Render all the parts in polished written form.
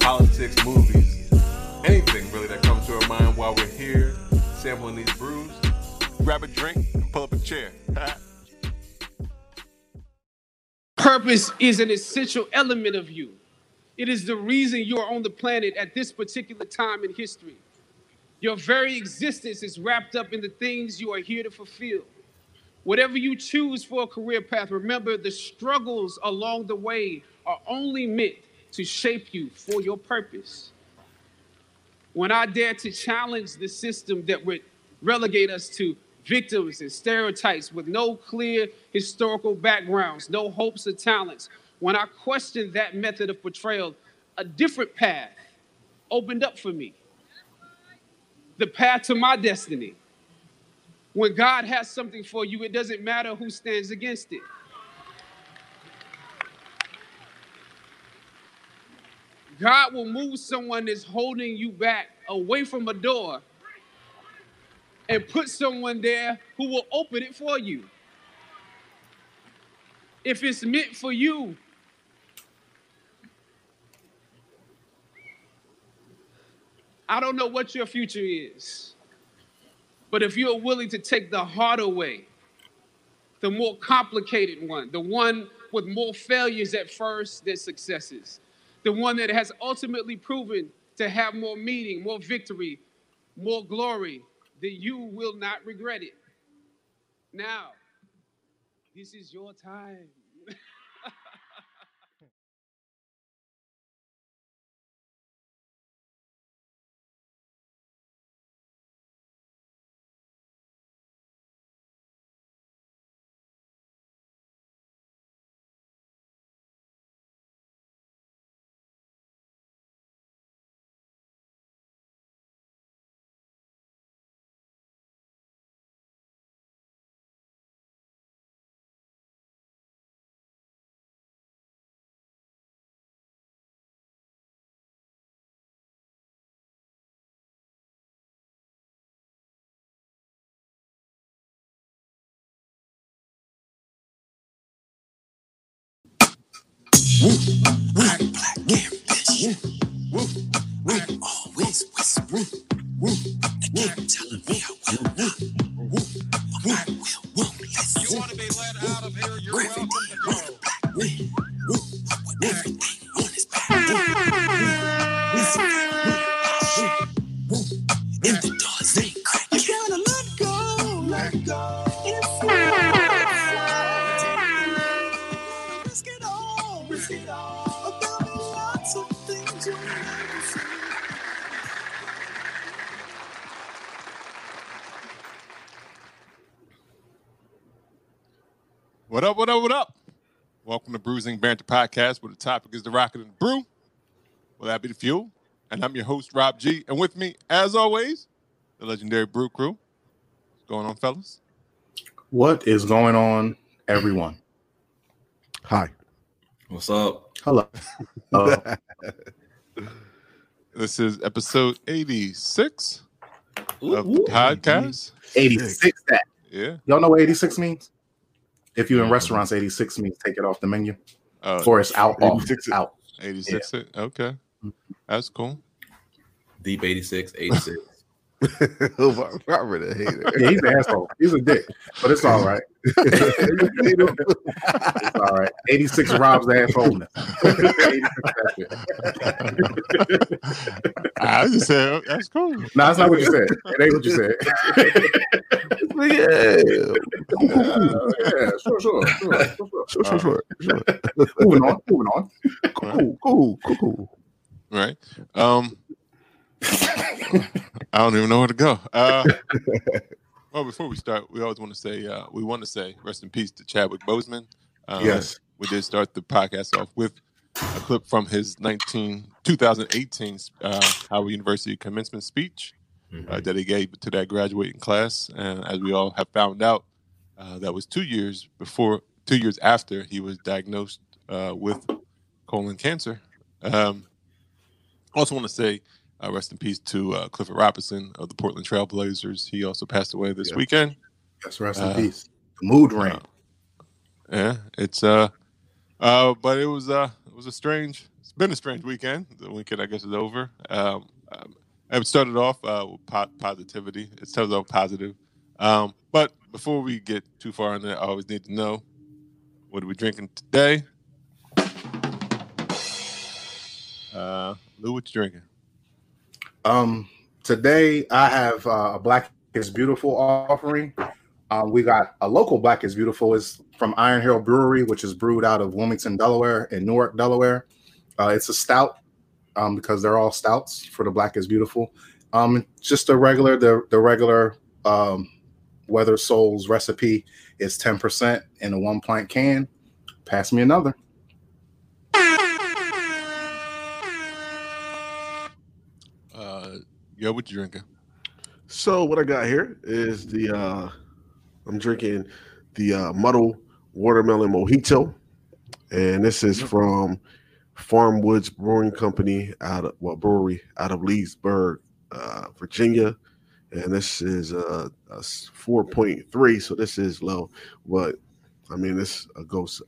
politics, movies, anything really that comes to our mind while we're here sampling these brews. Grab a drink and pull up a chair. Purpose is an essential element of you. It is the reason you are on the planet at this particular time in history. Your very existence is wrapped up in the things you are here to fulfill. Whatever you choose for a career path, remember the struggles along the way are only meant to shape you for your purpose. When I dare to challenge the system that would relegate us to victims and stereotypes with no clear historical backgrounds, no hopes or talents, when I questioned that method of portrayal, a different path opened up for me. The path to my destiny. When God has something for you, it doesn't matter who stands against it. God will move someone that's holding you back away from a door and put someone there who will open it for you. If it's meant for you, I don't know what your future is. But if you're willing to take the harder way, the more complicated one, the one with more failures at first than successes, the one that has ultimately proven to have more meaning, more victory, more glory, then you will not regret it. Now, this is your time. We're black ambition. We're always whispering. They keep telling me I will not. We won't listen. You want to be let out of here? You're welcome to go. We're the black men. When everything on is back. We survive with passion. And the doors ain't cracking. You gotta let go. Let go. It's not. What up, what up, what up? Welcome to Bruising Banter Podcast, where the topic is the rocket and the brew. Will that be the fuel? And I'm your host, Rob G. And with me, as always, the legendary Brew Crew. What's going on, fellas? What is going on, everyone? Hi. What's up? Hello. This is episode 86 of the podcast. 86 that. Yeah. Y'all know what 86 means? If you're in restaurants, 86 means take it off the menu. Or it's out. 86 off, out. 86 yeah. Okay. That's cool. Deep 86, 86. I'm really a hater. Yeah, he's an asshole. He's a dick. But it's all right. It's all right. 86 Rob's assholeness. I just said, that's cool. No, that's not what you said. It ain't what you said. Yeah, sure. Moving on. Cool. Right. I don't even know where to go. Well, before we start, we always want to say rest in peace to Chadwick Boseman. Yes. We did start the podcast off with a clip from his 2018 Howard University commencement speech that he gave to that graduating class. And as we all have found out, that was 2 years before, 2 years after he was diagnosed with colon cancer. I also want to say rest in peace to Clifford Robinson of the Portland Trail Blazers. He also passed away this weekend. Yes, rest in peace. The mood ring. Yeah, it's but it was a strange. It's been a strange weekend. The weekend, I guess, is over. It started off with positivity. It started off positive. But before we get too far in there, I always need to know, what are we drinking today? Lou, what you drinking? Today I have a Black is Beautiful offering. We got a local Black is Beautiful. It's from Iron Hill Brewery, which is brewed out of Wilmington, Delaware, and Newark, Delaware. It's a stout because they're all stouts for the Black is Beautiful. Just the regular Weather Souls recipe is 10% in a 1-pint can. Pass me another. Yo, what you drinking? So what I got here is the... I'm drinking the Muddle Watermelon Mojito, and this is from Farmwoods Brewing Company brewery out of Leesburg, Virginia, and this is a 4.3. So this is low, but I mean this a Goza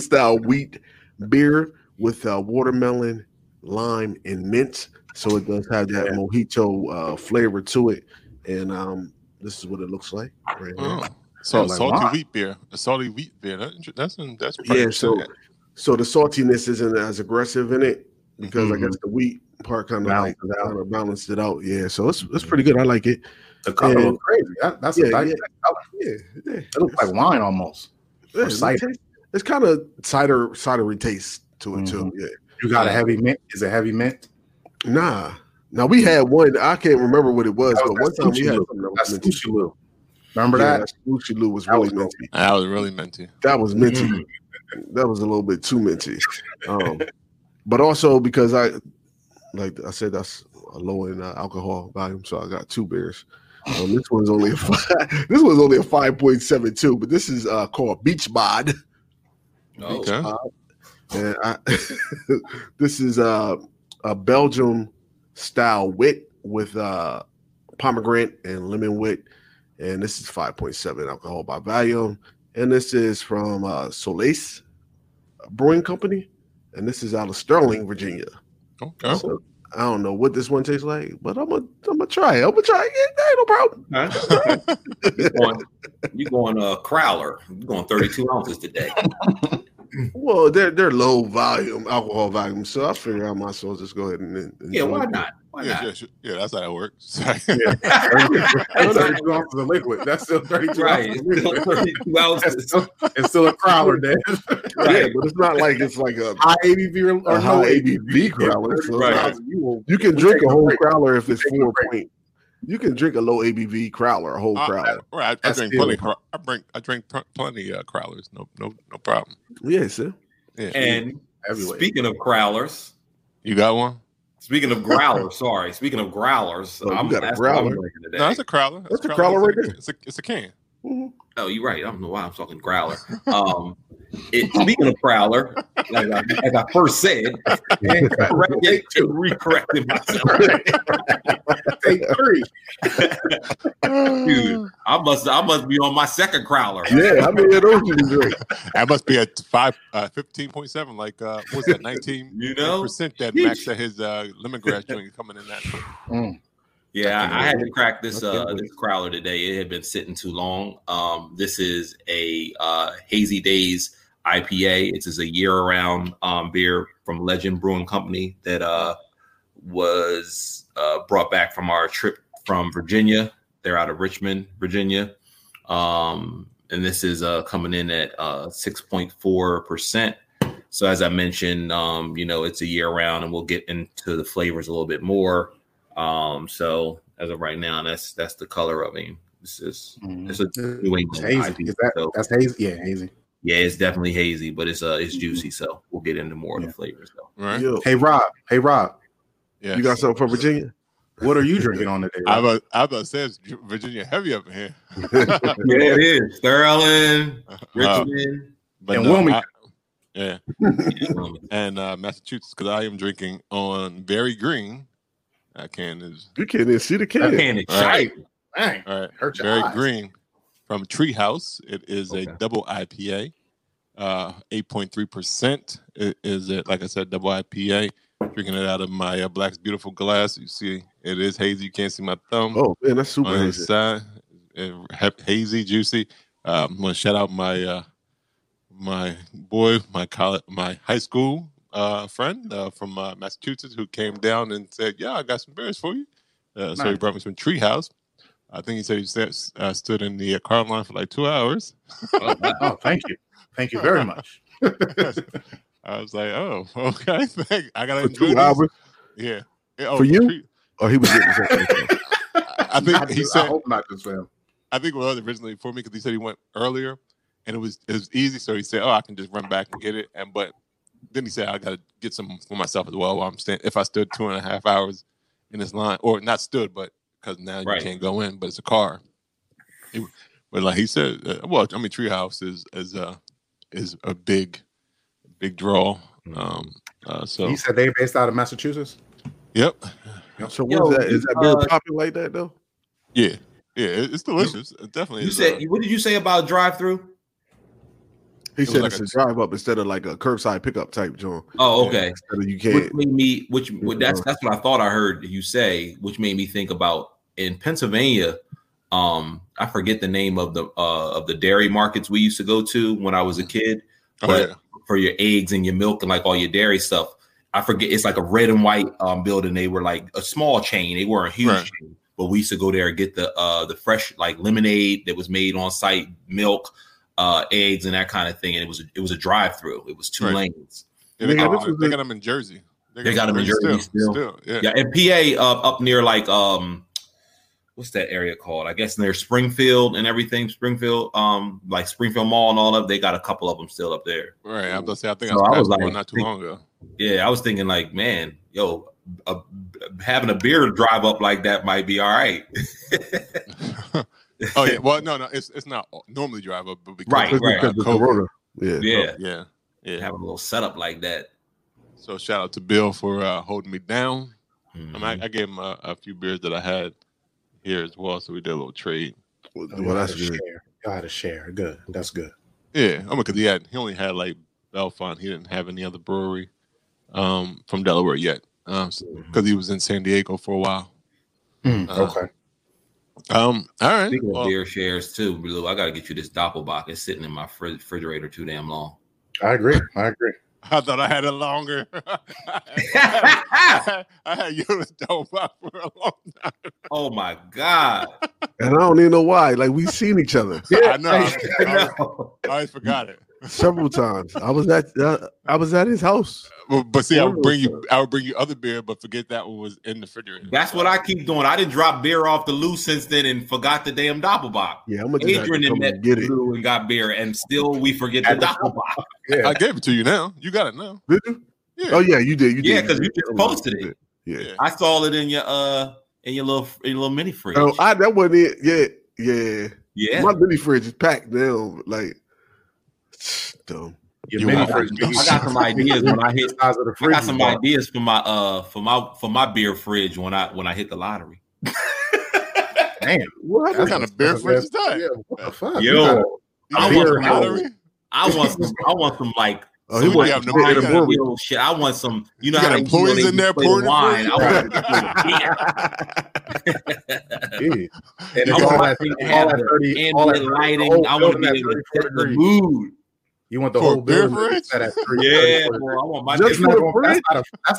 style wheat beer with watermelon, lime, and mint. So it does have that mojito flavor to it, and this is what it looks like right now. So a salty wheat beer. That's yeah. So the saltiness isn't as aggressive in it because I guess the wheat part kind of balanced it out. Yeah. So it's pretty good. I like it. The color looks crazy. That's it looks like wine almost. Yeah, it's kind of cidery taste to it too. Yeah. You got a heavy mint. Is it heavy mint? Nah. Now we had one. I can't remember what it was, but one time we had something that was minty. Remember that? Scoochie Lou was really minty. That was really minty. That was minty. Mm-hmm. That was a little bit too minty. But also because I said that's a low in alcohol volume, so I got two beers. This one's only a 5.72, but this is called Beach Bod. Okay. And this is a Belgium style wit with pomegranate and lemon wit, and this is 5.7 alcohol by volume, and this is from Solace Brewing Company, and this is out of Sterling, Virginia. Okay. So I don't know what this one tastes like, but I'm gonna try it. I'm gonna try it. Hey, no problem. Huh? You're going Crowler. You're going 32 ounces today. Well, they're low volume, alcohol volume. So I figure out my soul. Just go ahead and why not? Yeah, that's how that works. Yeah. That's 32 ounces of liquid. That's still 32 ounces. It's still 32 ounces. It's still a crowler, then. Right. Yeah, but it's not like it's like a high ABV or no ABV crowler. So right. You can drink a whole crowler if it's 4 point. You can drink a low ABV crowler, a whole crowler. Right, I drink plenty crowlers. No problem. Yeah, sir. Yeah. And speaking of crowlers, you got one. Speaking of growlers, Speaking of growlers, so I'm got a growler. No, that's a crowler. That's a crowler right there. It's a can. Mm-hmm. Oh, you're right. I don't know why I'm talking growler. Speaking of crowler, as I first said, corrected myself. Take three. Dude, I must be on my second crowler. Yeah, I mean, I must be at 15.7. Like, what's that? 19%. You know, that max that his lemongrass drink coming in that. Mm. Yeah, I had to crack this crowler today. It had been sitting too long. This is a Hazy Days IPA. It is a year-round beer from Legend Brewing Company that was brought back from our trip from Virginia. They're out of Richmond, Virginia. And this is coming in at 6.4%. So as I mentioned, it's a year-round, and we'll get into the flavors a little bit more. So as of right now, that's the color of him. It's a New England IPA. That's hazy. Yeah, hazy. Yeah, it's definitely hazy, but it's juicy. So we'll get into more of the flavors though. Right. Yo. Hey Rob. Yes. You got something from Virginia? What are you drinking on today? I was about to say it's Virginia heavy up in here. Yeah, it is. Sterling, Richmond, and Wilmington. Massachusetts, because I am drinking on Berry Green. That can is. You can't even see the can. Dang. All right. Hurt your Berry eyes. Green from Treehouse. It is a double IPA, 8.3%. It is, like I said, double IPA. Drinking it out of my Black's Beautiful glass. You see, it is hazy. You can't see my thumb. Oh, man, that's super hazy. Hazy, juicy. I'm going to shout out my my high school friend from Massachusetts who came down and said, yeah, I got some beers for you. Nice. So he brought me some Treehouse. I think he said he stood in the car line for like 2 hours. Oh, thank you. Thank you very much. I was like, oh, okay. I got to enjoy this. Yeah. For you? He was getting something. I think he said. I hope not this fam. I think it was originally for me because he said he went earlier and it was easy. So he said, oh, I can just run back and get it. But then he said, I got to get some for myself as well while I'm standing. If I stood 2.5 hours in this line, or not stood, but because now you can't go in, but it's a car. But like he said, Treehouse is a big draw. So he said they're based out of Massachusetts. Yep. So what is that? Is that beer popular like that though? Yeah. Yeah, it's delicious. It definitely. You said what did you say about drive-through? He said it's a drive-up instead of like a curbside pickup type joint. Oh, okay. Yeah, you can't. That's what I thought I heard you say, which made me think about in Pennsylvania. I forget the name of the dairy markets we used to go to when I was a kid, but. Oh, yeah. For your eggs and your milk and like all your dairy stuff. I forget. It's like a red and white building. They were like a small chain. They weren't huge, chain, but we used to go there and get the fresh like lemonade that was made on site, milk, eggs and that kind of thing. And it was a drive through. It was two lanes. Yeah, they got them in Jersey. They got them in Jersey still. Yeah. And PA up near like, what's that area called? I guess near Springfield and everything. Springfield, like Springfield Mall and all of. They got a couple of them still up there. Right. I'm gonna say. I think I was not too long ago. Yeah, I was thinking like, man, yo, having a beer drive up like that might be all right. Oh yeah. Well, no, it's not normally drive up, but because of COVID. Yeah. Having a little setup like that. So shout out to Bill for holding me down. Mm-hmm. I gave him a few beers that I had here as well, so we did a little trade. Well, that's good. I had to share. Good, that's good. Yeah, because he only had like Belfont. He didn't have any other brewery from Delaware yet, because he was in San Diego for a while. Okay. All right. Speaking of beer shares too, Blue, I got to get you this Doppelbock. It's sitting in my refrigerator too damn long. I agree. I thought I had it longer. I had Yoda's Doppelbock for a long time. Oh my God. And I don't even know why. Like, we've seen each other. Yeah, I know. I always forgot it. Several times. I was at his house. But see, I would bring you other beer, but forget that one was in the refrigerator. That's what I keep doing. I didn't drop beer off the loo since then and forgot the damn Doppelbock. Yeah, I'm gonna get it and got beer, and still we forget the Doppelbock. Yeah. I gave it to you now. You got it now. Did you? Yeah. Oh yeah, you did. You did. Yeah, because you just posted it. Yeah. I saw it in your little mini fridge. Oh, that wasn't it. Yeah. My mini fridge is packed down like. Dumb. I got some ideas when I hit. I got some ideas for my beer fridge when I hit the lottery. Damn, what kind of beer fridge is that? Yeah, what the fuck? Yo, I want some like. Oh, he wouldn't have no idea. Shit, I want some. You know how they employees in there pouring wine. I want beer. And all that lighting. I want to be in the mood. You want the whole building set at 3. Yeah, bro, I want my that's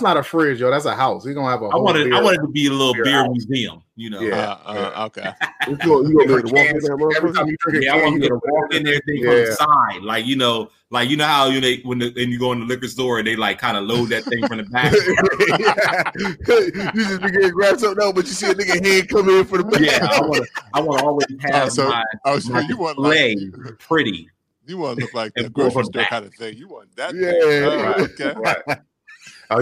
not a fridge, yo. That's a house. We're gonna have a whole I wanted to be a little beer museum, you know. Yeah. Okay. Every time you drink a can, I want to walk in there, thing on the side. Like you know how you know, when you go in the liquor store and they like kind of load that thing from the back. You just begin to grab something out, but you see a nigga head come in for the back. Yeah, I want to always have my leg pretty. You want to look like the grocery store kind of thing. You want that? Yeah. All right. Okay.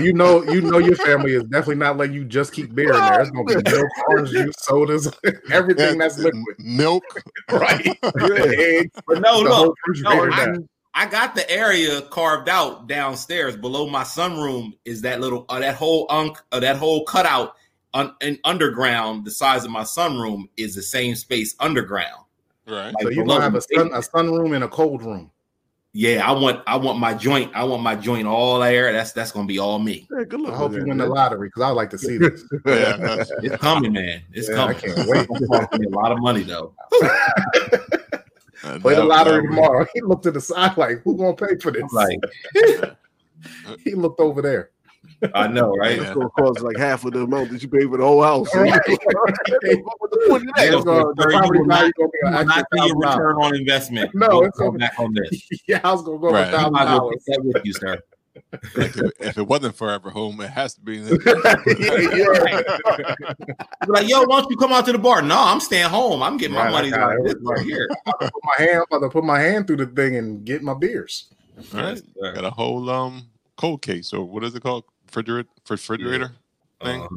You know, your family is definitely not letting you just keep beer in there. It's gonna be milk, orange juice, sodas, everything that's liquid. Milk, right? Eggs. But no. I got the area carved out downstairs below my sunroom. Is that little that whole cutout and underground? The size of my sunroom is the same space underground. Right. Like so you're gonna have a sunroom and a cold room. Yeah, I want my joint. I want my joint all air. That's gonna be all me. Yeah, good luck. I hope you win the lottery because I'd like to see this. Yeah, it's coming, man. It's coming. I can't wait. It's gonna be a lot of money though. Play the lottery tomorrow. He looked to the side like, who's gonna pay for this? Like, he looked over there. I know, right? It's gonna cost like half of the amount that you pay for the whole house. Right. It's not gonna be a return on investment. No, it's going back on this. Yeah, I was gonna go right. $1,000. That with you, sir. Like if it wasn't Forever Home, it has to be. Like, yo, why don't you come out to the bar? No, I'm staying home. I'm getting my money right here. I'm about to put my hand through the thing and get my beers. All right, got a whole cold case or what is it called? Refrigerator thing.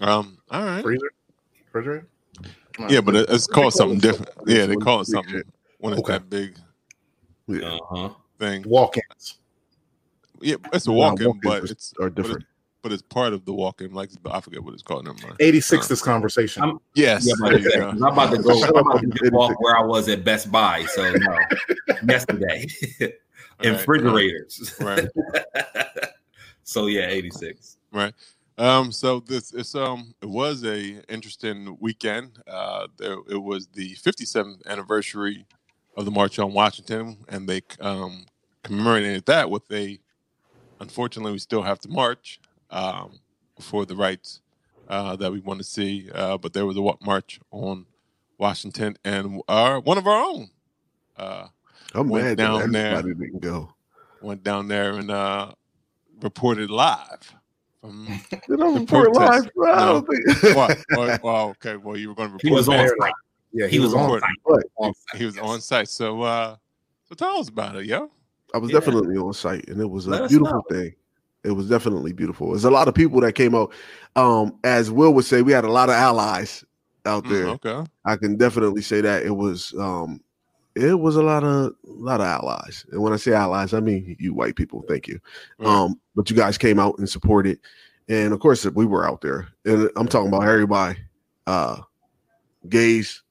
All right. Refrigerator. Yeah, but it's called something different. Yeah, they call it something when it's that big. Thing. Walk-ins. Yeah, it's a walk-in, but it's different. But it's part of the walk-in. Like I forget what it's called. Never mind. 86. This conversation. Yes. Yeah, I'm about to go. I'm about to walk where I was at Best Buy. So no, yesterday. And refrigerators. Right. So yeah, 86. Right. So this is it was a interesting weekend. It was the 57th anniversary of the March on Washington, and they commemorated that with a. Unfortunately, we still have to march for the rights that we want to see. But there was a march on Washington, and one of our own. I'm mad down there. Didn't go. Went down there and reported live. They don't report live. No. Okay. Well, you were going to report. He was on site. Yeah, he was on site. He was on site. So, so tell us about it, yo. I was definitely on site, and it was a beautiful thing. It was definitely beautiful. There's a lot of people that came out. As Will would say, we had a lot of allies out there. Okay, I can definitely say that it was a lot of allies, and when I say allies, I mean you white people. Thank you. Right. But you guys came out and supported, and of course we were out there, and I'm talking about everybody, gays.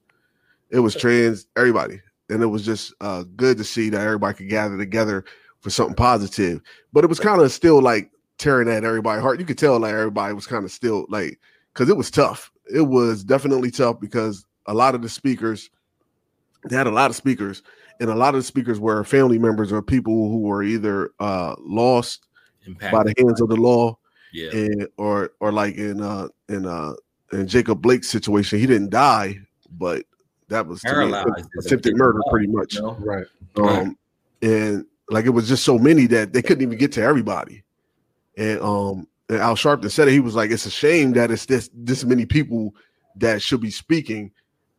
It was trans, everybody. And it was just good to see that everybody could gather together for something positive. But it was kind of still like tearing at everybody's heart. You could tell like everybody was kind of still like, because it was tough. It was definitely tough because they had a lot of speakers. And a lot of the speakers were family members or people who were either lost impacted by the hands of the law. Yeah. And, or like in Jacob Blake's situation, he didn't die, but that was attempted murder, pretty much. You know? Right. And like it was just so many that they couldn't even get to everybody. And Al Sharpton said it. He was like, "It's a shame that it's this many people that should be speaking,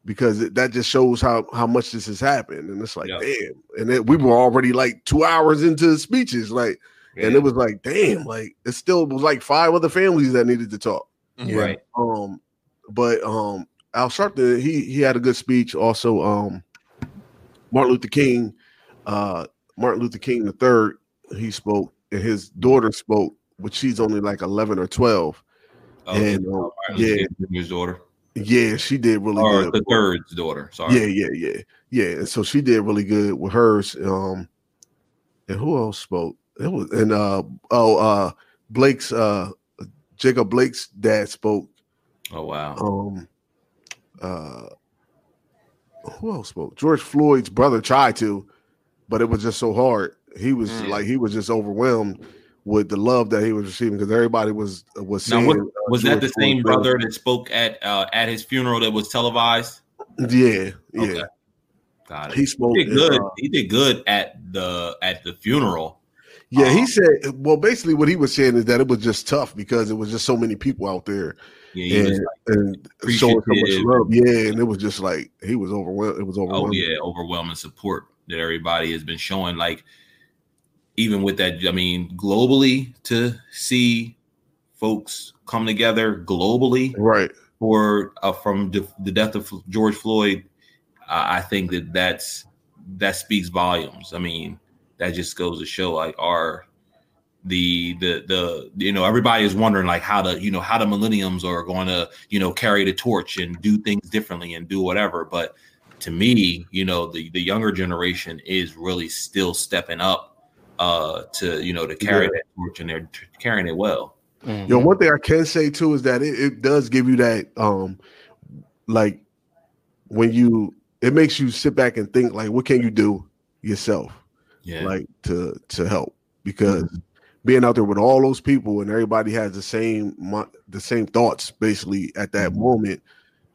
because that just shows how much this has happened." And it's like, damn. And we were already like 2 hours into speeches, like, and it was like, damn, like it still was like 5 other families that needed to talk. Mm-hmm. Right. But Al Sharpton, he had a good speech. Also, Martin Luther King III, he spoke, and his daughter spoke, but she's only like 11 or 12. Oh, and his daughter. Yeah, she did really good. Or the third's daughter. Sorry. Yeah. And so she did really good with hers. And who else spoke? It was Jacob Blake's dad spoke. Oh wow. Who else spoke? George Floyd's brother tried to, but it was just so hard. He was like, he was just overwhelmed with the love that he was receiving because everybody was seeing. Now, was that the same brother that spoke at his funeral that was televised? Yeah, yeah. Okay. Got it. He spoke. He did good. He did good at the funeral. Yeah, he said. Well, basically, what he was saying is that it was just tough because it was just so many people out there, and showing so much love. Yeah, and it was just like he was overwhelmed. It was overwhelming. Oh yeah, overwhelming support that everybody has been showing. Like even with that, I mean, globally to see folks come together globally, right? For from the death of George Floyd, I think that speaks volumes. I mean. That just goes to show, like, are the you know, everybody is wondering like how the millennials are going to, you know, carry the torch and do things differently and do whatever. But to me, you know, the younger generation is really still stepping up to, you know, to carry that torch, and they're carrying it well. Mm-hmm. You know, one thing I can say too is that it does give you that like when you it makes you sit back and think like, what can you do yourself? Yeah. Like to help, because being out there with all those people and everybody has the same thoughts basically at that moment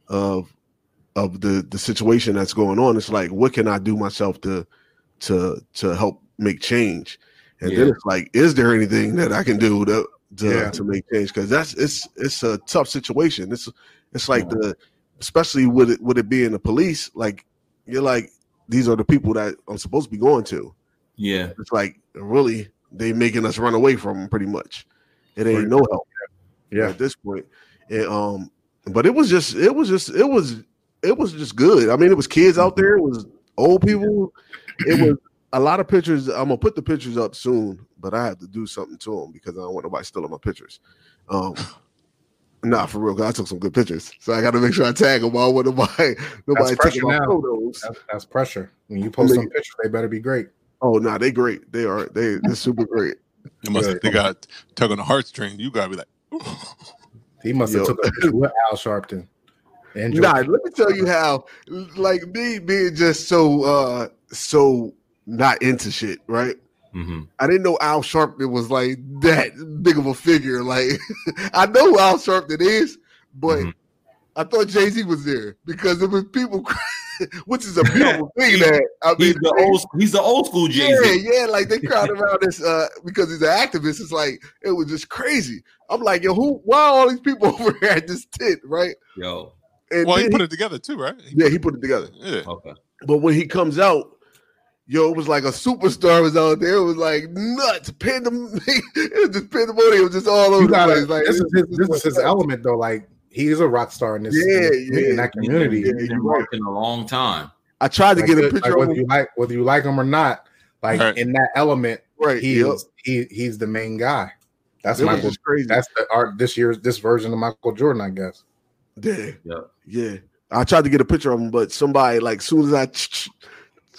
of the situation that's going on. It's like, what can I do myself to help make change? And then it's like, is there anything that I can do to make change? Because it's a tough situation. It's like especially with it being the police. Like you're like, these are the people that I'm supposed to be going to. Yeah, it's like really they making us run away from them pretty much. It ain't no help. Yeah, at this point, and, but it was just good. I mean, it was kids out there, it was old people, it was a lot of pictures. I'm gonna put the pictures up soon, but I have to do something to them because I don't want nobody stealing my pictures. Nah, for real, I took some good pictures, so I got to make sure I tag them. I don't want nobody taking my photos. That's pressure. When you post some pictures, they better be great. Oh no, they great. They are. They're super great. You must have got tug on the heartstring. You gotta be like, oh. He must have took a with Al Sharpton. Nah, let me tell you how. Like me being just so not into shit, right? Mm-hmm. I didn't know Al Sharpton was like that big of a figure. Like I know who Al Sharpton is, but I thought Jay-Z was there because it was people. Which is a beautiful thing that I mean, he's the old school Jay-Z. Yeah, like they crowd around this because he's an activist. It's like it was just crazy. I'm like, yo, why are all these people over here at this tent, right? Yo, and well, he put it together too, right? He put it together. Yeah, okay. But when he comes out, yo, it was like a superstar was out there. It was like nuts, pandemonium. It was just pandemonium. It was just all over the place. Like this is his element though, like. He is a rock star in this in that community. He's been working a long time. I tried to get a picture of him. Whether you like him or not, like in that element, right? He's the main guy. That's Michael. Crazy. That's the art this version of Michael Jordan, I guess. Yeah. I tried to get a picture of him, but somebody like soon as I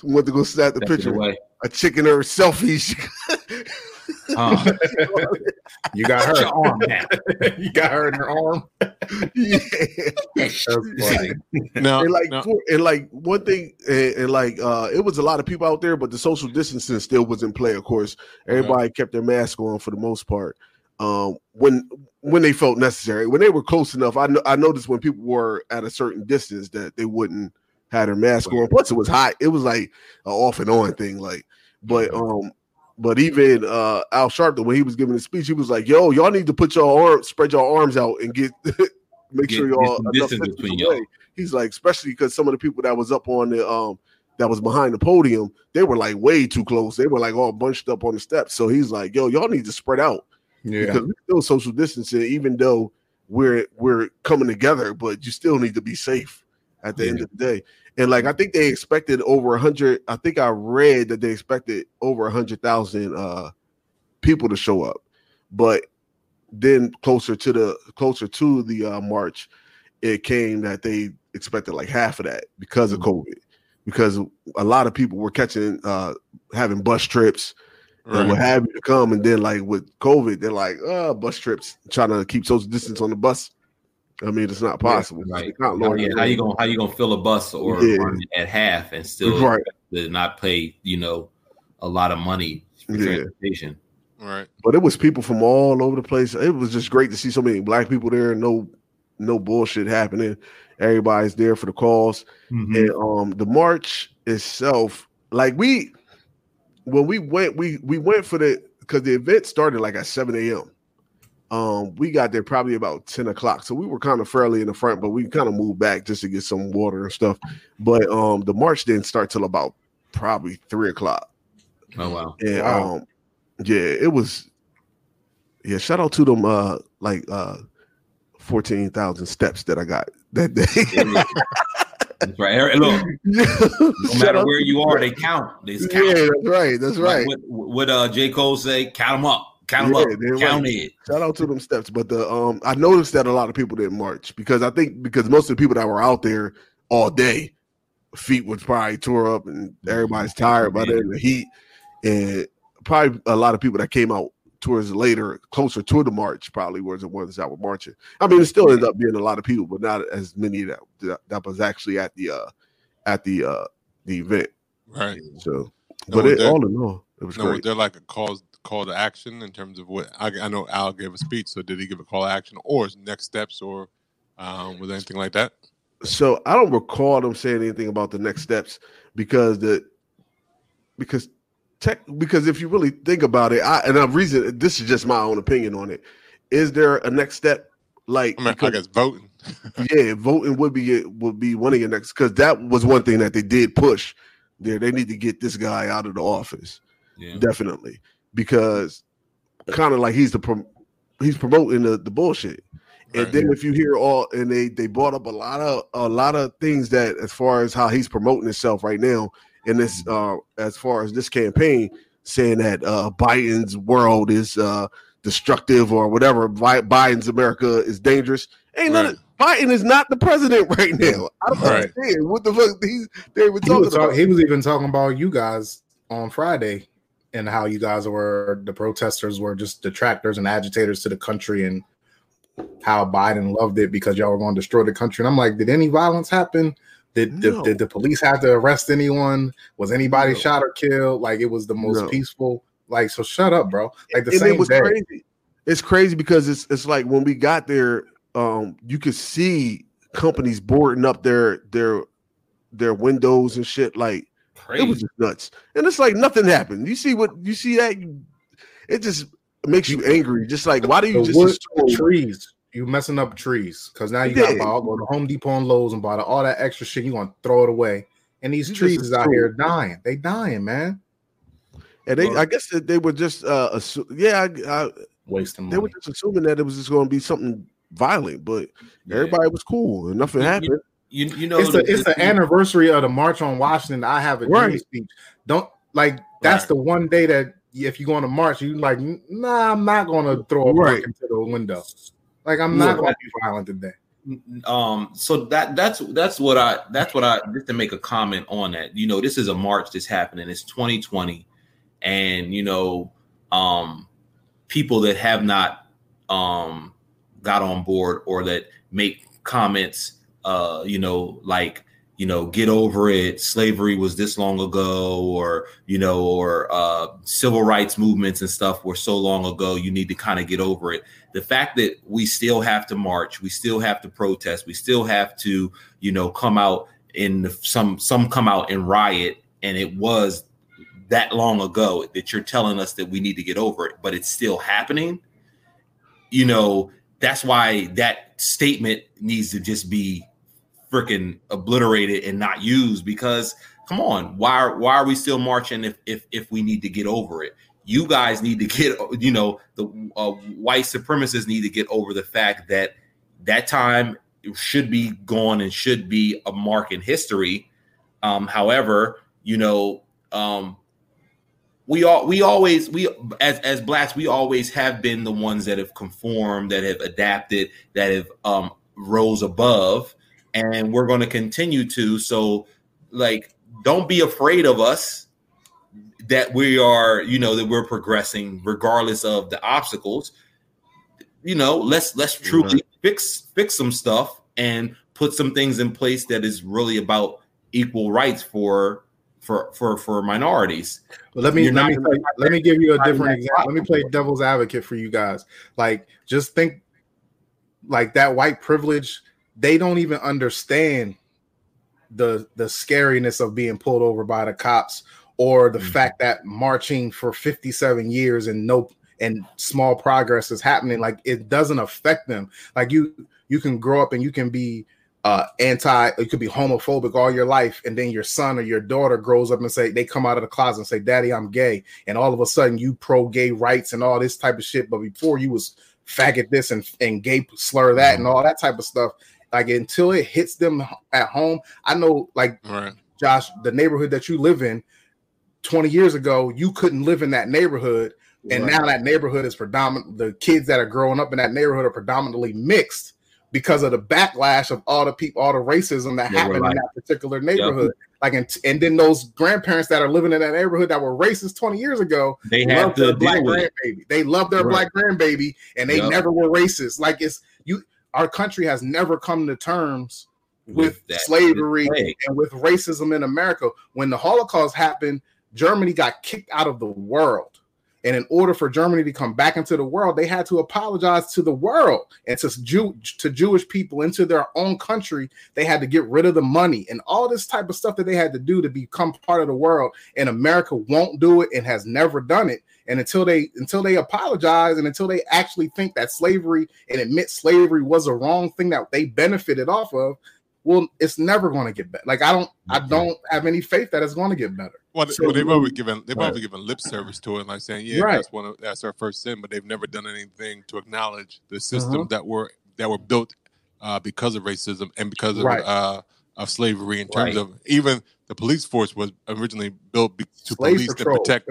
went to go snap the picture, a chick in her selfie. You got her arm. You got her in her arm. Yeah. No, and like, no. And like one thing, and like it was a lot of people out there, but the social distancing still was in play. Of course, everybody kept their mask on for the most part. When they felt necessary, when they were close enough, I noticed when people were at a certain distance that they wouldn't have their mask on. Plus, it was hot. It was like an off and on thing. Like, But even Al Sharpton, when he was giving the speech, he was like, "Yo, y'all need to put your arms, spread your arms out, and make sure y'all distance between y'all." He's like, especially because some of the people that was up on the that was behind the podium, they were like way too close. They were like all bunched up on the steps. So he's like, "Yo, y'all need to spread out because we're still social distancing, even though we're coming together, but you still need to be safe at the end of the day." And like I think they expected over 100. I think I read that they expected over 100,000 people to show up, but then closer to the March, it came that they expected like half of that because of COVID, because a lot of people were catching having bus trips and what have you to come, and then like with COVID, they're like bus trips trying to keep social distance on the bus. I mean, it's not possible. Right. How you gonna fill a bus or run at half and still not pay, you know, a lot of money for transportation. Right. But it was people from all over the place. It was just great to see so many black people there. No bullshit happening. Everybody's there for the cause. Mm-hmm. And the march itself, like when we went for the, because the event started like at 7 a.m. We got there probably about 10 o'clock. So we were kind of fairly in the front, but we kind of moved back just to get some water and stuff. But the march didn't start till about probably 3 o'clock. Oh, wow. And it was, shout out to them 14,000 steps that I got that day. That's right. Look, no matter where you are, they count. They count. Yeah, that's right. That's right. Like what J. Cole say, count them up. Count them up. Count it. Shout out to them steps. But the I noticed that a lot of people didn't march because most of the people that were out there all day, feet was probably tore up and everybody's tired by then, the heat, and probably a lot of people that came out towards later, closer to the march, probably were the ones that were marching. I mean, it still ended up being a lot of people, but not as many that was actually at the event. Right. So, but all in all, it was great. Was there like a call to action in terms of what I know? Al gave a speech, so did he give a call to action or next steps, or was there anything like that? So I don't recall them saying anything about the next steps because if you really think about it, this is just my own opinion on it. Is there a next step? I guess voting. Yeah, voting would be one of your next, because that was one thing that they did push there. They need to get this guy out of the office, definitely, because kind of like he's promoting the bullshit. Right. And then if you hear they brought up a lot of things that as far as how he's promoting himself right now. And this, as far as this campaign, saying that Biden's world is destructive or whatever, Biden's America is dangerous. Biden is not the president right now. I don't understand what the fuck they were talking about. He was even talking about you guys on Friday and how you guys the protesters were just detractors and agitators to the country, and how Biden loved it because y'all were going to destroy the country. And I'm like, did any violence happen? Did the police have to arrest anyone? Was anybody shot or killed? Like, it was the most peaceful. Like, so shut up, bro. Like crazy. It's crazy because it's like when we got there, you could see companies boarding up their windows and shit. Like, crazy. It was just nuts. And it's like nothing happened. It just makes you angry. Just like, why do you trees? You messing up trees, because now you got to go to Home Depot and Lowe's and buy all that extra shit. You're going to throw it away. And these trees is out here dying. They dying, man. And I guess that they were just wasting money. They were just assuming that it was just going to be something violent, but everybody was cool and nothing happened. You know, it's the anniversary of the March on Washington. I have a dream speech. That's the one day that if you're going to march, you're like, nah, I'm not going to throw a brick into the window. Like, I'm not going to be violent today. So that's what I just to make a comment on that. You know, this is a march that's happening. It's 2020, and you know, people that have not got on board or that make comments, get over it. Slavery was this long ago, or civil rights movements and stuff were so long ago. You need to kind of get over it. The fact that we still have to march, we still have to protest, we still have to, come out in some come out and riot. And it was that long ago that you're telling us that we need to get over it, but it's still happening. You know, that's why that statement needs to just be freaking obliterated and not used, because come on, why are we still marching if we need to get over it? You guys need to get, the white supremacists need to get over the fact that time should be gone and should be a mark in history. However, we always, as blacks, we always have been the ones that have conformed, that have adapted, that have rose above. And we're going to continue to. So, like, don't be afraid of us, that we are, that we're progressing regardless of the obstacles. Let's truly fix some stuff and put some things in place that is really about equal rights for for minorities. Well, let me give you a different example. Let me play devil's advocate for you guys. Like, just think like that white privilege, they don't even understand the scariness of being pulled over by the cops, or the fact that marching for 57 years and small progress is happening. Like, it doesn't affect them. Like, you can grow up and you can be you could be homophobic all your life, and then your son or your daughter grows up and say, they come out of the closet and say, "Daddy, I'm gay," and all of a sudden you pro-gay rights and all this type of shit, but before you was faggot this and gay slur that and all that type of stuff. Like, until it hits them at home. I know, like, Josh, the neighborhood that you live in 20 years ago, you couldn't live in that neighborhood. And now that neighborhood is predominant. The kids that are growing up in that neighborhood are predominantly mixed because of the backlash of all the people, all the racism that happened in that particular neighborhood. Yep. Like, and then those grandparents that are living in that neighborhood that were racist 20 years ago, they have their black grandbaby. They love their black grandbaby, and they never were racist. Like, our country has never come to terms with slavery and with racism in America. When the Holocaust happened, Germany got kicked out of the world. And in order for Germany to come back into the world, they had to apologize to the world and to Jewish people into their own country. They had to get rid of the money and all this type of stuff that they had to do to become part of the world. And America won't do it and has never done it. And until they apologize and until they actually think that slavery and admit slavery was a wrong thing that they benefited off of, well, it's never going to get better. Like, I don't have any faith that it's going to get better. Well, so, they've probably given lip service to it, like saying, that's our first sin, but they've never done anything to acknowledge the system that were built because of racism and because of slavery. In terms of even the police force was originally built to police and protect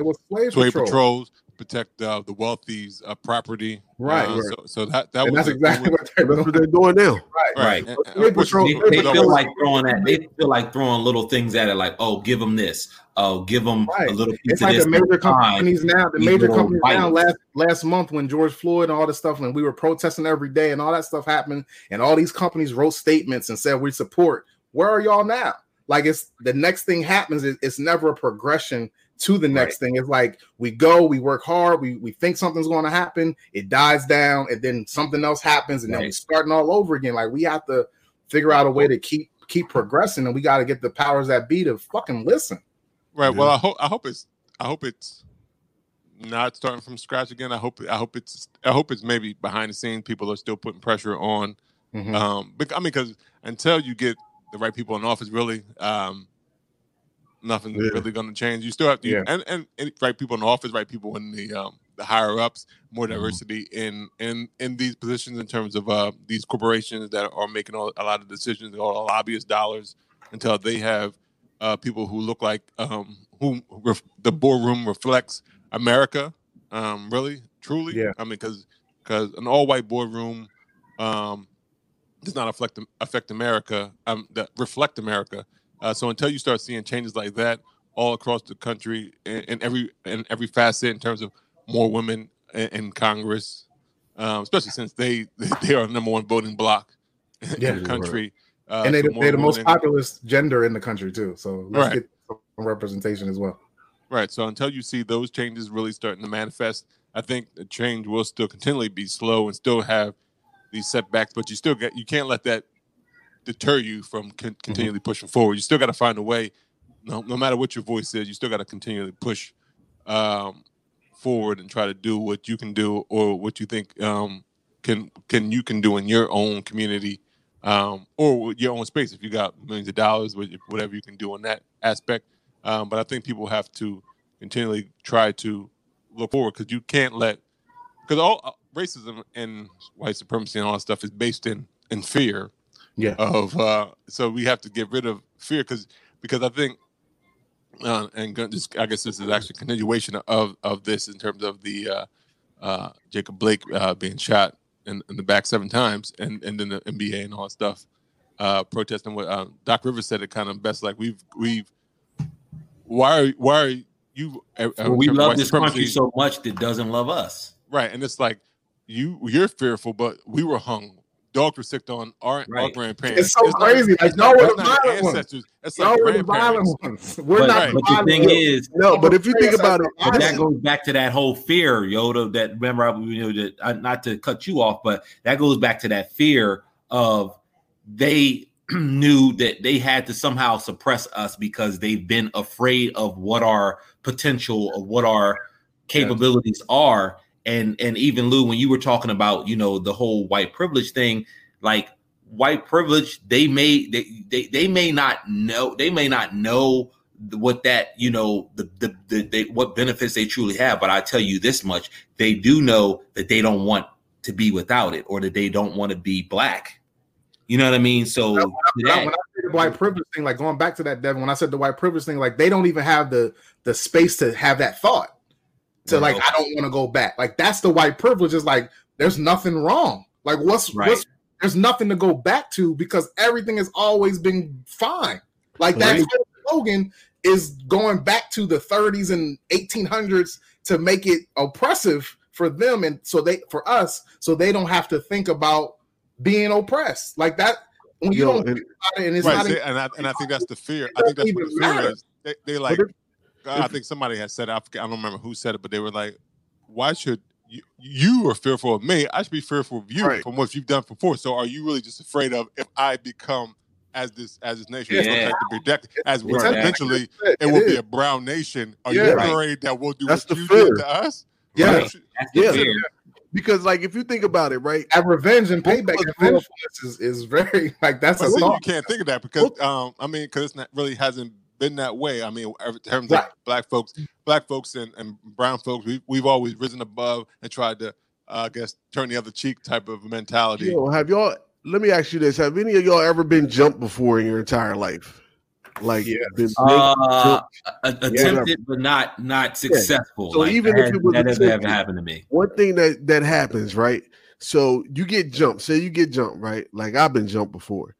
slave patrols. Protect the wealthy's property, right? That's exactly what they're doing now, right? They feel like throwing little things at it, like, oh, give them this, oh, give them a little piece of this. It's like the major companies now. Last month, when George Floyd and all this stuff, when we were protesting every day and all that stuff happened, and all these companies wrote statements and said we support. Where are y'all now? Like, it's the next thing happens. It's never a progression to the next thing. It's like we work hard, we think something's going to happen, it dies down, and then something else happens, and then we're starting all over again. Like, we have to figure out a way to keep progressing, and we got to get the powers that be to fucking listen. Right. Yeah. Well, I hope it's not starting from scratch again. I hope it's maybe behind the scenes. People are still putting pressure on. Because until you get the right people in office, really, nothing's really going to change. You still have to, and right people in the office, right people in the higher ups, more diversity in these positions in terms of these corporations that are making a lot of decisions, all the lobbyist dollars, until they have people who look like the boardroom reflects America, really, truly. Yeah. I mean, because an all white boardroom does not affect America, that reflect America. So until you start seeing changes like that all across the country in every facet, in terms of more women in Congress, especially since they are the number one voting block in the country, and they're the most populous gender in the country too. So let's get some representation as well. Right. So until you see those changes really starting to manifest, I think the change will still continually be slow and still have these setbacks. But you can't let that deter you from continually pushing forward. You still got to find a way, no matter what your voice is. You still got to continually push forward and try to do what you can do, or what you think you can do in your own community, or your own space. If you got millions of dollars, whatever you can do in that aspect. But I think people have to continually try to look forward, because you can't let, because all racism and white supremacy and all that stuff is based in fear. Yeah. So we have to get rid of fear, because I think, I guess this is actually a continuation of this in terms of the Jacob Blake being shot in the back 7 times, and then the NBA and all that stuff, protesting what Doc Rivers said it kind of best. Like, why are you? We love this country so much that doesn't love us, right? And it's like you're fearful, but we were hung. dogs were sicked on, our grandparents. It's so crazy. Like, y'all were the violent ones. Y'all were the violent ones. We're not violent. But the thing is, no, but if you think about it, that goes back to that whole fear, Yoda, that remember, not to cut you off, but that goes back to that fear of they knew that they had to somehow suppress us because they've been afraid of what our potential or what our capabilities are. And even Lou, when you were talking about, the whole white privilege thing, like white privilege, they may not know what that, what benefits they truly have. But I tell you this much, they do know that they don't want to be without it, or that they don't want to be black. You know what I mean? So when I say the white privilege thing, like going back to that, Devin, when I said the white privilege thing, like they don't even have the space to have that thought. I don't want to go back. Like that's the white privilege. Is like there's nothing wrong. Like what's there's nothing to go back to because everything has always been fine. Like that slogan is going back to the 30s and 1800s to make it oppressive for them, and so they don't have to think about being oppressed like that. When you don't think about it, and it's not. And I think that's the fear. I think that's what the fear is. They like. I think somebody had said. I don't remember who said it, but they were like, "Why should you are fearful of me? I should be fearful of you from what you've done before. So are you really just afraid of if I become as this nation eventually it will be a brown nation? Are you afraid that we'll do what you did to us? Yeah, yeah." Because, like, if you think about it, right? And revenge and payback is very, like, that's a thought. You can't think of that because, because it's not really hasn't been that way. I mean, in terms of black folks and brown folks, we've always risen above and tried to, turn the other cheek type of mentality. Let me ask you this. Have any of y'all ever been jumped before in your entire life? Like attempted, but not successful. So like, even if it was that happened to me, one thing that happens, right? So you get jumped. Say you get jumped, right? Like I've been jumped before.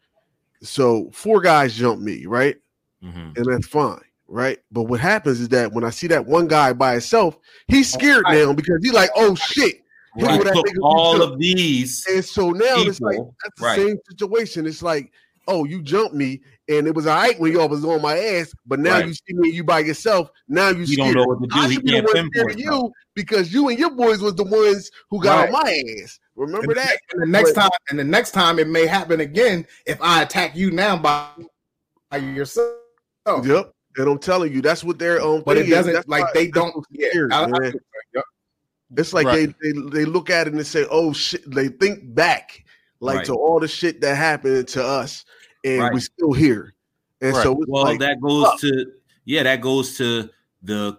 So 4 guys jumped me, right? Mm-hmm. And that's fine, right? But what happens is that when I see that one guy by himself, he's scared now because he's like, "Oh shit." Right. So all of these, and so now people, it's like that's the same situation. It's like, oh, you jumped me, and it was all right when y'all was on my ass, but now you see me, you by yourself. Now you scared. Don't know what to do. I should be the one scared you because you and your boys was the ones who got on my ass. Remember that? And the next time it may happen again if I attack you now by yourself. Yep. And I'm telling you, that's what their own. But it doesn't like they don't. Scared, it's like they look at it and they say, "Oh shit!" They think back. Like to all the shit that happened to us, and we're still here. And so, that goes to the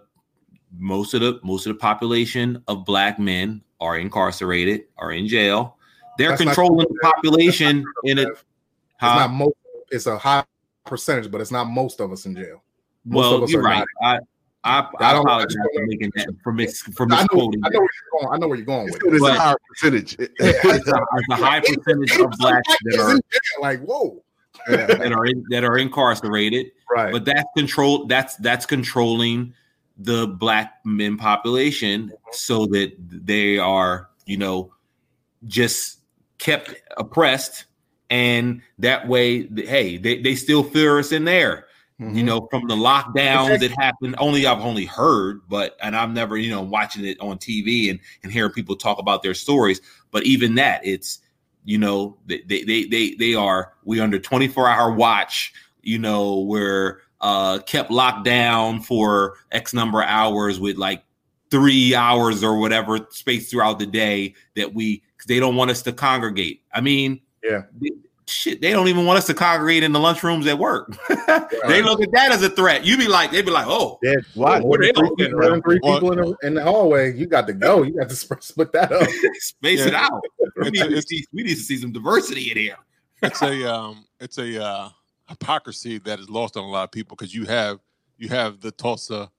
most of the population of black men are incarcerated, are in jail. They're controlling the population in it. It's a high percentage, but it's not most of us in jail. You're right. I don't apologize for making that for misquoting. I know where you're going with it. It's a higher percentage. It's a high percentage of blacks that are like whoa, that are incarcerated. Right, but that's control. That's controlling the black men population so that they are just kept oppressed, and that way, hey, they still fear us in there. From the lockdowns that happened, I've only heard, and I've never, watching it on TV and hearing people talk about their stories. But even that, it's, we under 24-hour watch, we're kept locked down for X number of hours with like 3 hours or whatever space throughout the day because they don't want us to congregate. I mean, shit, they don't even want us to congregate in the lunchrooms at work. They look at that as a threat. They'd be like, "Oh, why? Three people in the hallway. You got to go. You got to split that up, space it out. We need to see some diversity in here." It's a hypocrisy that is lost on a lot of people because you have the Tulsa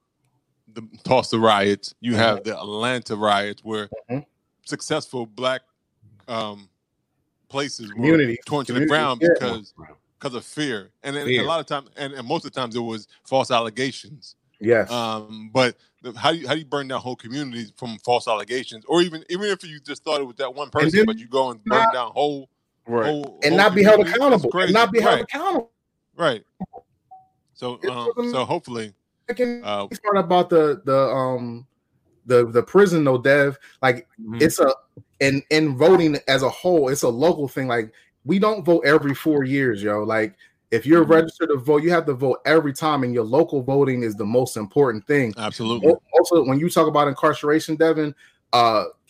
riots, you have the Atlanta riots, where successful black places were torn to the ground because of fear, and then a lot of times, and most of the times, it was false allegations. Yes, but how do you burn down whole communities from false allegations, or even if you just thought it was that one person, but you go and burn down whole right? And not be held accountable. And not be held accountable. Right. So, so hopefully, start about the prison though, Dev. Like it's a and in voting as a whole, it's a local thing. Like we don't vote every 4 years, yo. Like if you're registered to vote, you have to vote every time, and your local voting is the most important thing. Absolutely. Also, when you talk about incarceration, Devin,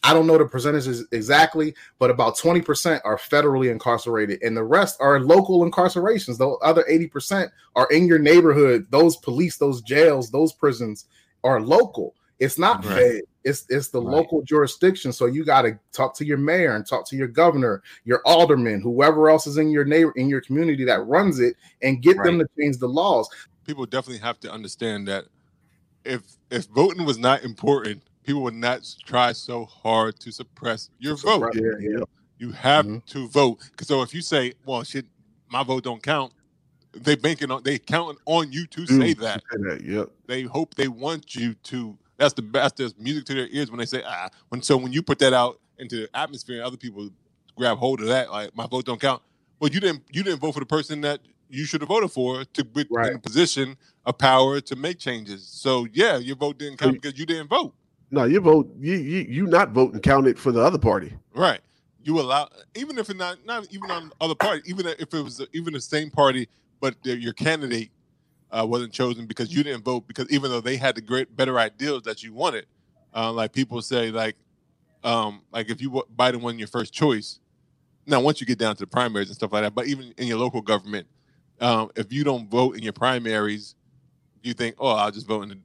I don't know the percentages exactly, but about 20% are federally incarcerated, and the rest are local incarcerations. The other 80% are in your neighborhood. Those police, those jails, those prisons are local. It's not fed. It's the local jurisdiction. So you got to talk to your mayor and talk to your governor, your alderman, whoever else is in your neighbor in your community that runs it, and get them to change the laws. People definitely have to understand that if voting was not important, people would not try so hard to suppress your vote. Yeah. You have to vote. So if you say, "Well, shit, my vote don't count," they counting on you to say that. Yeah. They hope they want you to. That's the best. There's music to their ears when they say, when you put that out into the atmosphere and other people grab hold of that, like, my vote don't count. Well, you didn't vote for the person that you should have voted for to be in a position of power to make changes. So, yeah, your vote didn't count because you didn't vote. No, your vote, you not voting counted for the other party. Right. You allow, even if it's not even on the other party, even if it was even the same party, but your candidate wasn't chosen because you didn't vote, because even though they had the better ideals that you wanted, like people say, like if you Biden won your first choice, now once you get down to the primaries and stuff like that, but even in your local government, if you don't vote in your primaries, you think, oh, I'll just vote in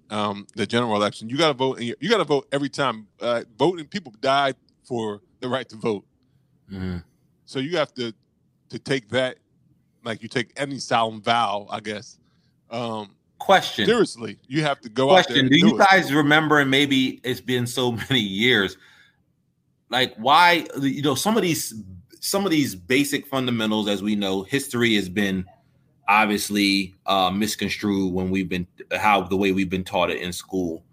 the general election. You got to vote. You got to vote every time. Voting people died for the right to vote, so you have to take that like you take any solemn vow, I guess. Question. Seriously, you have to go out there and do you guys remember, and maybe it's been so many years, like why, you know, some of these basic fundamentals, as we know, history has been obviously misconstrued when we've been, how the way we've been taught it in school.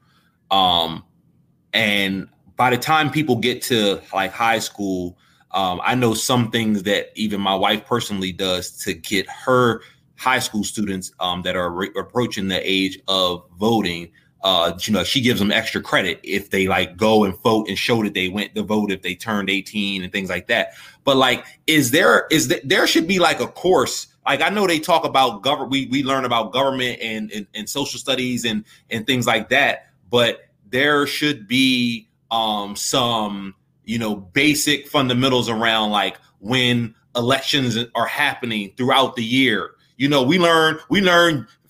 And by the time people get to like high school, I know some things that even my wife personally does to get her high school students that are approaching the age of voting, you know, she gives them extra credit if they like go and vote and show that they went to vote if they turned 18 and things like that. But like, there should be like a course. Like I know they talk about government. We learn about government and social studies and things like that. But there should be some, you know, basic fundamentals around like when elections are happening throughout the year. You know, we learn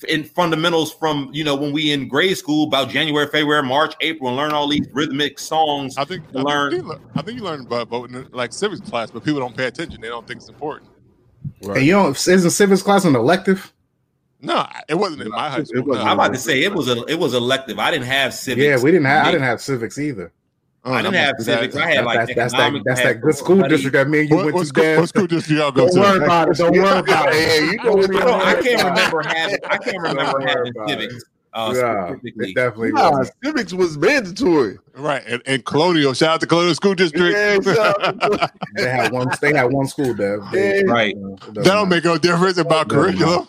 in fundamentals from, you know, when we in grade school about January, February, March, April, and learn all these rhythmic songs. I think you learn about voting like civics class, but people don't pay attention. They don't think it's important. Right. And you know, isn't civics class an elective? No, it wasn't in my high school. I'm about to say it was elective. I didn't have civics. Yeah, I didn't have civics either. I didn't have civics. I had like that's that good school district that me and you went to. What school district y'all go to? Don't worry about it. Don't worry about it. You know, I can't remember having civics. Specifically. Definitely. Civics was mandatory, right? And Colonial. Shout out to Colonial School District. Yeah, they had one school, Dev. Yeah. Right. That don't make no difference about curriculum.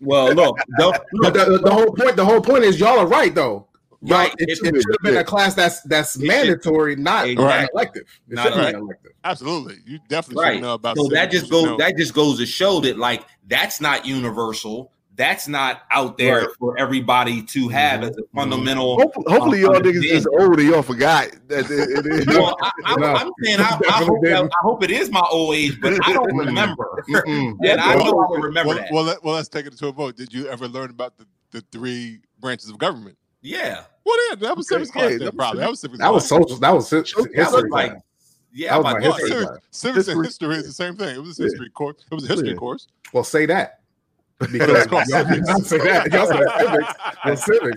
Well, look. The whole point is y'all are right though. Right, it should have been a class that's mandatory, not elective. It should be elective. Absolutely, you definitely should know about. So that just goes to show that like that's not universal. That's not out there for everybody to have as a fundamental. Hopefully y'all niggas just old and y'all forgot. Well, I'm saying I hope it is my old age, but I don't remember. And I know I will remember that. Well, let's take it to a vote. Did you ever learn about the three branches of government? Yeah. Well, that was civics class. That was social. That was history. Yeah, that was my history. Civics and history is the same thing. It was a history course. It was a history course. Well, say that. Because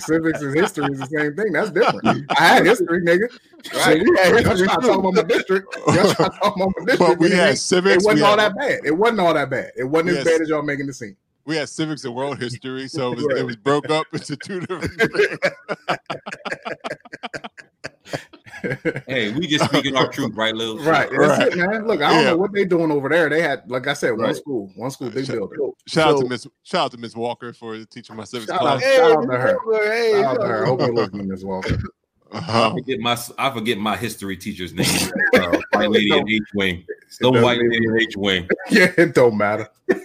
civics and history is the same thing. That's different. I had history, nigga. Right. Y'all trying to talk about my district. But we had civics. It wasn't all that bad. It wasn't as bad as y'all making the scene. We had civics and world history, so it was broke up into two different things. Hey, we just speaking our truth, right, Lil? Right, that's it, man. Look, I don't know what they doing over there. They had, like I said, one school, big building. Shout out to Miss Walker for teaching my civics class. Shout out to her. Hope you're listening, Miss Walker. Uh-huh. I forget my history teacher's name. White lady in H wing. Yeah, it don't matter. So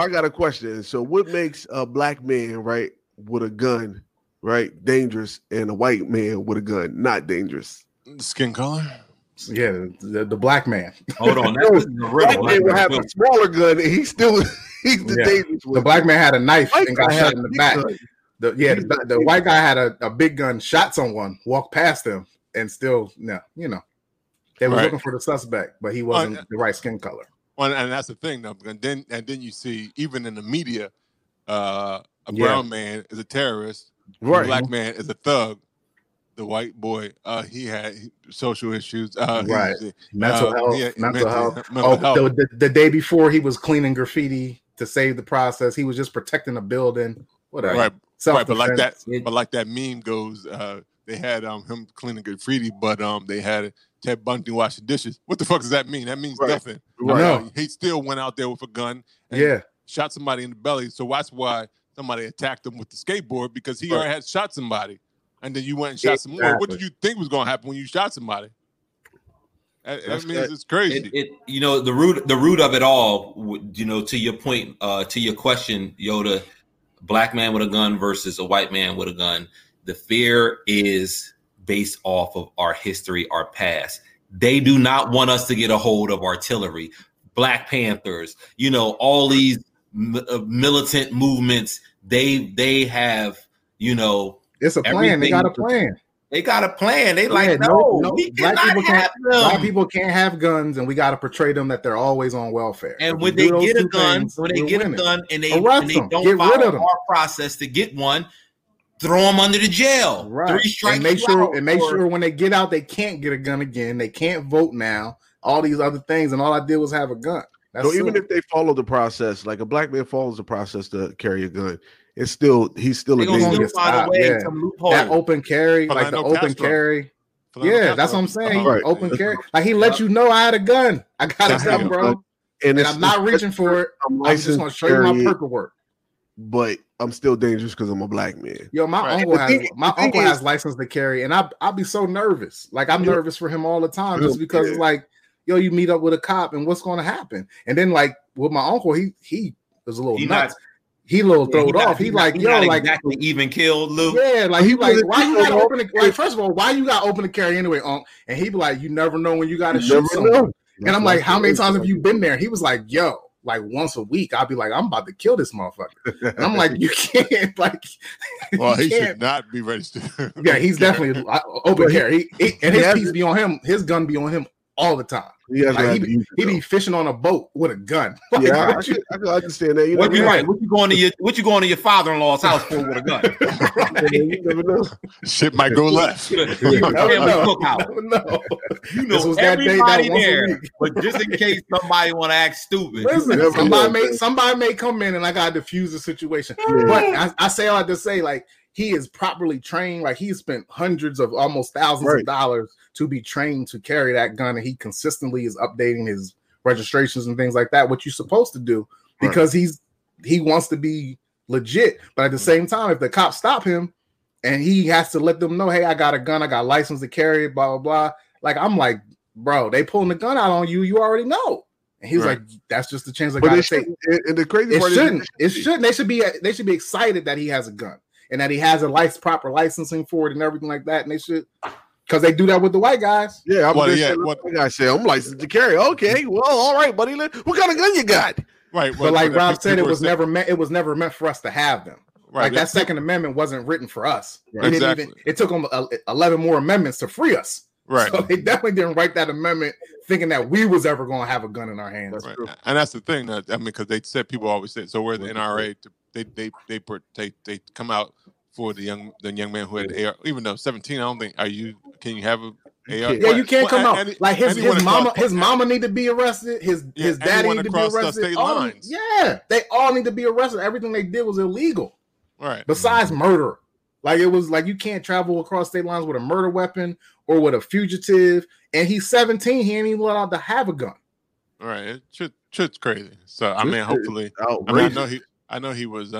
I got a question. So, what makes a black man with a gun dangerous, and a white man with a gun not dangerous? Skin color. Yeah, the black man. Hold on, the black man will have a smaller gun, and he's the dangerous one. The black man had a knife and got shot in the back. The white guy had a big gun, shot someone, walked past them, and still, they were looking for the suspect, but he wasn't the right skin color. And that's the thing, though. And then you see, even in the media, a brown man is a terrorist, a black man is a thug. The white boy, he had social issues, mental health. The day before, he was cleaning graffiti to save the process. He was just protecting a building. Whatever. Right, but like that, meme goes. They had him cleaning graffiti, but they had Ted Bundy wash the dishes. What the fuck does that mean? That means nothing. Right. No. He still went out there with a gun and shot somebody in the belly. So that's why somebody attacked him with the skateboard, because he already had shot somebody, and then you went and shot some more. What did you think was going to happen when you shot somebody? That means it's crazy. The root of it all. To your point, to your question, Yoda. Black man with a gun versus a white man with a gun. The fear is based off of our history, our past. They do not want us to get a hold of artillery, Black Panthers, all these militant movements. They have, it's a plan. They got a plan. They like, no, we cannot have them. Black people can't have guns, and we got to portray them that they're always on welfare. And when they get a gun, and they don't follow our process to get one, throw them under the jail. Right. 3 strikes. And make sure when they get out, they can't get a gun again. They can't vote now. All these other things, and all I did was have a gun. So even if they follow the process, like a black man follows the process to carry a gun, he's still a dangerous. That open carry, carry. Philando Castro. That's what I'm saying. Right. Open carry. Like he let you know I had a gun. I got it, bro. And I'm not reaching for it. I'm just gonna show you my perk work. But I'm still dangerous because I'm a black man. Yo, my uncle has license to carry, and I'll be so nervous. Like I'm nervous for him all the time, just because it's like, yo, you meet up with a cop, and what's gonna happen? And then like with my uncle, he was a little nuts. He little throwed off. He even killed Luke. Yeah, like he like, why you gotta open the, like, first of all, why you gotta open the carry anyway, Unc? And he be like, you never know when you gotta shoot someone. And I'm like, how many times have you been there? He was like, yo, like once a week. I'll be like, I'm about to kill this motherfucker. And I'm like, you can't, like. Well, he should not be registered. Yeah, he's definitely open carry. And his piece be on him. His gun be on him all the time. Like he be fishing on a boat with a gun. Like, I understand that. What you going to your father-in-law's house for with a gun? You never know. Shit might go left. Everybody there, but just in case somebody want to act stupid. Listen, somebody may come in, and I got to defuse the situation. Yeah. But I say all I have to say, like, he is properly trained. Like he spent hundreds of almost thousands of dollars to be trained to carry that gun. And he consistently is updating his registrations and things like that, which you're supposed to do, because he wants to be legit. But at the same time, if the cops stop him and he has to let them know, hey, I got a gun, I got a license to carry it, blah, blah, blah. Like, I'm like, bro, they pulling the gun out on you. You already know. And he was like, that's just the chance I got to take. And the crazy part is it shouldn't. They should be excited that he has a gun, and that he has a proper licensing for it and everything like that. And they should, because they do that with the white guys. Yeah, I'm licensed to carry. Okay, well, all right, buddy. What kind of gun you got? Right. Well, but like Rob said, it was never meant for us to have them. Right. Like that Second Amendment wasn't written for us. Right. Exactly. It took them 11 more amendments to free us. Right. So they definitely didn't write that amendment thinking that we was ever going to have a gun in our hands. That's true. And that's the thing. That, I mean, because they said, people always said, so we're the NRA to They come out for the young man who had AR. Even though 17, I don't think can you have an AR? Yeah, you can't come out. Like his mama need to be arrested. His daddy need to be arrested. They all need to be arrested. Everything they did was illegal. Right. Besides murder, like it was like you can't travel across state lines with a murder weapon or with a fugitive, and he's 17. He ain't even allowed to have a gun. All right, shit's crazy. So I mean, hopefully, I know he was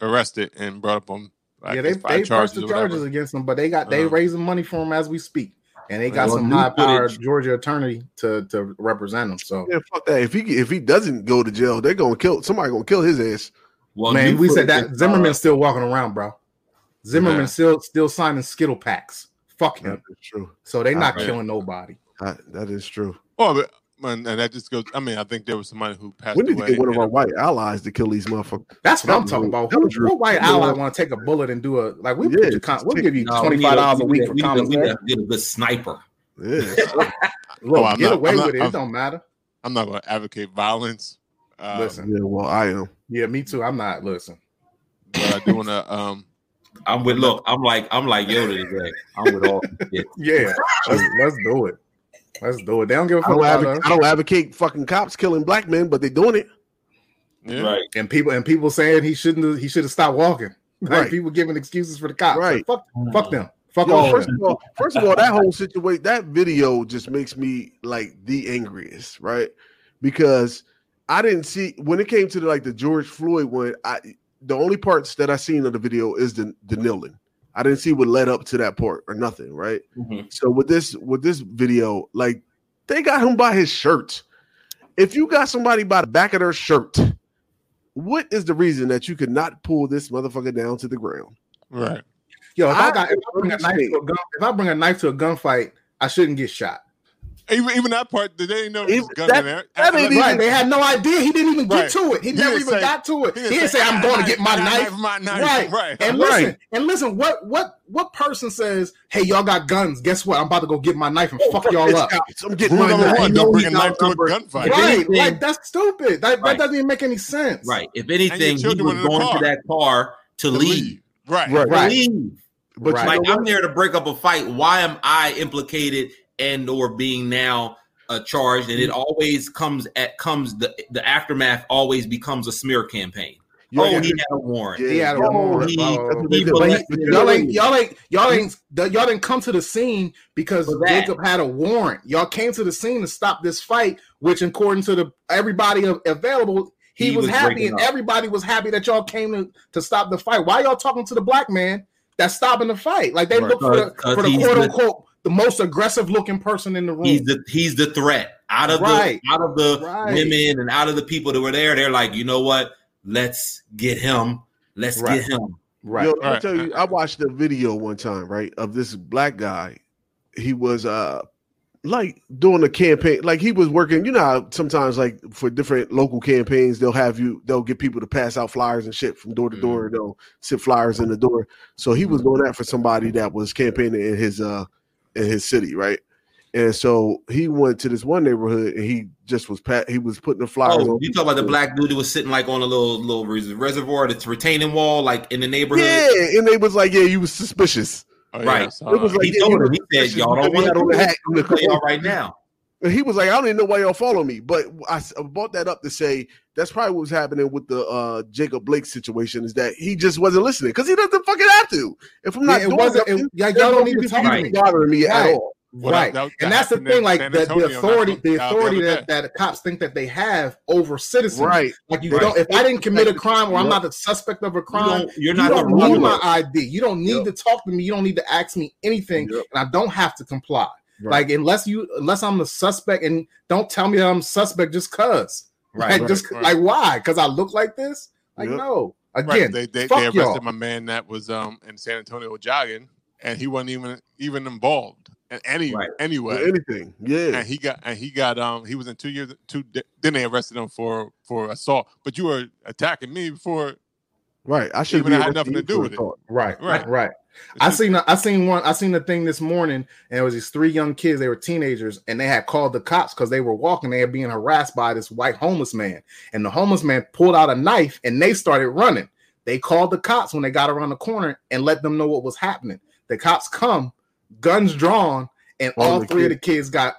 arrested and brought up on. Like, yeah, they pressed the charges against him, but they raising money for him as we speak, and they got some high-powered Georgia attorney to represent him. So yeah, fuck that. If he doesn't go to jail, they're gonna kill somebody. Gonna kill his ass. Well, man, we said that Zimmerman's still walking around, bro. Zimmerman's still signing Skittle packs. Fuck him. That's true. So they're not killing nobody. That is true. Oh, but and that just goes. I mean, I think there was somebody who passed away. We need to get one of our white allies to kill these motherfuckers. That's what I'm talking about. What white ally want to take a bullet and do a like? We'll give you $25 a week for comments. Get a good sniper. Yeah. Look, get away with it. It don't matter. I'm not going to advocate violence. Listen. Yeah. Well, I am. Yeah, me too. I'm not. Listen. But I do want to. I'm with. Look, I'm like Yoda today. I'm with all. Yeah. Let's do it. Let's do it. They don't give a fuck. I don't advocate fucking cops killing black men, but they're doing it. Yeah. Right. And people saying he should have stopped walking. Right. Like people giving excuses for the cops. Right. Like, fuck them. Fuck all. First of all, that whole situation, that video just makes me like the angriest, right? Because I didn't see when it came to the George Floyd one. The only parts that I seen of the video is the kneeling. I didn't see what led up to that part or nothing, right? Mm-hmm. So with this video, like they got him by his shirt. If you got somebody by the back of their shirt, what is the reason that you could not pull this motherfucker down to the ground? Right. Yo, if I bring a knife to a gunfight, I shouldn't get shot. Even that part, they didn't know he was gunning there. They had no idea. He didn't even get to it. He never even got to it. He didn't say, "I'm going to get my knife." Listen. What person says, "Hey, y'all got guns? Guess what? I'm about to go get my knife and fuck y'all up." I'm getting my knife. Don't bring a knife to a gunfight. Right? Like that's stupid. That doesn't even make any sense. Right. If anything, he was going to that car to leave. Right. Right. But like, I'm there to break up a fight. Why am I implicated? And or being now charged, and it always comes the aftermath always becomes a smear campaign. He had a warrant. Yeah, he had a warrant. Y'all didn't come to the scene because Jacob had a warrant. Y'all came to the scene to stop this fight, which according to everybody available, he was happy, and everybody was happy that y'all came to stop the fight. Why y'all talking to the black man that's stopping the fight? Like they look for the quote unquote. The most aggressive looking person in the room. He's the threat out of the women and out of the people that were there. They're like, you know what? Let's get him. Right. Yo, I'll tell you, I watched a video one time, right, of this black guy. He was doing a campaign, like he was working. You know, how sometimes like for different local campaigns, they'll get people to pass out flyers and shit from door to door. And they'll sit flyers in the door. So he was doing that for somebody that was campaigning in his city, right? And so he went to this one neighborhood, and he just was putting the flowers. Oh, you talk about the black dude who was sitting like on a little reservoir, that's retaining wall, like in the neighborhood. Yeah, and they was like, "Yeah, you was suspicious, right?" Yeah, it was like he said, "Y'all don't want to do that on y'all right now." And he was like, "I don't even know why y'all follow me," but I brought that up to say that's probably what was happening with the Jacob Blake situation is that he just wasn't listening because he doesn't fucking have to. If I'm not, y'all don't even talk to me at all, right? And that's the thing, like the authority that the cops think that they have over citizens, right? Like you don't. If I didn't commit a crime or I'm not the suspect of a crime, you don't need my ID. You don't need to talk to me. You don't need to ask me anything, and I don't have to comply. Right. Like unless I'm the suspect, and don't tell me that I'm suspect just cause, like why? Because I look like this. Like no, again, they arrested y'all. My man that was in San Antonio jogging, and he wasn't even involved in anything. Yeah, and he got he was in 2 years. Then they arrested him for assault. But you were attacking me before, right? I should even have nothing to do with it. Right. I seen the thing this morning, and it was these three young kids. They were teenagers, and they had called the cops because they were walking. They were being harassed by this white homeless man, and the homeless man pulled out a knife, and they started running. They called the cops when they got around the corner and let them know what was happening. The cops come, guns drawn, and all three of the kids got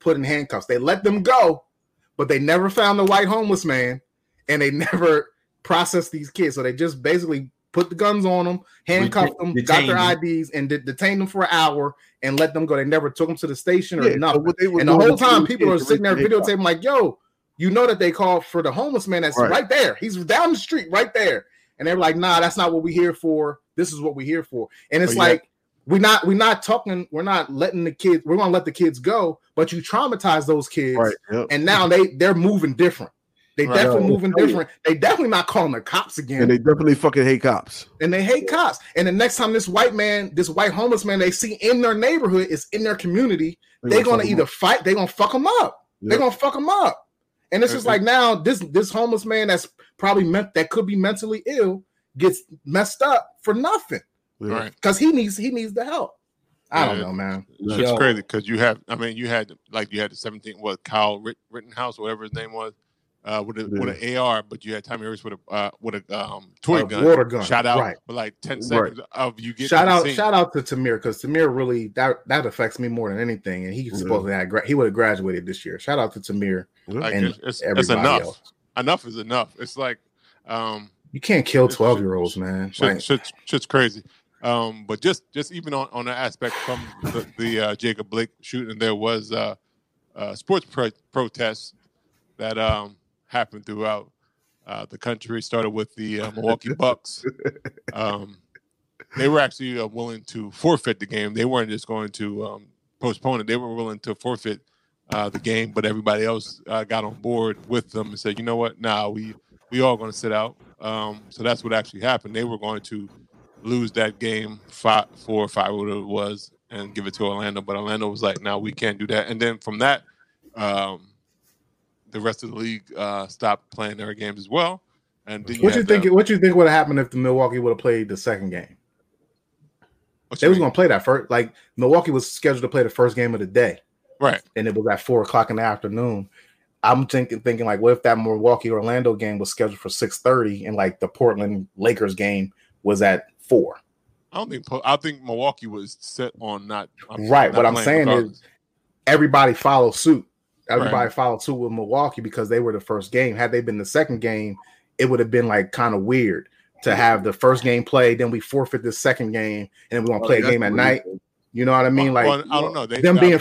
put in handcuffs. They let them go, but they never found the white homeless man, and they never processed these kids. So they just basically put the guns on them, handcuffed them, got their IDs, and detained them for an hour and let them go. They never took them to the station or nothing. And the whole time, people are sitting there videotaping like, yo, you know that they called for the homeless man that's right there. He's down the street right there. And they're like, nah, that's not what we're here for. This is what we're here for. And it's we're gonna let the kids go, but you traumatize those kids. Right, yep. And now they're moving different. They definitely moving different. They definitely not calling the cops again. And they definitely fucking hate cops. And they hate cops. And the next time this white homeless man they see in their neighborhood is in their community, they're gonna either fight, they're gonna fuck them up. Yep. They're gonna fuck them up. And it's just like now this homeless man that's probably that could be mentally ill gets messed up for nothing, right? Because he needs the help. I don't know, man. It's crazy because you had the 17th Kyle Rittenhouse, whatever his name was, with an AR, but you had Tommy Harris with a toy gun, water gun. Shout out for 10 seconds of you getting shout out to Tamir, because Tamir really that affects me more than anything, and he's supposedly he would have graduated this year. Shout out to Tamir and it's enough. Else. Enough is enough. It's like. You can't kill 12-year-olds, man. Shit's crazy. But just even on the aspect from the Jacob Blake shooting, there was sports protests that happened throughout the country. Started with the Milwaukee Bucks. They were actually willing to forfeit the game. They weren't just going to postpone it. They were willing to forfeit the game, but everybody else got on board with them and said, you know what? Nah, we all going to sit out. So that's what actually happened. They were going to lose that game 5-4 or 5, whatever it was, and give it to Orlando. But Orlando was like, "No, we can't do that." And then from that, the rest of the league stopped playing their games as well. And what you think would have happened if the Milwaukee would have played the second game? They was going to play that first. Like Milwaukee was scheduled to play the first game of the day, right? And it was at 4:00 in the afternoon. I'm thinking like, what if that Milwaukee Orlando game was scheduled for 6:30 and like the Portland Lakers game was at 4:00? I think Milwaukee was set on not. What I'm saying is everybody followed suit. Everybody followed suit with Milwaukee because they were the first game. Had they been the second game, it would have been like kind of weird to have the first game played, then we forfeit the second game, and then we're gonna play a game at night. You know what I mean? Like, I don't know. Them being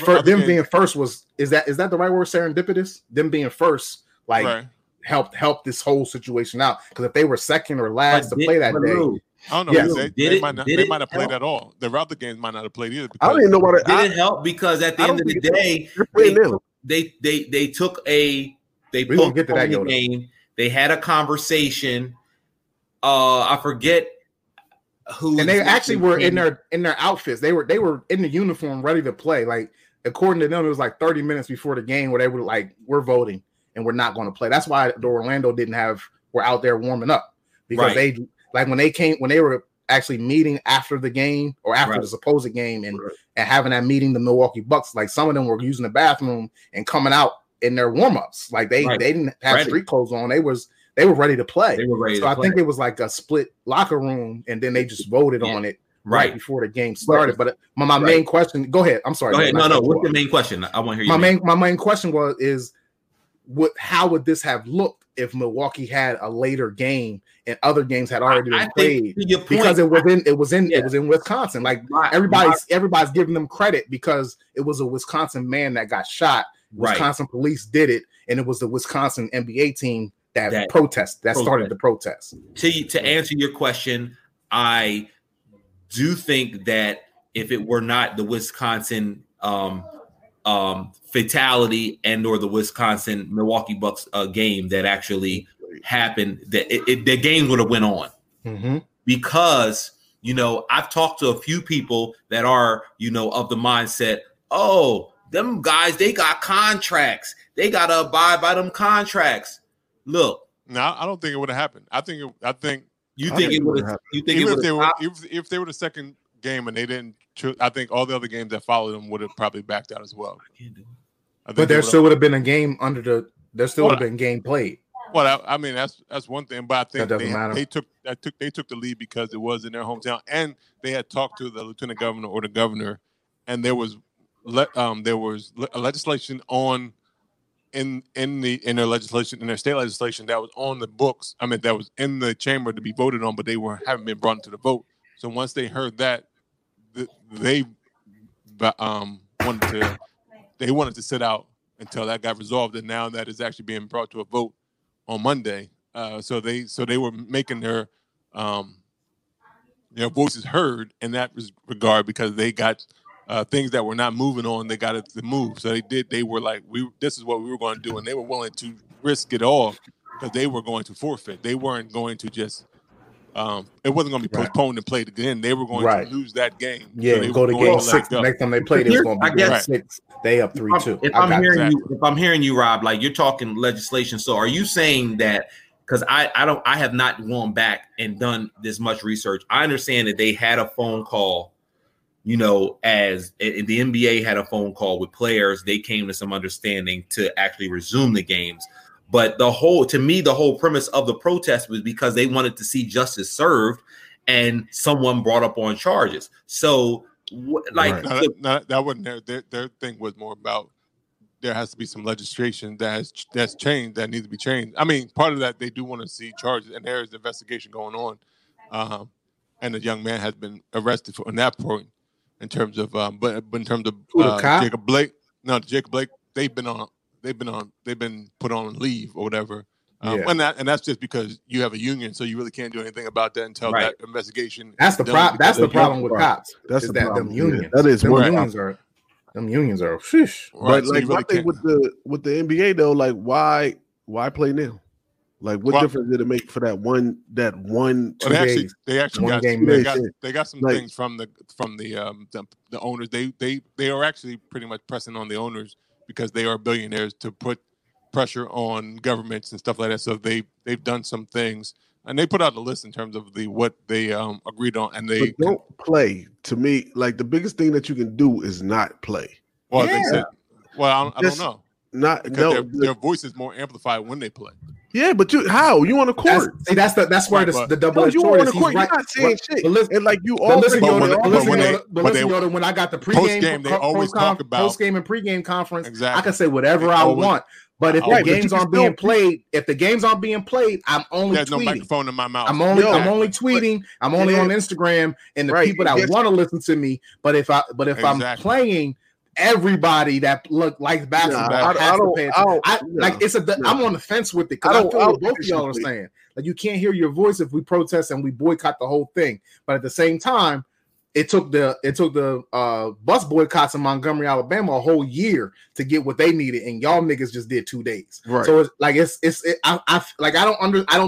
first was is that the right word? Serendipitous. Them being first, like, helped this whole situation out. Because if they were second or last to play that day, I don't know. Yeah. They might have played at all. The other games might not have played either. I don't even know why it didn't help, because at the end of the day, they postponed the game. They had a conversation. I forget. And they actually were in their outfits. They were in the uniform, ready to play. Like according to them, it was like 30 minutes before the game where they were like, "We're voting and we're not going to play." That's why the Orlando were out there warming up, because they like when they were actually meeting after the game or after the supposed game and having that meeting. The Milwaukee Bucks, like some of them were using the bathroom and coming out in their warm ups. Like they didn't have street clothes on. They were ready to play. I think it was like a split locker room, and then they just voted on it right before the game started. But my main question, go ahead. I'm sorry. Go ahead. No. What's the main question? I want to hear you. My main question was how would this have looked if Milwaukee had a later game and other games had already been played? Because it was in Wisconsin. Like everybody's giving them credit because it was a Wisconsin man that got shot. Wisconsin police did it, and it was the Wisconsin NBA team that started the protest. To answer your question, I do think that if it were not the Wisconsin fatality and/or the Wisconsin Milwaukee Bucks game that actually happened, that the game would have went on. Mm-hmm. Because I've talked to a few people that are of the mindset, oh, them guys, they got contracts, they gotta abide by them contracts. Look, no, I don't think it would have happened. If they were the second game and they didn't choose, I think all the other games that followed them would have probably backed out as well. But there still would have been a game would have been game played. Well, I mean that's one thing, but I think they took the lead because it was in their hometown, and they had talked to the lieutenant governor or the governor, and there was legislation on in their legislation, in their state legislation that was on the books. I mean, that was in the chamber to be voted on, but they haven't been brought to the vote. So once they heard that, they wanted to sit out until that got resolved, and now that is actually being brought to a vote on Monday. So they were making their voices heard in that regard, because they got things that were not moving on. They got it to move. So they did. They were like, this is what we were going to do. And they were willing to risk it all because they were going to forfeit. They weren't going to just, it wasn't going to be postponed and played again. They were going to lose that game. Yeah, so they go to game six. The next time they played, it was going to be game six. They up 3-2. If I'm hearing you, Rob, like you're talking legislation. So are you saying that, because I have not gone back and done this much research. I understand that they had a phone call, you know, as the NBA had a phone call with players. They came to some understanding to actually resume the games. But the whole premise of the protest was because they wanted to see justice served and someone brought up on charges. So that wasn't their thing. Was more about, there has to be some legislation that's changed, that needs to be changed. I mean, part of that, they do want to see charges, and there is an investigation going on. And a young man has been arrested for, on that point, in terms of but in terms of Jacob Blake, they've been put on leave or whatever. And that's just because you have a union, so you really can't do anything about that until that investigation. That's the problem with cops. That's the problem. Them unions. Yeah, that is where unions are. Them unions are fish. Right, but so like, one thing with the NBA though, like why play now? Like, what difference did it make for that one? They got some things from the owners. They are actually pretty much pressing on the owners, because they are billionaires, to put pressure on governments and stuff like that. So they've done some things, and they put out a list in terms of what they agreed on. And they don't play. To me, like, the biggest thing that you can do is not play. Well, they said, I don't know. Their voice is more amplified when they play. Yeah, but you on a court? That's where the double-edged sword is. You on a court? You're not saying shit. But listen, when I got the pregame, postgame and pregame conference, exactly. I can say whatever I want. But if the games aren't being played, I'm only tweeting. There's no microphone in my mouth. I'm only tweeting. I'm only on Instagram, and the people that want to listen to me. But if I'm playing, everybody that likes basketball, I'm on the fence with it. I feel what both of y'all are saying. Like, you can't hear your voice if we protest and we boycott the whole thing. But at the same time, it took the bus boycotts in Montgomery, Alabama, a whole year to get what they needed, and y'all niggas just did 2 days. Right. So I don't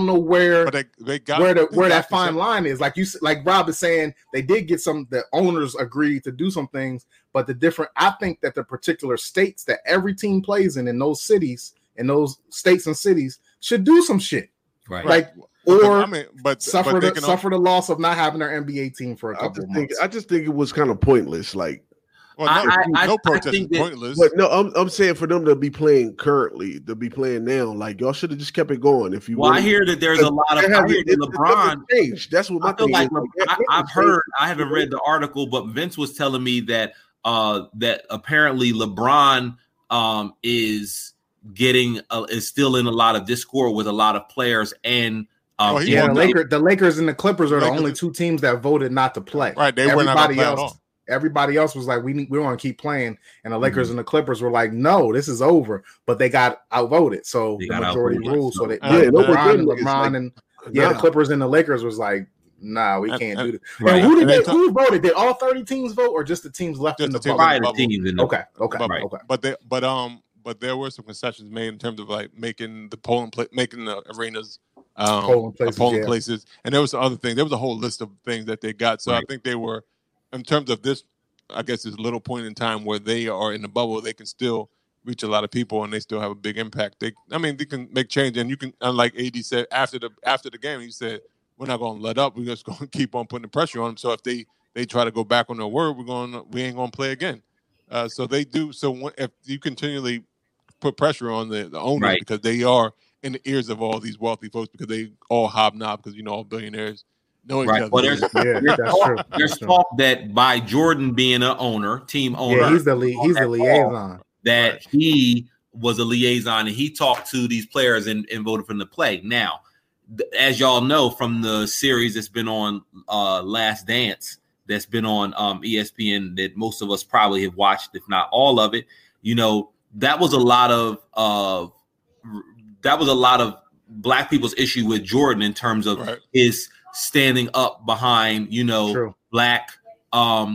know where that fine line is. Like Rob is saying, they did get some. The owners agreed to do some things. But I think that the particular states that every team plays in those cities, in those states and cities, should do some shit, right? Like, suffer the loss of not having their NBA team for a couple of months. I just think it was kind of pointless. Like, protest is pointless. But no, I'm saying for them to be playing currently, to be playing now, like, y'all should have just kept it going. If you, I hear that there's a lot of LeBron changed. That's what my thing is. I've heard. I haven't read the article, but Vince was telling me that apparently LeBron is still in a lot of discord with a lot of players, and the Lakers and the Clippers are the only two teams that voted not to play. Right, they were not playing at all. Everybody else was like, we want to keep playing, and the Lakers and the Clippers were like, no, this is over. But they got outvoted, so the majority ruled. So they LeBron and the Clippers and the Lakers was like, nah, we can't do that. Right. Who voted? Did all 30 teams vote, or just the teams left in the bubble? Okay. But there were some concessions made in terms of like making the making the arenas polling places, and there was some other things. There was a whole list of things that they got. So I think they were, in terms of this, I guess this little point in time where they are in the bubble, they can still reach a lot of people, and they still have a big impact. They can make change, and you can, unlike AD said after the game, he said, we're not going to let up. We're just going to keep on putting the pressure on them. So if they try to go back on their word, we ain't going to play again. So they do. So if you continually put pressure on the owners, because they are in the ears of all these wealthy folks, because they all hobnob, because, you know, all billionaires know each other. Well, there's talk that by Jordan being an owner, team owner, he's the liaison. That he was a liaison, and he talked to these players and voted for them to play. Now, as y'all know from the series that's been on Last Dance, that's been on ESPN, that most of us probably have watched, if not all of it, you know, that was a lot of black people's issue with Jordan in terms of his standing up behind, you know, black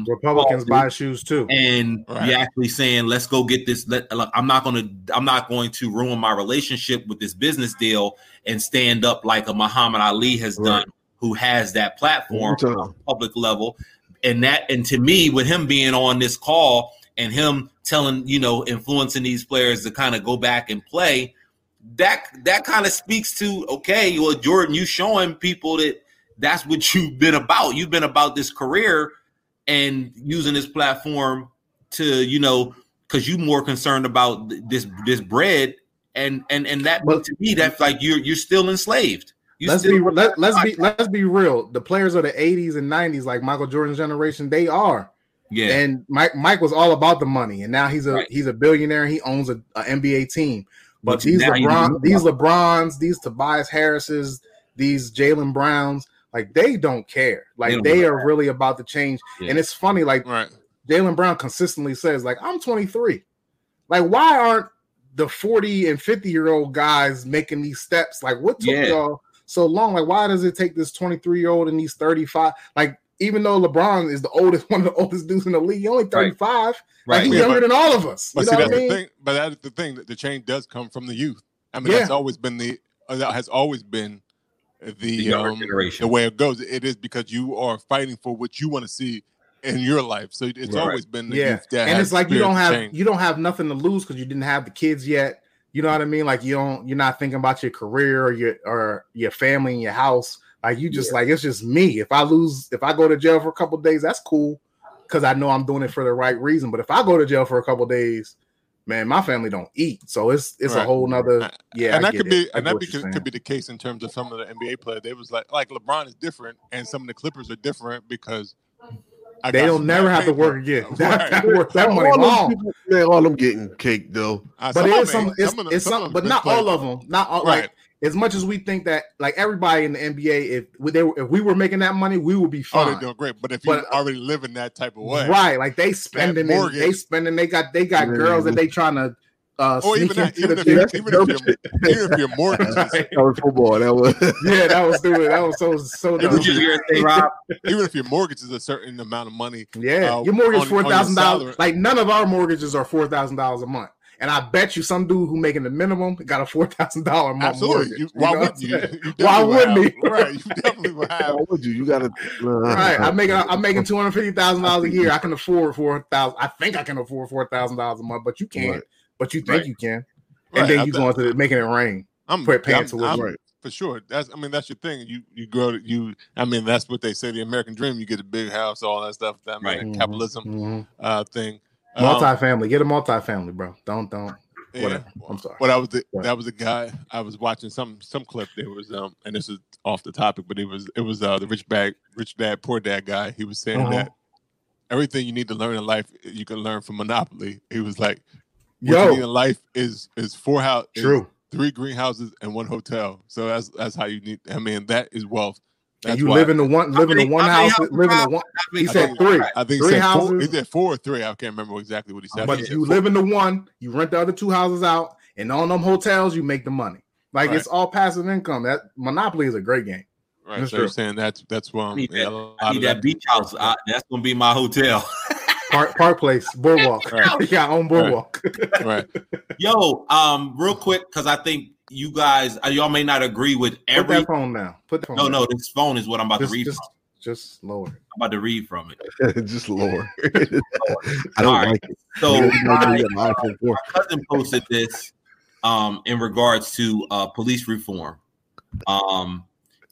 Republicans buy shoes too, and you're actually saying, "Let's go get this." I'm not going to ruin my relationship with this business deal and stand up like a Muhammad Ali has done, who has that platform on a public level. And to me, with him being on this call and him telling, you know, influencing these players to kind of go back and play, that kind of speaks to, okay, well, Jordan, you showing people that's what you've been about. You've been about this career and using this platform to, you know, because you're more concerned about this bread and that. But to me, that's like you're still enslaved. Let's be real. The players of the 80s and 90s, like Michael Jordan's generation, they are. Yeah. And Mike was all about the money, and now he's a billionaire. He owns a NBA team. But these LeBrons, these Tobias Harrises, these Jaylen Browns, like, they don't care. Like, they are really about the change. Yeah. And it's funny, like, Jaylen Brown consistently says, like, I'm 23. Like, why aren't the 40 and 50-year-old guys making these steps? Like, what took y'all so long? Like, why does it take this 23-year-old and these 35? Like, even though LeBron is one of the oldest dudes in the league, he's only 35. Right. Like, he's younger than all of us. But that's the thing. The change does come from the youth. I mean, that has always been the way it goes. It is because you are fighting for what you want to see in your life. So it's always been the youth that. And it's like you don't have nothing to lose because you didn't have the kids yet. You know what I mean? Like, you're not thinking about your career or your family and your house. Like, you just like, it's just me. If I go to jail for a couple of days, that's cool because I know I'm doing it for the right reason. But if I go to jail for a couple of days, man, my family don't eat. So it's a whole nother. Yeah. And that could be the case in terms of some of the NBA players. They was like LeBron is different and some of the Clippers are different because they'll never have to work again. That money long. Man, all them getting cake though. But not all of them. Not all like. As much as we think that, like, everybody in the NBA, if we were making that money, we would be fine. Oh, they're doing great. But if you already live in that type of way, right? Like, they spending. They got girls that they trying to sneak into the business. Even if your mortgage is that was football. That was that was stupid. That was so dumb. Even if your mortgage is a certain amount of money, your mortgage is $4,000. Like, none of our mortgages are $4,000 a month. And I bet you some dude who making the minimum got a $4,000 month mortgage. Why wouldn't he? Right, you definitely would have. Why would you? You gotta. Right, I'm making $250,000 a year. I can afford $4,000. I think I can afford $4,000 a month, but you can't. Right. But you think you can, and then you going to making it rain. For sure. That's your thing. You grow. That's what they say. The American dream. You get a big house, all that stuff. That capitalism thing. Multi-family, get a multi-family, bro. Don't. Whatever. I'm sorry. But that was a guy I was watching some clip. There was and this is off the topic, but it was the rich dad poor dad guy. He was saying that everything you need to learn in life you can learn from Monopoly. He was like, what you need in life is four houses, 3 greenhouses, and 1 hotel. So that's how you need. I mean, that is wealth. That's and you live in the one, live in the one house, live in the one. He said 3. I think 3 houses. Four, he said 4 or 3. I can't remember exactly what he said. But if you live in the one, you rent the other 2 houses out, and on them hotels, you make the money. Like it's all passive income. That Monopoly is a great game. Right. That's so you're saying that's why I need that beach house. That's gonna be my hotel. Park Place, Boardwalk. Right. Yeah, on Boardwalk. Right. Yo, real quick, because I think you guys, y'all may not agree with every. Put that phone now. No, this phone is what I'm about to read from. Just lower. I'm about to read from it. Just lower. I don't like it. So my cousin posted this in regards to police reform,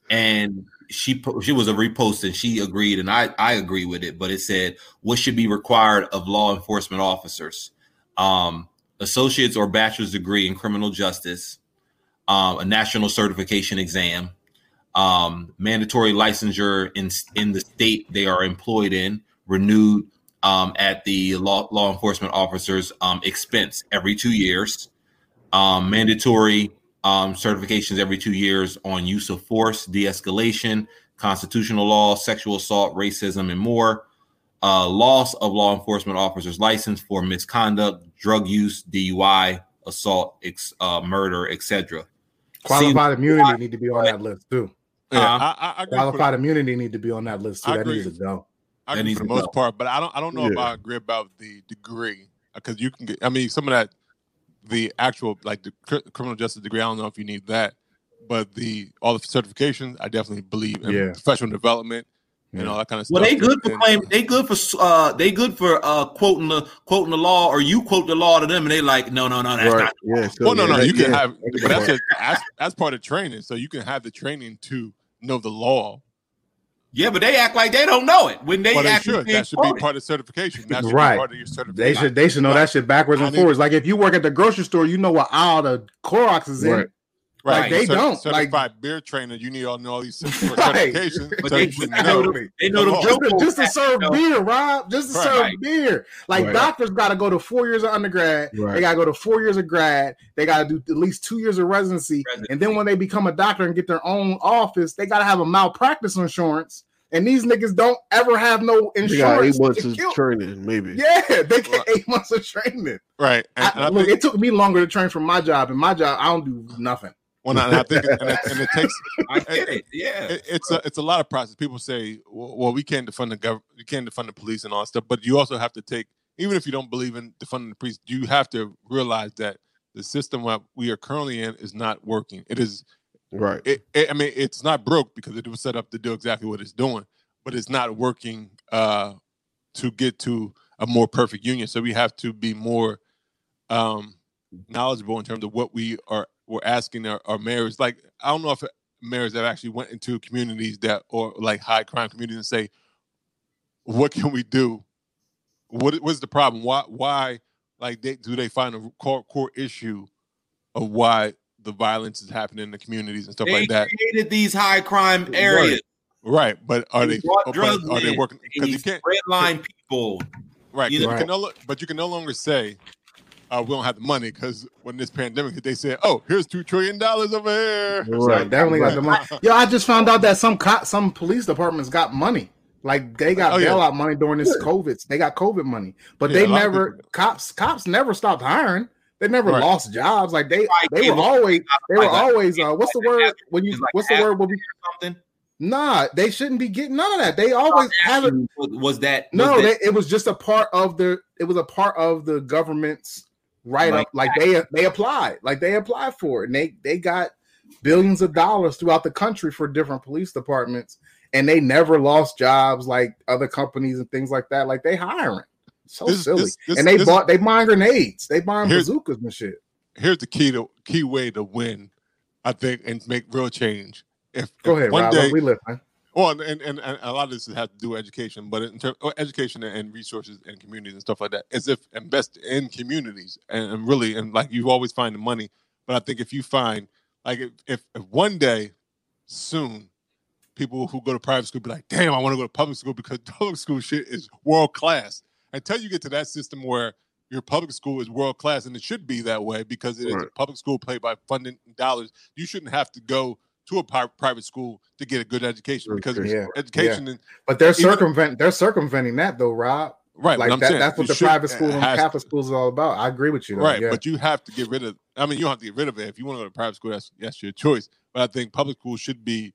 and she was a repost and she agreed, and I agree with it. But it said, what should be required of law enforcement officers? Associates or bachelor's degree in criminal justice. A national certification exam, mandatory licensure in the state they are employed in, renewed at the law enforcement officer's expense every 2 years, mandatory certifications every 2 years on use of force, de-escalation, constitutional law, sexual assault, racism, and more. Loss of law enforcement officer's license for misconduct, drug use, DUI, assault, murder, etc. Qualified immunity need to be on that list too. I qualified immunity need to be on that list too. That needs to go. I agree for the most part, but I don't know if I agree about the degree, because you can get, I mean, some of that, the actual like the criminal justice degree, I don't know if you need that, but all the certifications, I definitely believe in professional development. You know, that kind of stuff. Well, they good for quoting the law, or you quote the law to them, and they like, no, that's right. Not. Yeah, so, well, no, you can have, but that's part of training. So you can have the training to know the law. Yeah, but they act like they don't know it when they actually. That should be part of certification. That should be part of your certification. They should know that shit backwards and forwards. Like if you work at the grocery store, you know what aisle the Clorox is in. Right, like they don't certified beer trainer. You need all know all these certifications. But they know to serve beer, Rob. Just to serve beer. Like doctors got to go to 4 years of undergrad. Right. They got to go to 4 years of grad. They got to do at least 2 years of residency, and then when they become a doctor and get their own office, they got to have a malpractice insurance. And these niggas don't ever have no insurance. They got 8 months of training, maybe. Yeah, they get 8 months of training. Right. And I think it took me longer to train for my job. And my job, I don't do nothing. Well, I think, and it takes. I get it. Yeah, it's a lot of process. People say, "Well, we can't defund the government, you can't defund the police, and all that stuff." But you also have to take, even if you don't believe in defunding the police, you have to realize that the system that we are currently in is not working. It is right. It's not broke because it was set up to do exactly what it's doing, but it's not working to get to a more perfect union. So we have to be more knowledgeable in terms of what we are. We're asking our mayors, like, I don't know if mayors that actually went into communities that, or like high crime communities, and say, what can we do? What's the problem? Why like do they find a core issue of why the violence is happening in the communities and stuff like that? They created these high crime areas. Right. But are they working? Because you can't redline people. Right. But you can no longer say, we don't have the money, because when this pandemic hit, they said, "Oh, here's $2 trillion over here." Right, so definitely got the money. Yo, I just found out that some police departments got money. Like they got bailout money during this COVID. They got COVID money, but they never cops never stopped hiring. They never lost jobs. Like they were always. What's the word when you? What's the word when we something? Nah, they shouldn't be getting none of that. They always have it. It was just a part of the. It was a part of the government's. Right up, like they applied for it, and they got billions of dollars throughout the country for different police departments, and they never lost jobs like other companies and things like that. Like they hiring, so silly, and they mine grenades, they mine bazookas and shit. Here's the key way to win, I think, and make real change. Go ahead, one Rob, day we live. Man. Well, and a lot of this has to do with education, but in terms of education and resources and communities and stuff like that, as if invest in communities and really, and like you always find the money. But I think if you find, like, if one day soon people who go to private school be like, damn, I want to go to public school because public school shit is world class. Until you get to that system where your public school is world class, and it should be that way because it is a public school paid by funding dollars, you shouldn't have to go to a private school to get a good education because education. Yeah. But they're circumventing that though, Rob. Right. Like that's what the private school and Catholic schools is all about. I agree with you. Though. Right. Yeah. But you have to get rid of, I mean, you don't have to get rid of it. If you want to go to private school, that's your choice. But I think public school should be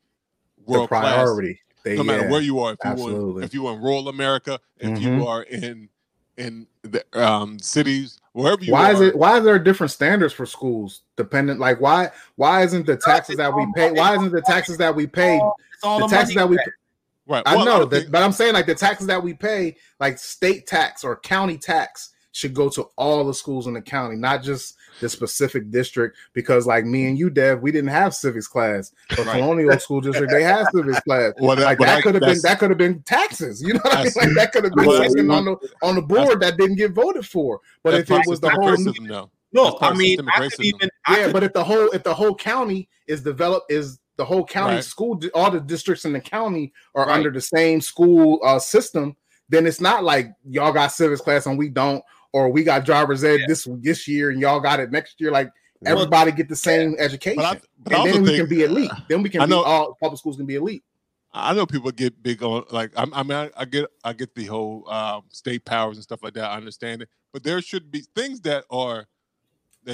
world class. Priority. No matter where you are. If you are in rural America, if you are in the cities, wherever you are. Why is there different standards for schools dependent? Like why isn't the taxes that we pay? Why isn't the taxes that we pay the taxes that we pay? Right. I know that, but I'm saying like the taxes that we pay, like state tax or county tax, should go to all the schools in the county, not just the specific district. Because like me and you, Dev, we didn't have civics class, but Colonial School District, they had civics class. Well, that could have been taxes. You know what I mean? Like that could have been something on the board that didn't get voted for. But if it was the whole, no, I mean, but if the whole county is developed, is the whole county school, all the districts in the county are under the same school system, then it's not like y'all got civics class and we don't. Or we got driver's ed this year and y'all got it next year. Like Everybody get the same education, but then we can be elite. Then we can. All public schools can be elite. I know people get big on like I mean I get the whole state powers and stuff like that. I understand it, but there should be things that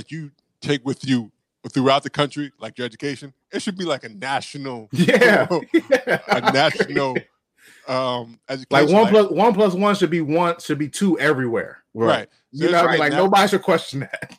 you take with you throughout the country, like your education. It should be like a national, education. Like one plus one should be two everywhere. Right. Like nobody should question that.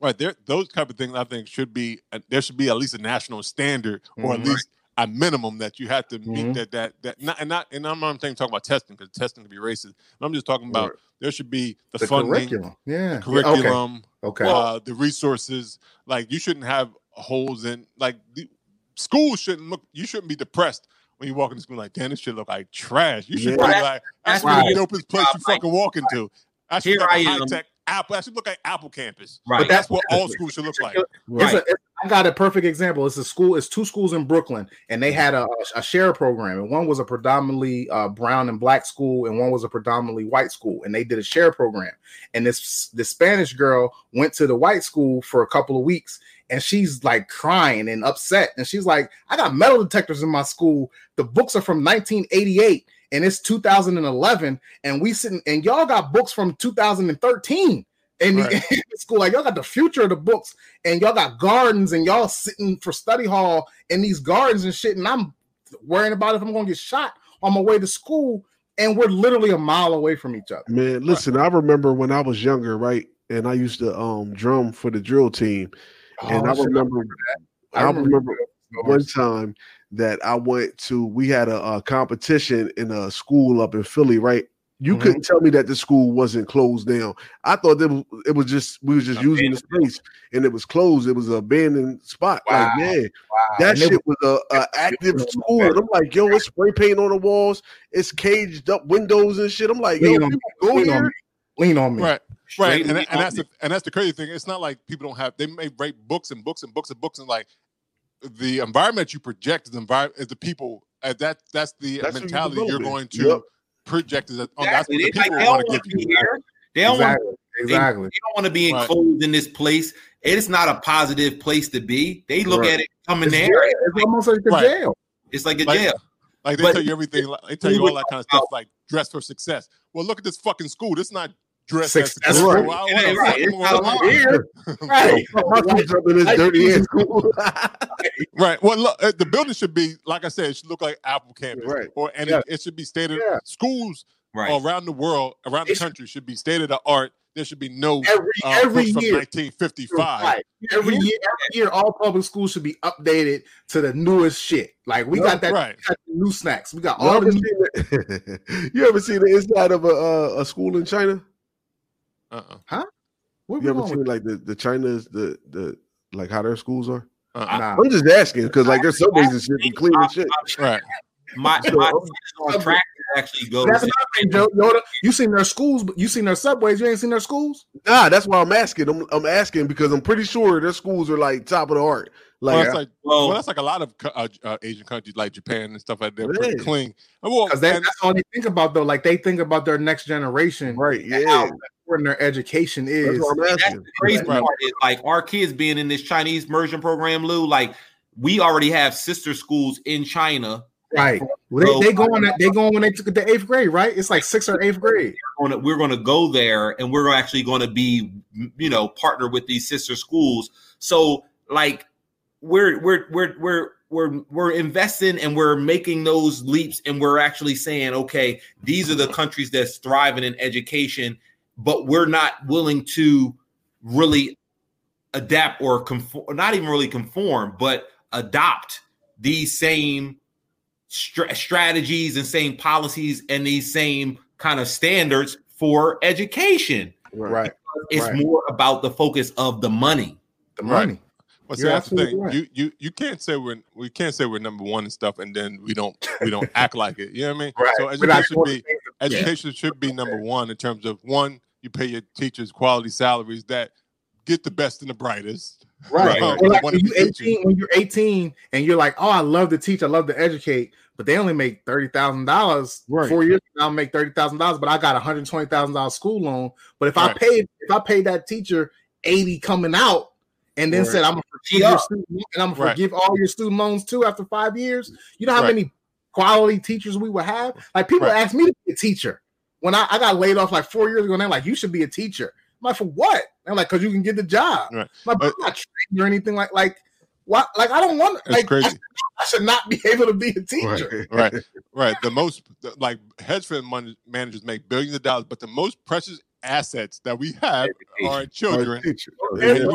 Right. Those type of things I think should be there should be at least a national standard or at least a minimum that you have to meet and I'm not talking about testing because testing can be racist. I'm just talking about there should be the funding, curriculum. Yeah. The curriculum. Okay. The resources. Like you shouldn't have holes in like the school shouldn't look you shouldn't be depressed. When you walk into school like, damn, this shit look like trash. You should be like, that's the dopest place you fucking walk into. I should look like high-tech Apple. I should look like Apple campus. Right. But that's what all schools should look like. Right. I got a perfect example. It's a school. It's two schools in Brooklyn, and they had a share program. And one was a predominantly brown and black school, and one was a predominantly white school. And they did a share program. And this Spanish girl went to the white school for a couple of weeks, and she's like crying and upset. And she's like, I got metal detectors in my school. The books are from 1988 and it's 2011. And we sitting and y'all got books from 2013 in the school. Like y'all got the future of the books and y'all got gardens and y'all sitting for study hall in these gardens and shit. And I'm worrying about if I'm going to get shot on my way to school. And we're literally a mile away from each other. Man, listen, I remember when I was younger, right? And I used to drum for the drill team. And I remember one time that I went to, we had a competition in a school up in Philly, right? You couldn't tell me that the school wasn't closed down. I thought that it was just, we were just abandoned. Using the space and it was closed. It was an abandoned spot. Wow. Like, man, that shit was an active school. And I'm like, yo, it's spray paint on the walls. It's caged up windows and shit. I'm like, yo, people go here. Lean on me. Right. Right, and that's the crazy thing. It's not like people don't have. They may write books and books and books and books, and like the environment you project is the environment is the people. That's the mentality you're going to project. Is exactly. That's what the people want to give you. They don't want. Exactly. They don't want to be enclosed in this place. It's not a positive place to be. They look at it coming there. It's almost like a jail. It's like a jail. Like they tell you everything. They tell you all that kind of stuff. Like dress for success. Well, look at this fucking school. This is not. That's right. Right. Well, look, the building should be, like I said, it should look like Apple campus, it should be stated. Yeah. Schools around the world, around the country, should be state of the art. There should be no every year from 1955. Right. Every year, all public schools should be updated to the newest shit. Like we got that new snacks. We got all the new. You ever seen the inside of a school in China? Huh? You ever seen like the China's the like how their schools are? Nah. I'm just asking because like there's some places that be clean and shit. Right. My on track actually goes. That's another thing, Yoda. You seen their schools, but you seen their subways. You ain't seen their schools. Nah, that's why I'm asking. I'm asking because I'm pretty sure their schools are like top of the art. Like, that's like a lot of Asian countries, like Japan and stuff like that. They're pretty clean. Because that's all they think about though. Like they think about their next generation, right? Yeah. And their education is that's the crazy part is like our kids being in this Chinese immersion program, Lou. Like we already have sister schools in China, right? So, they go when they took the 8th grade, right? It's like 6th or 8th grade. We're gonna go there, and we're actually going to be, partner with these sister schools. So like we're investing and we're making those leaps, and we're actually saying, okay, these are the countries that's thriving in education. But we're not willing to really adapt or conform, not even really conform, but adopt these same strategies and same policies and these same kind of standards for education. Right. It's more about the focus of the money. The money. Well, see, that's the thing. Right. You can't say we're number one and stuff, and then we don't act like it. You know what I mean? Right. So education should be number one in terms of one, you pay your teachers quality salaries that get the best and the brightest. Right. When you're 18 and you're like, oh, I love to teach, I love to educate, but they only make $30,000. Right. 4 years now, I make $30,000, but I got $120,000 school loan. But if I paid that teacher $80,000 coming out. and then said, I'm going to forgive your student loans, and I'm going to forgive all your student loans too after 5 years. You know how many quality teachers we would have? Like, people asked me to be a teacher. When I got laid off like 4 years ago, and they're like, you should be a teacher. I'm like, for what? I'm like, because you can get the job. Right. My brother's not trained or anything like what? Like, I don't want to, like, I should not be able to be a teacher. Right, right, right. The most, like, hedge fund managers make billions of dollars, but the most precious assets that we have are children. And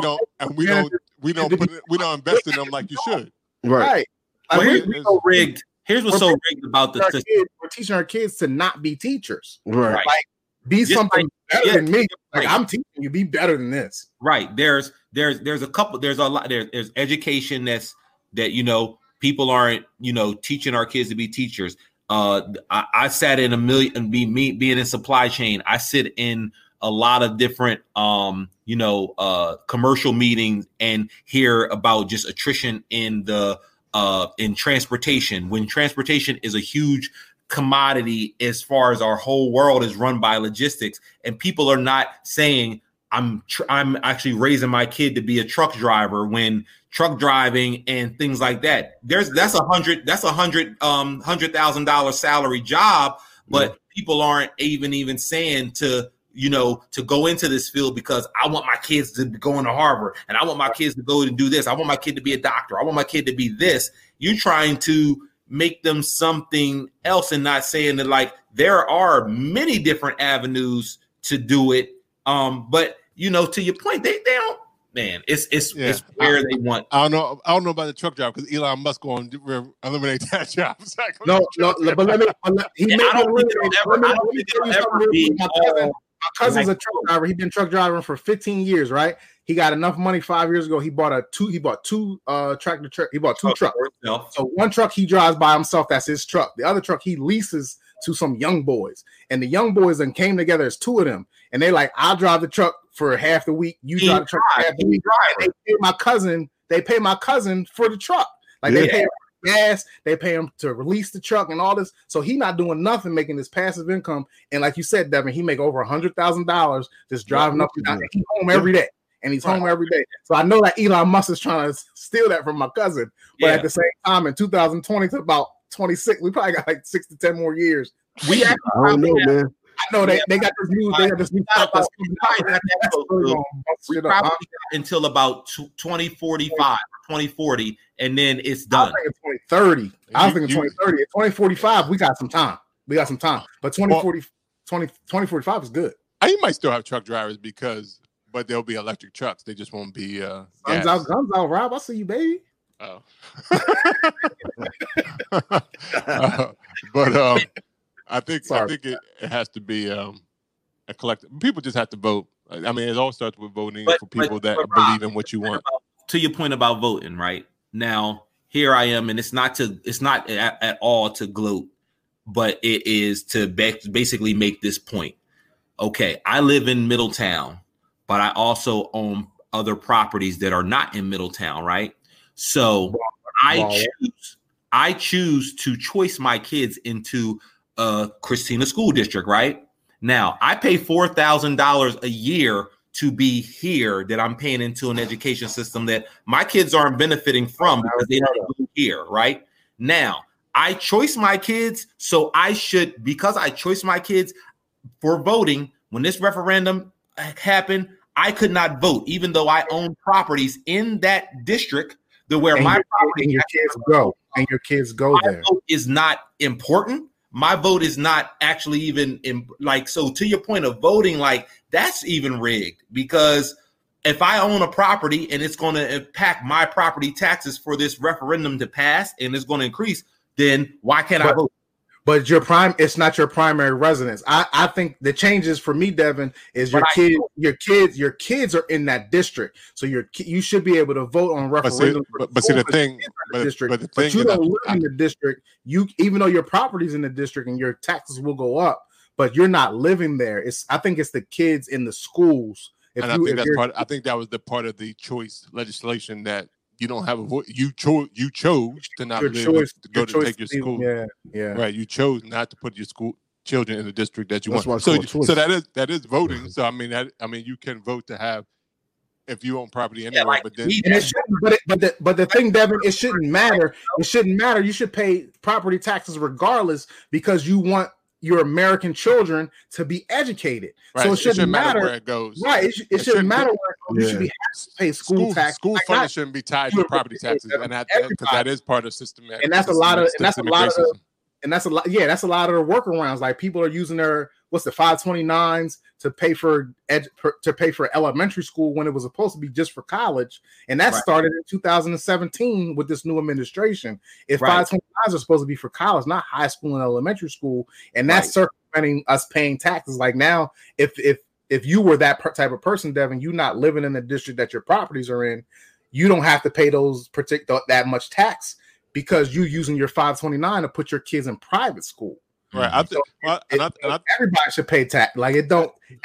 we don't invest in them like you should. Right. Well, here's what's so rigged. Here's what's so rigged about the system. We're teaching our kids to not be teachers. Right. Like, be something better than me. Like, I'm teaching you, be better than this. Right. There's a couple, there's a lot, there's education that, you know, people aren't, you know, teaching our kids to be teachers. I sat in a million, and being in supply chain, I sit in a lot of different, you know, commercial meetings and hear about just attrition in the, in transportation, when transportation is a huge commodity as far as our whole world is run by logistics, and people are not saying I'm actually raising my kid to be a truck driver when truck driving and things like that. That's a $100,000 salary job, but people aren't even saying to, you know, to go into this field because I want my kids to go into Harvard, and I want my kids to go and do this. I want my kid to be a doctor. I want my kid to be this. You're trying to make them something else and not saying that, like, there are many different avenues to do it. But, you know, to your point, they don't, man, it's where they want. I don't know about the truck job, because Elon Musk going to eliminate that job. Exactly. No, but I don't think it'll ever be. My cousin's a truck driver. He's been truck driving for 15 years, right? He got enough money 5 years ago. He bought two trucks. So one truck he drives by himself, that's his truck. The other truck he leases to some young boys. And the young boys then came together as two of them. And they like, I'll drive the truck for half the week. You drive the truck for half the week. And they pay my cousin for the truck. Like, they pay him for gas, they pay him to release the truck and all this. So he not doing nothing, making this passive income. And like you said, Devin, he make over $100,000 just driving up and down. He's home every day. And he's home every day. So I know that Elon Musk is trying to steal that from my cousin. But at the same time, in 2020 to about 26, we probably got like 6 to 10 more years. We actually, I don't know, man. I know they got this new. They got this new stuff. We probably until about 2040, and then it's done. I was thinking 2030. I was thinking 2030. At 2045, we got some time. But 2045 is good. I might still have truck drivers but they'll be electric trucks. They just won't be. Guns out, Rob. I see you, baby. Oh. But I think it has to be a collective. People just have to vote. I mean, it all starts with voting for people that believe in what you want. To your point about voting, right? Now, here I am, and it's not at all to gloat, but it is to basically make this point. Okay, I live in Middletown, but I also own other properties that are not in Middletown, right? So I choose to choice my kids into Christina School District, right? Now, I pay $4,000 a year to be here that I'm paying into an education system that my kids aren't benefiting from because they don't go here, right? Now, I choice my kids, so I should, because I choice my kids for voting, when this referendum happened, I could not vote, even though I own properties in that district where my kids go there. My vote is not important. My vote is not actually even so to your point of voting, like, that's even rigged, because if I own a property and it's going to impact my property taxes for this referendum to pass and it's going to increase, then why can't I vote? But it's not your primary residence. I think the changes for me, Devin, is your kids are in that district, so you should be able to vote on referendum. But the thing is, you don't live in the district. You, even though your property's in the district and your taxes will go up, but you're not living there. I think it's the kids in the schools. I think that was the part of the choice legislation that. You don't have a voice. You chose to not live to go to take your school. Yeah. Right. You chose not to put your school children in the district that you want. So that is voting. Mm-hmm. So I mean you can vote to have if you own property anyway. Yeah, like, but then, and it shouldn't, but the thing, Devin, it shouldn't matter. It shouldn't matter. You should pay property taxes regardless because you want your American children to be educated. Right. So it shouldn't matter where it goes. Right. It shouldn't matter where it goes. Yeah. You should be happy to pay school tax. School funding shouldn't be tied to property taxes, and because that is part of systematic. And that's a lot of. Yeah, that's a lot of the workarounds. Like, people are using their 529s to pay for elementary school when it was supposed to be just for college, and that started in 2017 with this new administration. If 529s are supposed to be for college, not high school and elementary school, and that's circumventing us paying taxes. Like, now, if you were that type of person, Devin, you're not living in the district that your properties are in, you don't have to pay that much tax, because you're using your 529 to put your kids in private school. Right. Everybody should pay tax. Like,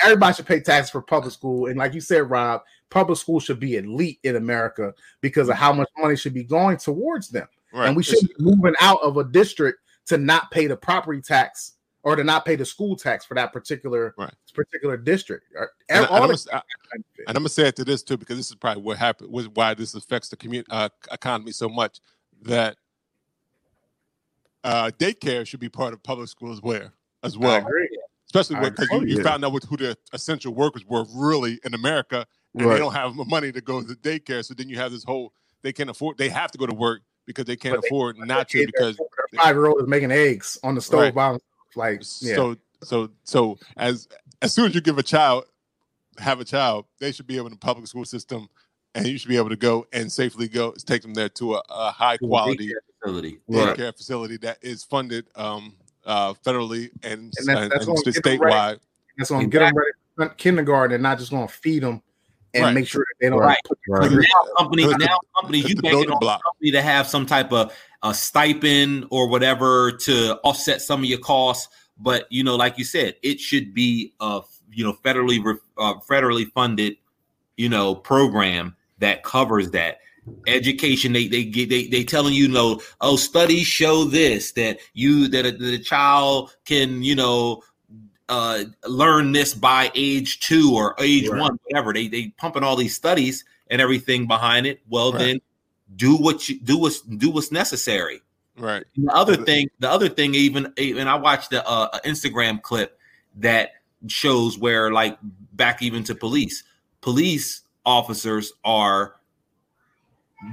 everybody should pay tax for public school. And like you said, Rob, public school should be elite in America because of how much money should be going towards them. Right. And we should be moving out of a district to not pay the property tax or to not pay the school tax for that particular district. And I'm going to say it to this too, because this is probably what happened, why this affects the economy so much. That daycare should be part of public school as well. I agree. Especially because you found out who the essential workers were really in America, and they don't have money to go to daycare. So then you have this whole, they have to go to work because they can't afford not to, because their 5-year-old is making eggs on the stove. Right. So as soon as you have a child, they should be able in the public school system. And you should be able to go and safely take them there to a high-quality daycare facility that is funded federally and statewide. That's going to get them ready for kindergarten and not just going to feed them and make sure that they don't put them right. Now, companies, you make it on a company to have some type of a stipend or whatever to offset some of your costs. But, like you said, it should be a federally funded program that covers that education. They telling studies show this, that the child can learn this by age 2 or age 1, whatever. They pumping all these studies and everything behind it. Well, then do what's necessary. Right. And the other thing, even I watched the Instagram clip that shows where, like, back even to police. Police officers are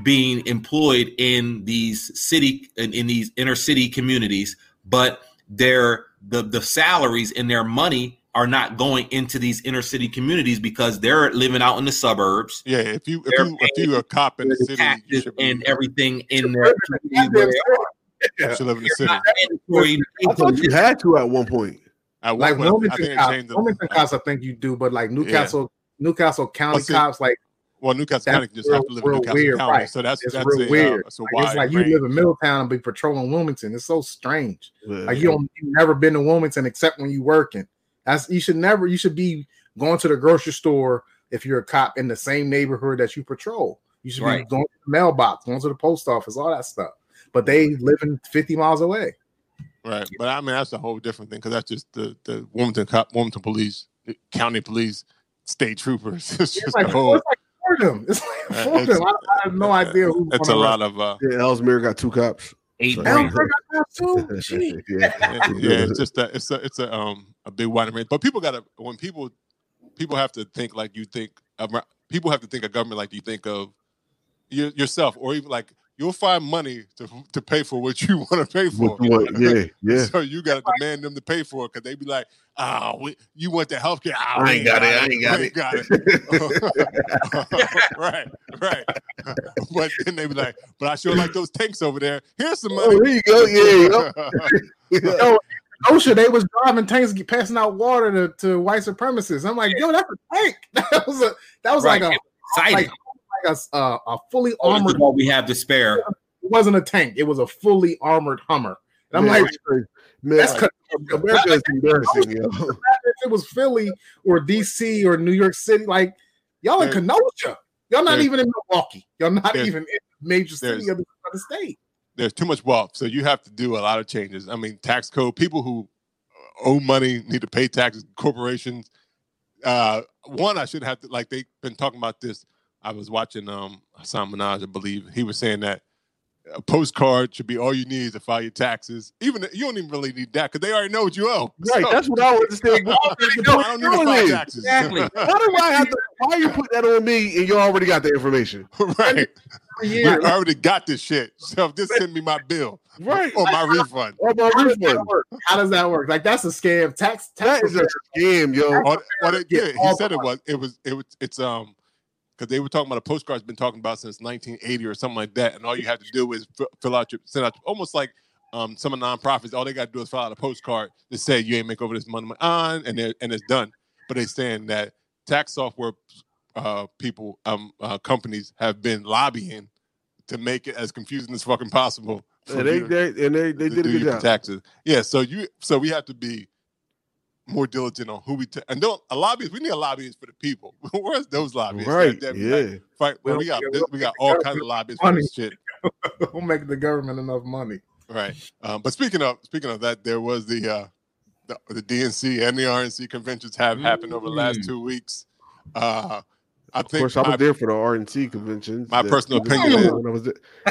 being employed in these in these inner city communities, but the salaries and their money are not going into these inner city communities because they're living out in the suburbs. Yeah, if you're a cop in the city, you should be, and everything in there. You should live in the city. I thought you had to at one point. Wilmington cops, I think you do, but like Newcastle. Yeah. Newcastle County cops, Newcastle County just have to live in Newcastle County, so that's real weird. It's like you live in Middletown and be patrolling Wilmington. It's so strange. Yeah. Like you've never been to Wilmington except when you're working. You should be going to the grocery store if you're a cop in the same neighborhood that you patrol. You should be going to the mailbox, going to the post office, all that stuff. But they living 50 miles away. Right, but I mean that's a whole different thing because that's just the Wilmington police, the county police. State troopers. It's like Fordham. I have no idea who. That's a lot of. Ellesmere got 2 cops. 8. So. Ellesmere got 2. It's just a big wide range. But people gotta people have to think like you think. People have to think of government like you think of yourself, or even like you'll find money to pay for what you want to pay for. Yeah. So you gotta demand them to pay for it because they be like. You went to healthcare. I ain't got it. Right. But then they be like, but I sure like those tanks over there. Here's some money. There you go. Yo, OSHA, they was driving tanks, passing out water to white supremacists. I'm like, yo, that's a tank. That was like a fully armored. What we have to spare. It wasn't a tank. It was a fully armored Hummer. And I'm America is embarrassing. If it was Philly or DC or New York City, like y'all in Kenosha, y'all not even in Milwaukee, y'all not even in the major city of the state. There's too much wealth, so you have to do a lot of changes. I mean, tax code. People who owe money need to pay taxes. Corporations. I should have to. Like they've been talking about this I was watching Hassan Minaj, I believe. He was saying that a postcard should be all you need to file your taxes. Even you don't even really need that because they already know what you owe. Right, so, that's what I was saying. I don't need to file taxes. Exactly. Why do I have to? Why you put that on me and you already got the information? Right. Yeah. I already got this shit. So just send me my bill, right, or my refund. How does that work? Like that's a scam. Tax is a scam, yo. He said it was. It's because they were talking about a postcard's been talking about since 1980 or something like that, and all you have to do is send out almost like some of the nonprofits. All they got to do is file out a postcard to say you ain't make over this money on, and it's done. But they're saying that tax software companies have been lobbying to make it as confusing as fucking possible. And they did a good job. Taxes, yeah. So we have to be more diligent on who we and don't a lobbyist. We need a lobbyist for the people. Where's those lobbyists? Right? Yeah. Fight. Well, we got all kinds of lobbyists for this shit. We'll make the government enough money. Right. But speaking of that, there was the DNC and the RNC conventions have happened over the last 2 weeks. I was there for the RNC conventions. My personal opinion is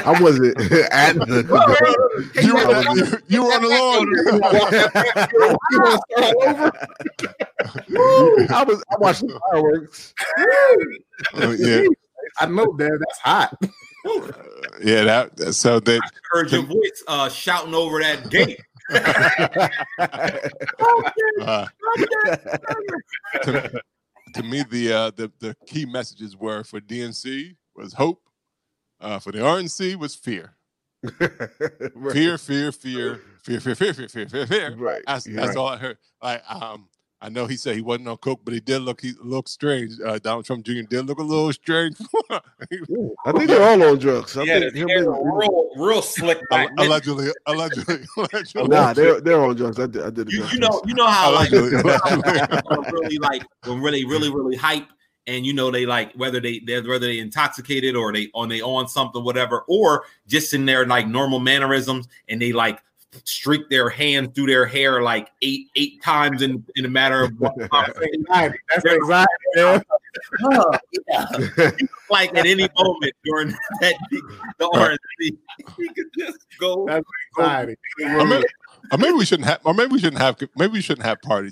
I wasn't at the convention. You were on the lawn. You want to start all over? I watched the fireworks. Yeah. I know, Dad. That's hot. Yeah, that. So that. I heard your voice shouting over that gate. To me, the key messages were for DNC was hope, for the RNC was fear, right. fear. Right, that's all I heard. I know he said he wasn't on coke, but he looked strange. Donald Trump Jr. did look a little strange. I think they're all on drugs. Real slick. Allegedly. Nah, they're on drugs. I did. You know how really hype, and you know they like whether they intoxicated or they on something whatever, or just in their like normal mannerisms, and they like streak their hand through their hair like eight times in a matter of 1 second. That's anxiety, man. Yeah. Like at any moment during that the RNC, he could just go. That's anxiety. Maybe we shouldn't have parties.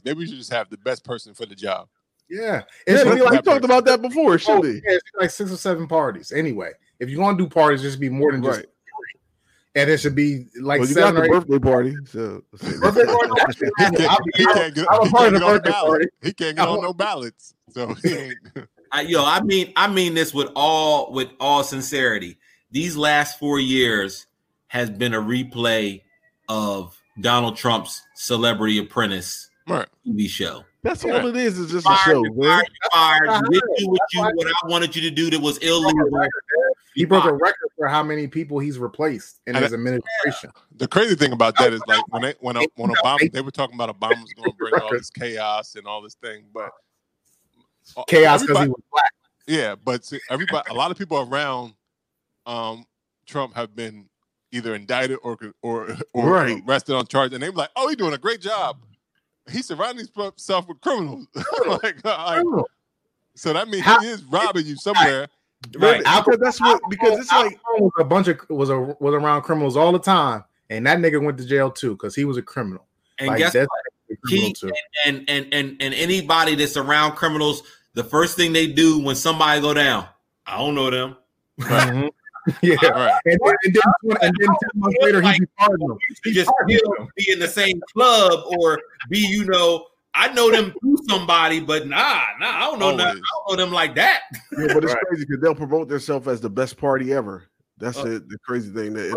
Maybe we should just have the best person for the job. Yeah, we talked about that before. Should we? Yeah, it's like 6 or 7 parties. Anyway, if you're gonna do parties, just be more than just. Right. And it should be like seven or eight. Birthday party. So. Birthday party. He can't get on no ballots. So I mean this with all sincerity. These last 4 years has been a replay of Donald Trump's Celebrity Apprentice TV show. That's all it is. Is just fired, a show. Fired. What I wanted you to do that was illegal. He broke a record for how many people he's replaced in his administration. The crazy thing about that is like when Obama, they were talking about Obama's going to bring all this chaos and all this thing, but chaos because he was black. Yeah, but see, a lot of people around Trump have been either indicted or arrested on charge, and they were like, "Oh, he's doing a great job. He's surrounding himself with criminals." So that means he is robbing you somewhere. Right, because Al was around criminals all the time, and that nigga went to jail too because he was a criminal. And like, guess what? And anybody that's around criminals, the first thing they do when somebody go down, I don't know them. Right. Yeah, right. And then 2 months later, like, he pardoned them. Just be in the same club or be, you know. I know them through somebody, but nah, I don't know nothing. I don't know them like that. Yeah, but it's crazy because they'll promote themselves as the best party ever. That's the crazy thing. They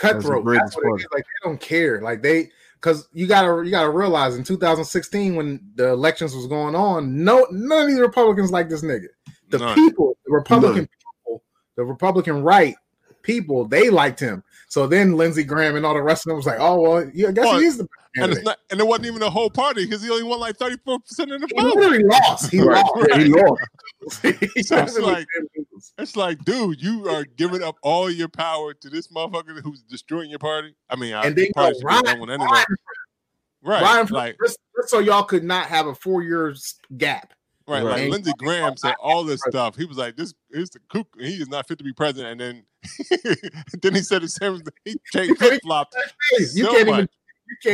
cutthroat. That's what it is. Like they don't care. Like because you gotta realize in 2016 when the elections was going on, none of these Republicans like this nigga. The Republican right people, they liked him. So then Lindsey Graham and all the rest of them was like, "Oh well, yeah, I guess he is the." And it wasn't even a whole party because he only won like 34% of the vote. He lost. So it's like, dude, you are giving up all your power to this motherfucker who's destroying your party. I mean, and then Ryan, so y'all could not have a 4 year gap. Right, right. Like Lindsey Graham said all this stuff. He was like, "This is the kook. He is not fit to be president." And then, then he said the same. He flip flopped. You can't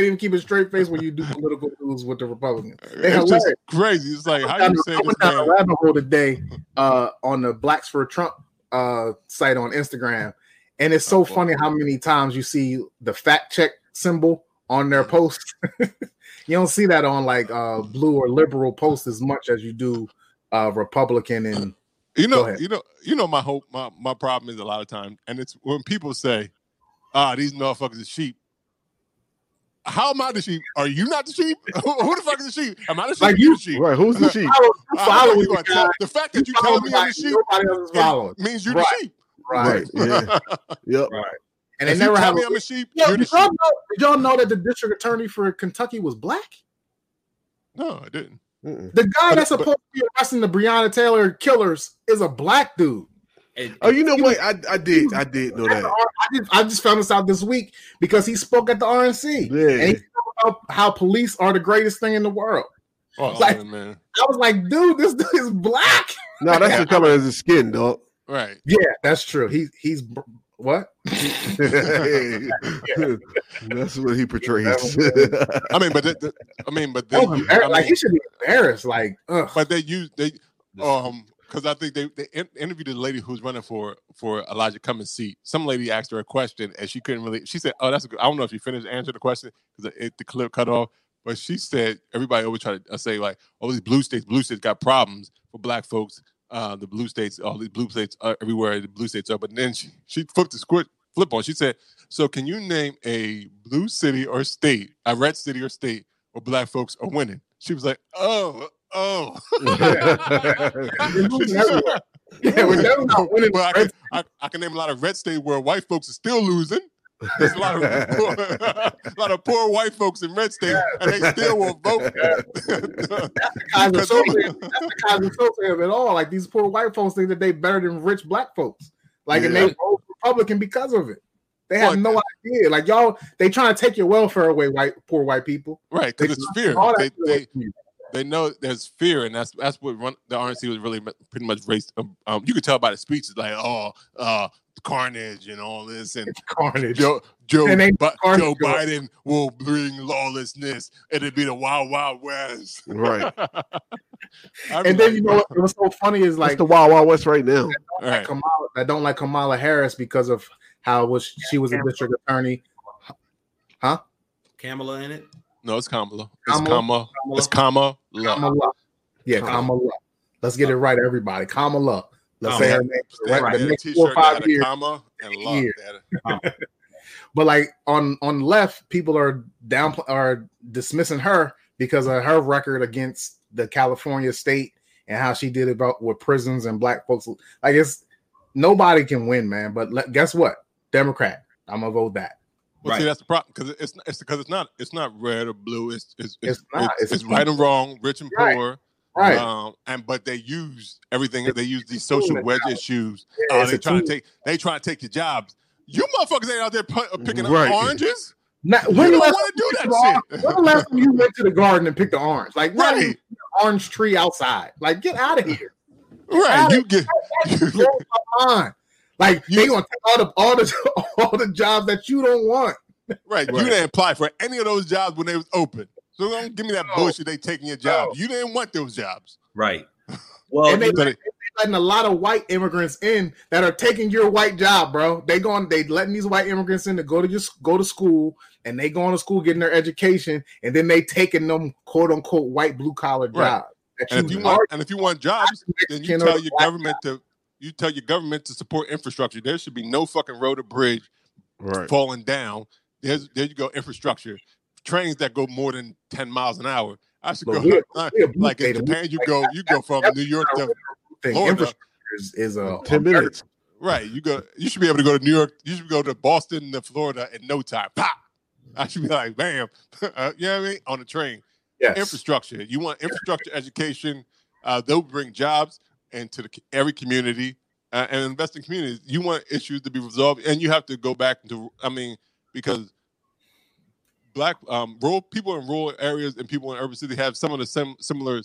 even keep a straight face when you do political news with the Republicans. It's just crazy. It's like how you say this. I went down a rabbit hole today on the Blacks for Trump site on Instagram, and it's so funny how many times you see the fact check symbol on their posts. You don't see that on like blue or liberal posts as much as you do Republican. And you know, my problem is a lot of times, and it's when people say, these motherfuckers are sheep. How am I the sheep? Are you not the sheep? Who the fuck is the sheep? Am I the sheep? Like you, the sheep? Right, who's the sheep? The fact that you tell me I'm the sheep means you're the sheep. Right. Yeah. Yep. Right. And they never have me. I'm a sheep. Yeah, did y'all know that the district attorney for Kentucky was black? No, I didn't. Mm-mm. The guy that's supposed to be arresting the Breonna Taylor killers is a black dude. Oh, you know what? I did know that. I just found this out this week because he spoke at the RNC. Yeah. And he talked about how police are the greatest thing in the world. Oh, like, man. I was like, dude, this dude is black. No, that's the color of his skin, dog. Right. Yeah, that's true. He's what? That's what he portrays. I mean, but he should be embarrassed. Like, ugh. But they because I think they interviewed a lady who's running for Elijah Cummings' seat. Some lady asked her a question, and she couldn't really. She said, "Oh, that's a good." I don't know if she finished answering the question because the clip cut off. But she said, "Everybody always try to say like, all these blue states got problems for black folks. The blue states, all these blue states are everywhere. The blue states are." But then she flipped the script. Flip on. She said, "So can you name a blue city or state, a red city or state, where black folks are winning?" She was like, "Oh." Oh, I can name a lot of red states where white folks are still losing. There's a lot of poor white folks in red states, and they still won't vote. That's the kind of socialism at all. Like these poor white folks think that they better than rich black folks. Like, and they vote Republican because of it. They have no idea. Like y'all, they trying to take your welfare away, poor white people. Right, because it's fear. They know there's fear, and that's what the RNC was really pretty much raised. You could tell by the speeches, like carnage and all this, and carnage. Joe Biden will bring lawlessness. It'll be the wild, wild west, right? And then you know what's so funny is like it's the wild, wild west right now. I don't like Kamala Harris because of how she was a district attorney, huh? Kamala in it. No, it's Kamala. It's Kamala. Yeah, Kamala. Let's get it right, everybody. Kamala. Let's say her name. Right. The next 4 or 5 years. Comma and love. But like on left, people are dismissing her because of her record against the California state and how she did about with prisons and black folks. I guess nobody can win, man. But guess what? Democrat. I'm gonna vote that. Well, right. See, that's the problem because it's not red or blue. It's right and wrong, rich and poor, right? But they use everything. They use these social wedge issues. They trying to take your jobs. You motherfuckers ain't out there picking up oranges. When you want to do that shit? When the last time you went to the garden and picked an orange? Like an orange tree outside. Like get out of here. Right, you get. Like they gonna take all the jobs that you don't want. Right, you didn't apply for any of those jobs when they was open. So don't give me that bullshit. They taking your job. You didn't want those jobs. Right. Well, and they're letting a lot of white immigrants in that are taking your white job, bro. They letting these white immigrants in to go to school, and they going to school getting their education, and then they taking them quote unquote white blue collar jobs. Right. And if you want jobs, then you tell your government to. You tell your government to support infrastructure. There should be no fucking road or bridge falling down. There you go, infrastructure. Trains that go more than 10 miles an hour. I should go like in Japan. You go from New York to Florida. Infrastructure is 10 minutes. Right. You should be able to go to New York. You should go to Boston to Florida in no time. Pop. I should be like, bam. You know what I mean? On the train. Yes. Infrastructure. You want infrastructure, education. They'll bring jobs. And to every community and invest in communities. You want issues to be resolved, and you have to go back because black rural people in rural areas and people in urban cities have some of the similar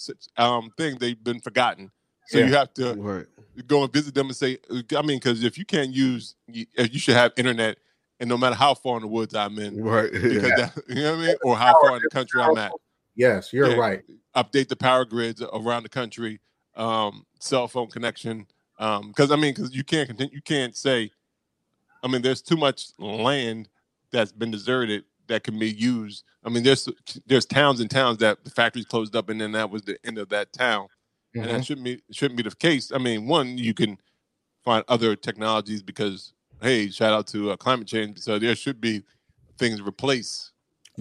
thing. They've been forgotten. So you have to go and visit them and say, I mean, because if you can't use, you should have internet, and no matter how far in the woods I'm in, because that, you know what I mean, or how far in the country I'm at. Yes, you're right. Update the power grids around the country, cell phone connection, because I mean, because you can't continue, you can't say, I mean, there's too much land that's been deserted that can be used. I mean, there's towns and towns that the factories closed up, and then that was the end of that town. Mm-hmm. And that shouldn't be the case. I mean, one, you can find other technologies because, hey, shout out to climate change. So there should be things replace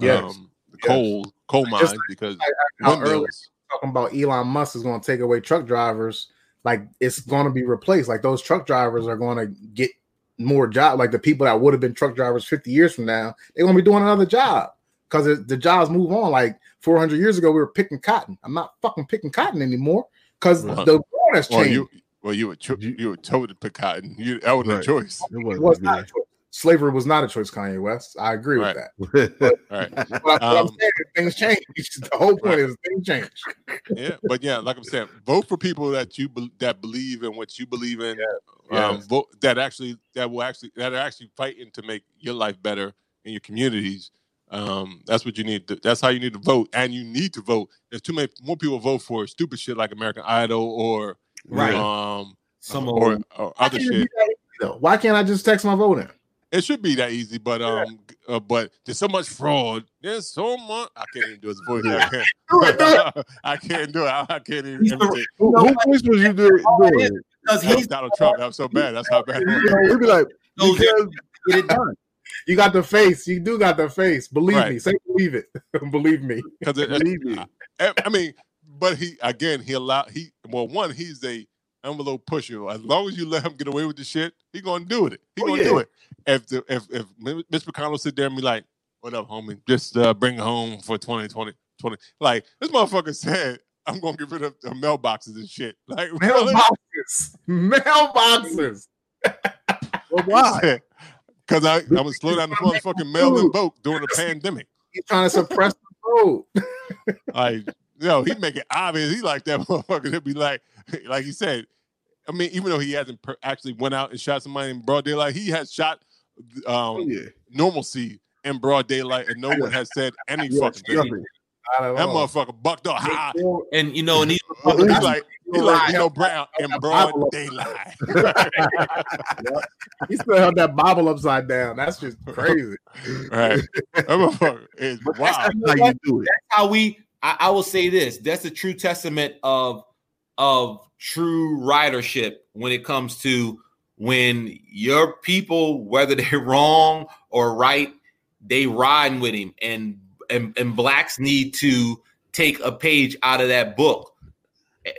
coal mines, because how earlier talking about Elon Musk is going to take away truck drivers. Like, it's going to be replaced. Like, those truck drivers are going to get more job. Like, the people that would have been truck drivers 50 years from now, they're going to be doing another job because the jobs move on. Like, 400 years ago, we were picking cotton. I'm not fucking picking cotton anymore because the world has changed. You were told to pick cotton. That was a choice. It was not a choice. Slavery was not a choice, Kanye West. I agree with that. But I'm saying, things change. The whole point is things change. Yeah, but yeah, like I'm saying, vote for people that that believe in what you believe in. Yeah. Vote that are actually fighting to make your life better in your communities. That's what you need. That's how you need to vote, and you need to vote. There's too many more people vote for stupid shit like American Idol or some other shit. Why can't I just text my vote in? It should be that easy, but there's so much fraud. There's so much. I can't even do his voice. I can't do it. I can't even. Who voice was you doing? Because he's Donald Trump. That was so bad. That's how bad. We'd be like, get it done. You got the face. You do got the face. Believe me. Say believe it. Believe me. Believe me. I mean, but he's a envelope pusher. As long as you let him get away with the shit, he's gonna do it. He's gonna do it. If Mitch McConnell sit there and be like, "What up, homie? Just bring it home for 2020. Like, this motherfucker said, "I'm gonna get rid of the mailboxes and shit." Like mailboxes. Well, why? Because I'm gonna slow down the motherfucking mailing boat during the pandemic. He's trying to suppress the vote. Like, no, he make it obvious. He like that motherfucker. He'll be like he said. I mean, even though he hasn't actually went out and shot somebody in broad daylight, he has shot normalcy in broad daylight, and no one has said any fucking thing. That motherfucker bucked up high. And, you know, and he's like Joe Brown in broad daylight. He still held that bobble upside down. That's just crazy. Right. That motherfucker is wild. That's how you do it. That's how I will say this. That's a true testament of true ridership when it comes to when your people, whether they're wrong or right, they riding with him. And blacks need to take a page out of that book.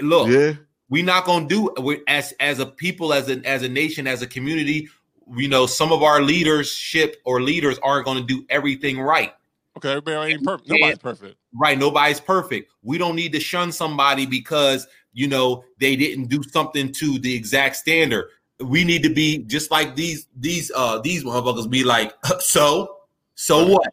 Look, we're not gonna do as a people, as a nation, as a community. You know, some of our leaders aren't gonna do everything right. Okay, everybody ain't perfect. Nobody's perfect. Right, nobody's perfect. We don't need to shun somebody because, you know, they didn't do something to the exact standard. We need to be just like these motherfuckers be like, so what? Right.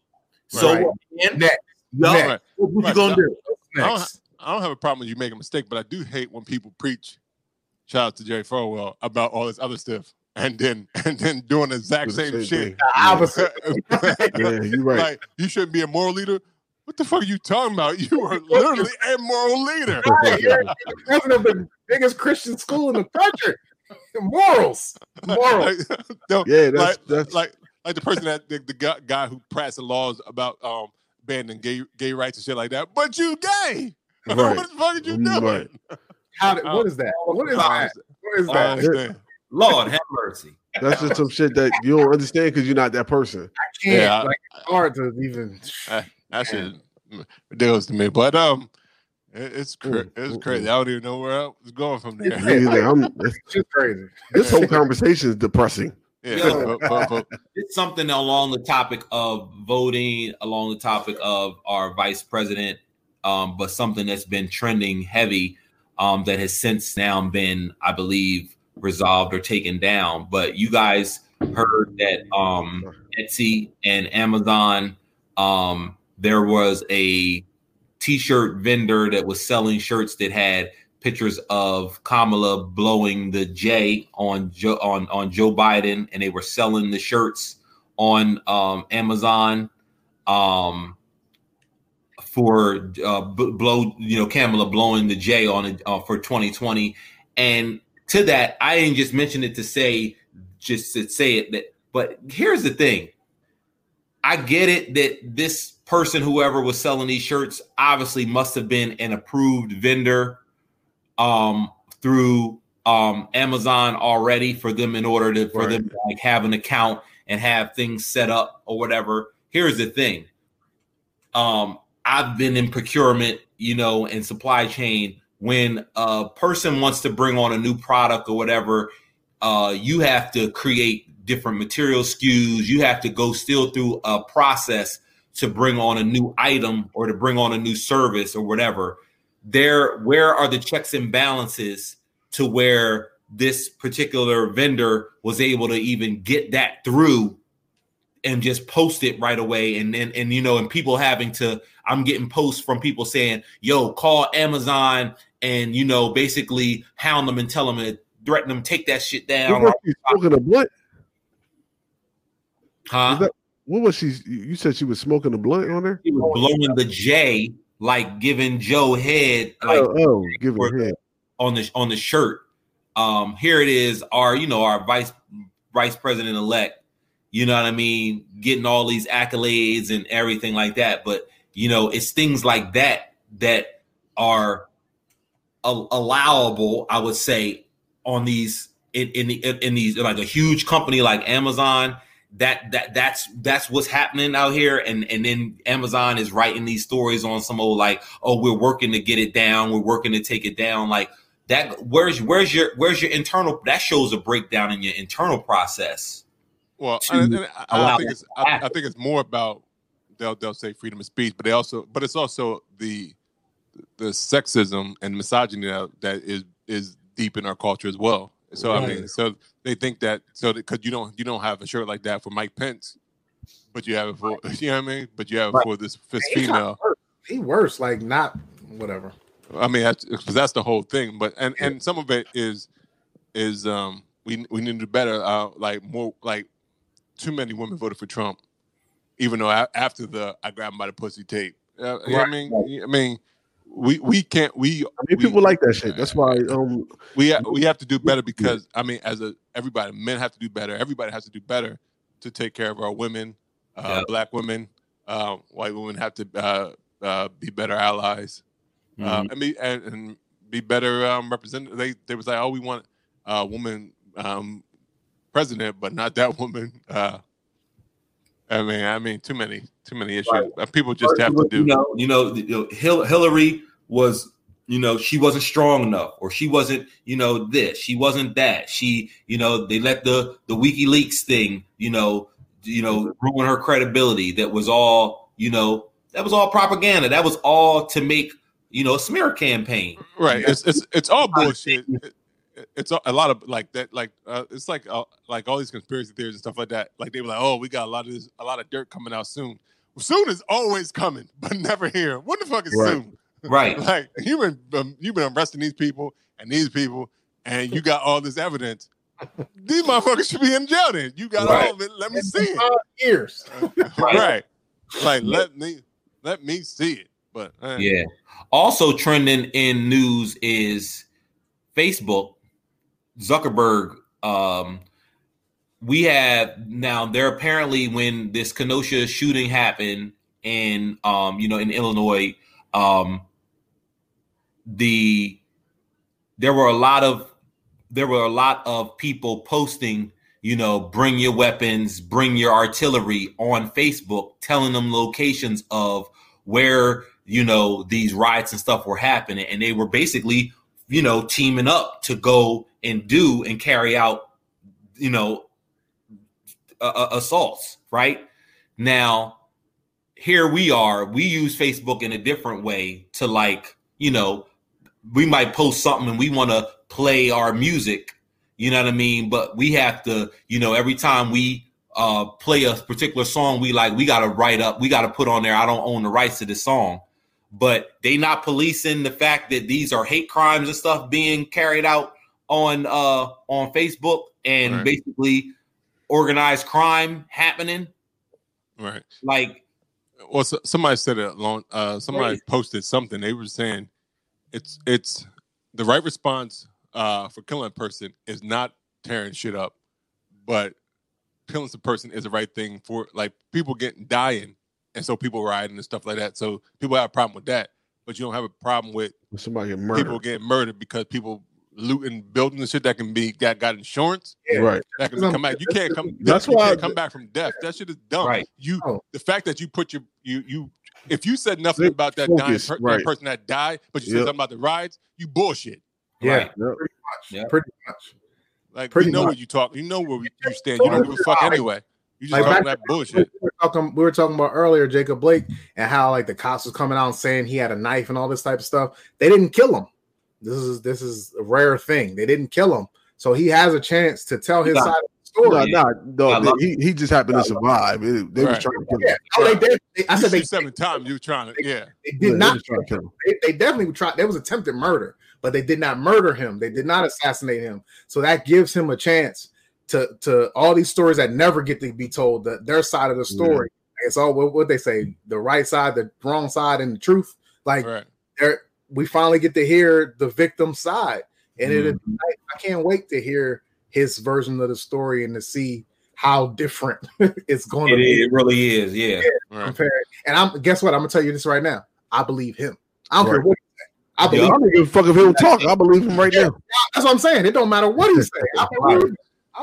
So what? Next. No. Right. What you gonna do? Next. I don't have a problem with you making a mistake, but I do hate when people preach, shout out to Jerry Falwell, about all this other stuff. And then doing the exact same shit. You're right. Like, you shouldn't be a moral leader. What the fuck are you talking about? You are literally a moral leader. Right, you're the president of the biggest Christian school in the country. Morals. That's like the person that the guy who passed the laws about banning gay rights and shit like that. But you gay. Right. What the fuck are you doing? Right. What is that? What is that? What is that? Lord have mercy. That's just some shit that you don't understand because you're not that person. I can't. Yeah, it's hard to even. That shit deals to me, but it's crazy. I don't even know where I was going from there. It's just crazy. This whole conversation is depressing. Yeah. Yo, it's something along the topic of voting, along the topic of our vice president, but something that's been trending heavy, that has since now been, I believe, resolved or taken down. But you guys heard that Etsy and Amazon There was a T-shirt vendor that was selling shirts that had pictures of Kamala blowing the J on Joe Biden, and they were selling the shirts on Amazon for Kamala blowing the J on it for 2020. And to that, I didn't just mention it to say it, but here's the thing. I get it that this person, whoever was selling these shirts, obviously must have been an approved vendor through Amazon already for them to like have an account and have things set up or whatever. Here's the thing. I've been in procurement, and supply chain. When a person wants to bring on a new product or whatever, you have to create different material SKUs. You have to go still through a process to bring on a new item or to bring on a new service or whatever. Where are the checks and balances to where this particular vendor was able to even get that through and just post it right away? And then, and people I'm getting posts from people saying, yo, call Amazon and, basically hound them and tell them and threaten them, take that shit down. What was she smoking a blunt? Huh? What was she? You said she was smoking a blunt on her? She was blowing the J, like giving Joe head, like giving head on the shirt. Here it is, our vice president elect. You know what I mean? Getting all these accolades and everything like that. But, it's things like that that are allowable, I would say, on these in these like a huge company like Amazon. That's what's happening out here. And then Amazon is writing these stories on some old like, oh, we're working to get it down. We're working to take it down. Like that. Where's your internal? That shows a breakdown in your internal process. Well, I think it's more about they'll say freedom of speech, but it's also the sexism and misogyny that is deep in our culture as well. So right. I mean, so they think that because you don't have a shirt like that for Mike Pence, but you have it for for this female. He worse, like not whatever. I mean, that's the whole thing. But and some of it is. We need to do better. Too many women voted for Trump, even though after the "I grabbed him by the pussy" tape. You know what I mean, right. I mean, we can't. People like that shit. That's why we have to do better because I mean, men have to do better. Everybody has to do better to take care of our women, Black women, white women have to be better allies, and be better represented. They was like, oh, we want a woman. President, but not that woman. I mean, too many issues. Right. People just have to do. Hillary was, she wasn't strong enough, or she wasn't, this, she wasn't that. She, they let the WikiLeaks thing, ruin her credibility. That was all, that was all propaganda. That was all to make, a smear campaign. Right. It's all bullshit. It's a lot of like that, like it's like all these conspiracy theories and stuff like that. Like they were like, oh, we got a lot of dirt coming out soon. Well, soon is always coming, but never here. What the fuck is soon? Right. Like you've been arresting these people, and you got all this evidence. These motherfuckers should be in jail. Then you got all of it. Let me see it. 5 years. Right. Like let me see it. But yeah. Also trending in news is Facebook. Zuckerberg, we have now. They're apparently, when this Kenosha shooting happened in in Illinois, there were a lot of people posting, bring your weapons, bring your artillery on Facebook, telling them locations of where these riots and stuff were happening, and they were basically teaming up to go and do and carry out, assaults. Right now, here we are. We use Facebook in a different way to we might post something and we want to play our music. You know what I mean? But we have to, every time we play a particular song we like, we got to write up, we got to put on there, I don't own the rights to this song. But they not policing the fact that these are hate crimes and stuff being carried out on Facebook and right. basically organized crime happening. Right. Like, well, so, somebody said it long. Somebody posted something. They were saying it's the right response for killing a person is not tearing shit up, but killing a person is the right thing for, like, people getting dying. And so people rioting and stuff like that. So people have a problem with that, but you don't have a problem with somebody getting murdered. People getting murdered because people looting buildings and shit that can be that got insurance. Yeah, right. That can come back. You can't come. That's why come back from death. That shit is dumb. Right. The fact that you put your if you said nothing about that dying right. person that died, but you said something about the riots, you bullshit. Yeah. Right. Yep. Pretty much. Like you know what you talk. You know where you stand. You don't give a fuck anyway. You just like, that bullshit. We were talking about earlier, Jacob Blake, and how like the cops was coming out and saying he had a knife and all this type of stuff. They didn't kill him. This is a rare thing. They didn't kill him, so he has a chance to tell his side of the story. He just happened to survive. They were trying to kill him. I said they seven times. You were trying to They did not try to kill him. They definitely would try. There was attempted murder, but they did not murder him. They did not assassinate him. So that gives him a chance. To all these stories that never get to be told, their side of the story. Yeah. It's all what they say: the right side, the wrong side, and the truth. Like we finally get to hear the victim's side, and it is. Like, I can't wait to hear his version of the story and to see how different it's going to be. It really is, yeah. Right. And guess what? I'm gonna tell you this right now. I believe him. I don't care what. I believe. I don't give a fuck if he'll talk. I believe him right now. That's what I'm saying. It don't matter what he says. I believe him.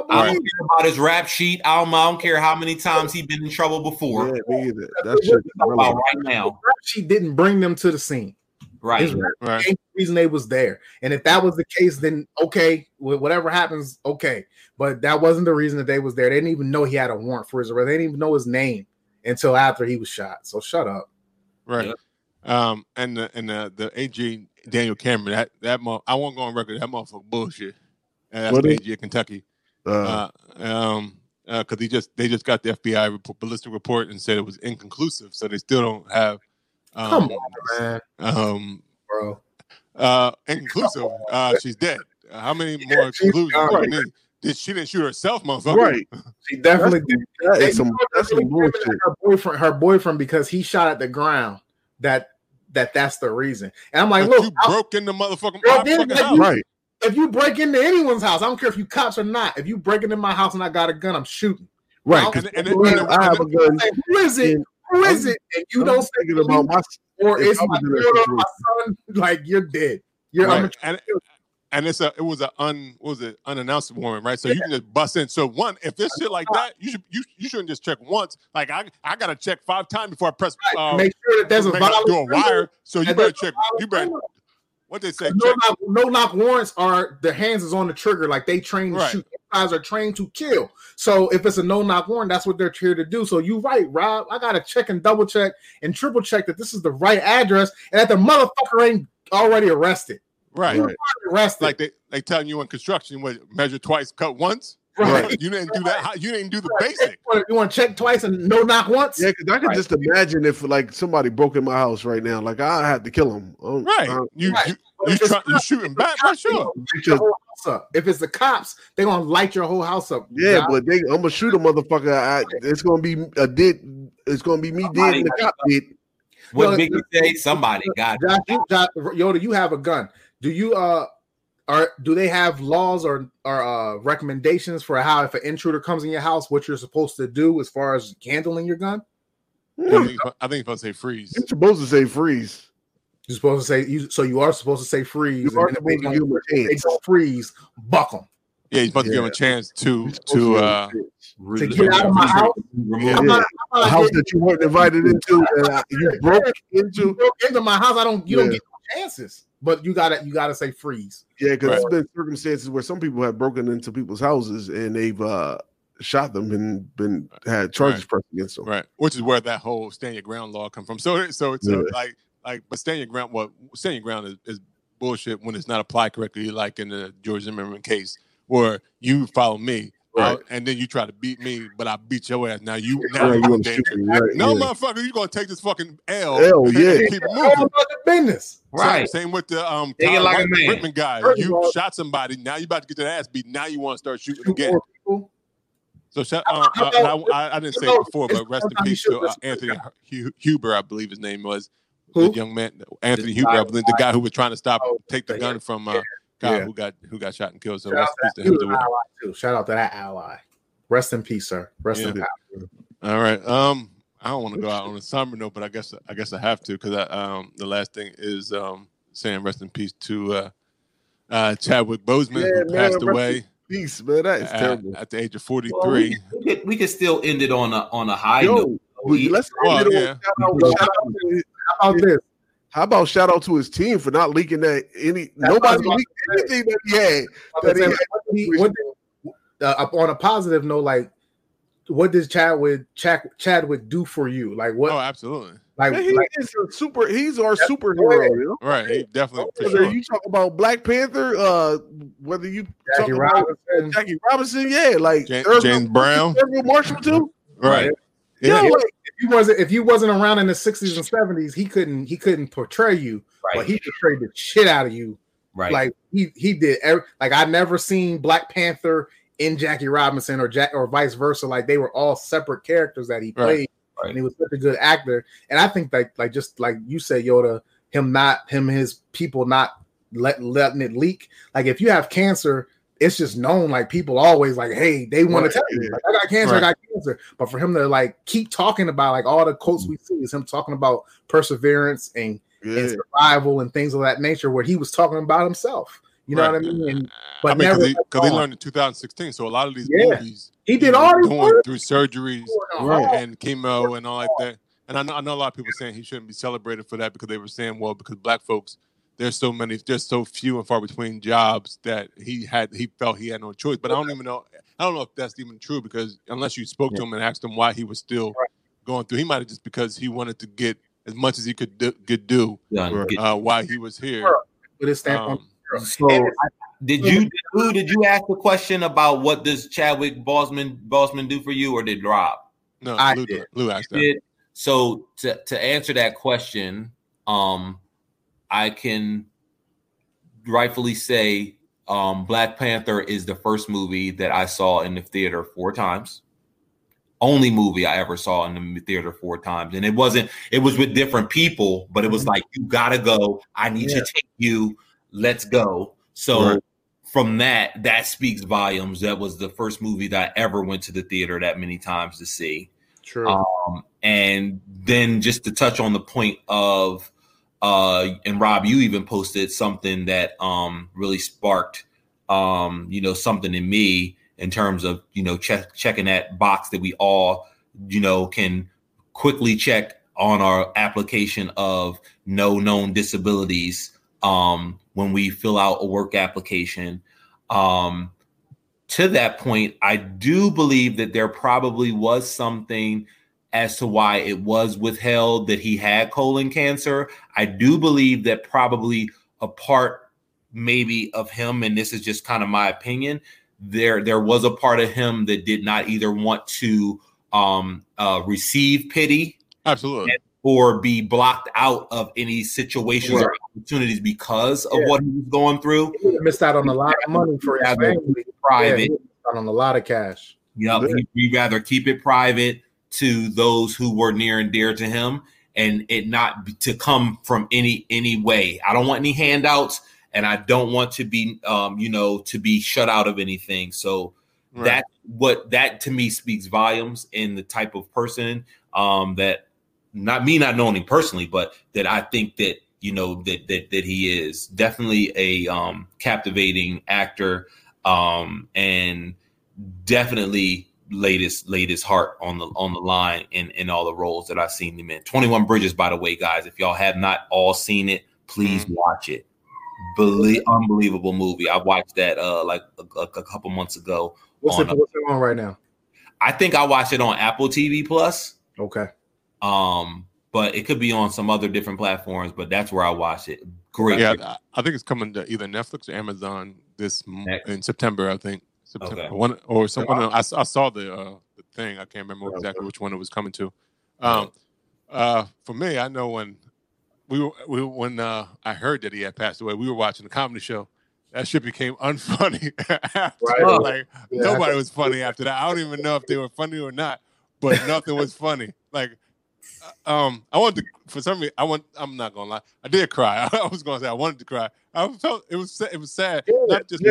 I don't care about his rap sheet. I don't care how many times he's been in trouble before. Yeah, me either. That's what we're talking about right now. His rap sheet didn't bring them to the scene. Right. That's the reason they was there. And if that was the case, then okay, whatever happens, okay. But that wasn't the reason that they was there. They didn't even know he had a warrant for his arrest. They didn't even know his name until after he was shot. So shut up. Right. Yep. And the AJ Daniel Cameron, that I won't go on record. That motherfucker bullshit. And that's the AJ of Kentucky. Because they just got the FBI ballistic report and said it was inconclusive, so they still don't have. Come on, man. Bro. Inconclusive. She's dead. How many more conclusions? She didn't shoot herself, motherfucker. Right. She definitely did. That's some bullshit. Her boyfriend, because he shot at the ground. That's the reason. And I'm like, look, you broke in the motherfucking house. Right. If you break into anyone's house, I don't care if you cops or not. If you break into my house and I got a gun, I'm shooting. Right. I have a gun. Say, who is it? And you don't say it about my or it's my girl or my son. Like, you're dead. You're right. And it was an unannounced warrant, right? So you can just bust in. So one, if there's shit like that, you shouldn't just check once. Like I gotta check 5 times before I press. Make sure that there's a violent wire. So you better check. You better. What they say? No knock warrants are the hands is on the trigger, like they train to shoot. Guys are trained to kill. So if it's a no knock warrant, that's what they're here to do. So you're right, Rob. I gotta check and double check and triple check that this is the right address and that the motherfucker ain't already arrested. Right. Arrested. Like they telling you in construction, what, measure twice, cut once. Right. You didn't do that. You didn't do the basic. You want to check twice and no knock once? Yeah, because I can just imagine if like somebody broke in my house right now, like I had to kill him. You shooting back for sure. If it's the cops, they're gonna light your whole house up. Yeah, God. But I'm gonna shoot a motherfucker. It's gonna be a dead. It's gonna be me dead and the cop dead. What make you say somebody? God, Josh, Yoda, you have a gun. Do you do they have laws or recommendations for how, if an intruder comes in your house, what you're supposed to do as far as handling your gun? I think you're supposed to say freeze. You're supposed to say freeze. You're supposed to say you are supposed to say freeze. You are supposed to give them a chance. They don't freeze, buck them. Yeah, you're supposed to give them a chance to get out of my house. The house that you weren't invited into, and you broke into my house. You don't get no chances. But you gotta say freeze. Yeah, because there's been circumstances where some people have broken into people's houses and they've shot them and been had charges pressed against them. Right, which is where that whole stand your ground law come from. So it's but stand your ground is bullshit when it's not applied correctly. Like in the George Zimmerman case, where you follow me, Right. And then you try to beat me, but I beat your ass. Now you, motherfucker, you gonna take this fucking L. Yeah, keep moving. All about the business. Right. Same with the Whitman guy. You shot somebody. Now you about to get your ass beat. Now you want to start shooting again. So I didn't say it before, but rest in peace to Anthony Huber, I believe his name was. Who? The young man, Anthony Huber, I believe the guy who was trying to stop, take the gun from. Who got shot and killed. So shout rest in peace to him. Shout out to that ally. Rest in peace, sir. Rest in peace. All right. I don't want to go out on a somber note, but I guess I have to, because the last thing is saying rest in peace to Chadwick Boseman, who passed away. Peace, man. That is terrible. At the age of 43. Well, we could still end it on a high note. Let's shout out. How about shout out to his team for not leaking that nobody leaked anything that he had. On a positive note, like, what does Chadwick do for you? Like, what? Oh, absolutely. Like, man, he's our superhero. You know? Right. He definitely. Sure. You talk about Black Panther, whether you talk about Jackie Robinson, like James Brown, Marshall too. Right. Yeah. Like, if you wasn't around in the 60s and 70s, he couldn't portray you, but he portrayed the shit out of you. Right. Like he did. Like, I never seen Black Panther in Jackie Robinson or vice versa. Like, they were all separate characters that he played, and he was such a good actor. And I think that, like, just like you said, Yoda, his people not letting it leak. Like, if you have cancer, it's just known. Like, people always like, hey, they want to tell you, like, I got cancer. But for him to, like, keep talking about, like, all the quotes we see is him talking about perseverance and survival and things of that nature, where he was talking about himself. You know what I mean? And, but I mean, because he learned in 2016, so a lot of these movies he did all going through surgeries and chemo and all like that. And I know a lot of people saying he shouldn't be celebrated for that, because they were saying, well, because black folks, there's so few and far between jobs that he felt he had no choice. But I don't know if that's even true, because unless you spoke to him and asked him why he was still going through, he might have just because he wanted to get as much as he could do while he was here. But it's that. So, did you ask a question about what does Chadwick Boseman do for you, or did Rob? No, Lou asked that. So to answer that question, I can rightfully say Black Panther is the first movie that I saw in the theater 4 times. Only movie I ever saw in the theater 4 times, and it was with different people, but it was like, you gotta go. I need to take you. Let's go. So from that speaks volumes. That was the first movie that I ever went to the theater that many times to see. True. And then just to touch on the point of, and Rob, you even posted something that really sparked, something in me in terms of, checking that box that we all, can quickly check on our application of no known disabilities. When we fill out a work application, to that point, I do believe that there probably was something as to why it was withheld that he had colon cancer. I do believe that probably a part maybe of him, and this is just kind of my opinion, there was a part of him that did not either want to receive pity. Absolutely. Or be blocked out of any situations or opportunities because of what he was going through. He missed out on a lot of money for his family. Private. He missed out on a lot of cash. Yep. He'd rather keep it private to those who were near and dear to him, and it not to come from any way. I don't want any handouts, and I don't want to be, to be shut out of anything. So that to me speaks volumes in the type of person that. Not me not knowing him personally, but that I think that, that he is definitely a captivating actor, and definitely laid his heart on the line in all the roles that I've seen him in. 21 Bridges, by the way, guys, if y'all have not all seen it, please watch it. Unbelievable movie. I watched that like a couple months ago. What's it on right now? I think I watched it on Apple TV Plus. Okay. But it could be on some other different platforms, but that's where I watch it. Great. Yeah, I think it's coming to either Netflix or Amazon in September, I think. September. Okay. One or someone else. I saw the thing. I can't remember exactly which one it was coming to. For me, I know when when I heard that he had passed away, we were watching a comedy show. That shit became unfunny. After, right. Like nobody was funny after that. I don't even know if they were funny or not, but nothing was funny. Like I wanted to, for some reason, I'm not gonna lie, I did cry. I was gonna say I wanted to cry. I felt it was sad, not just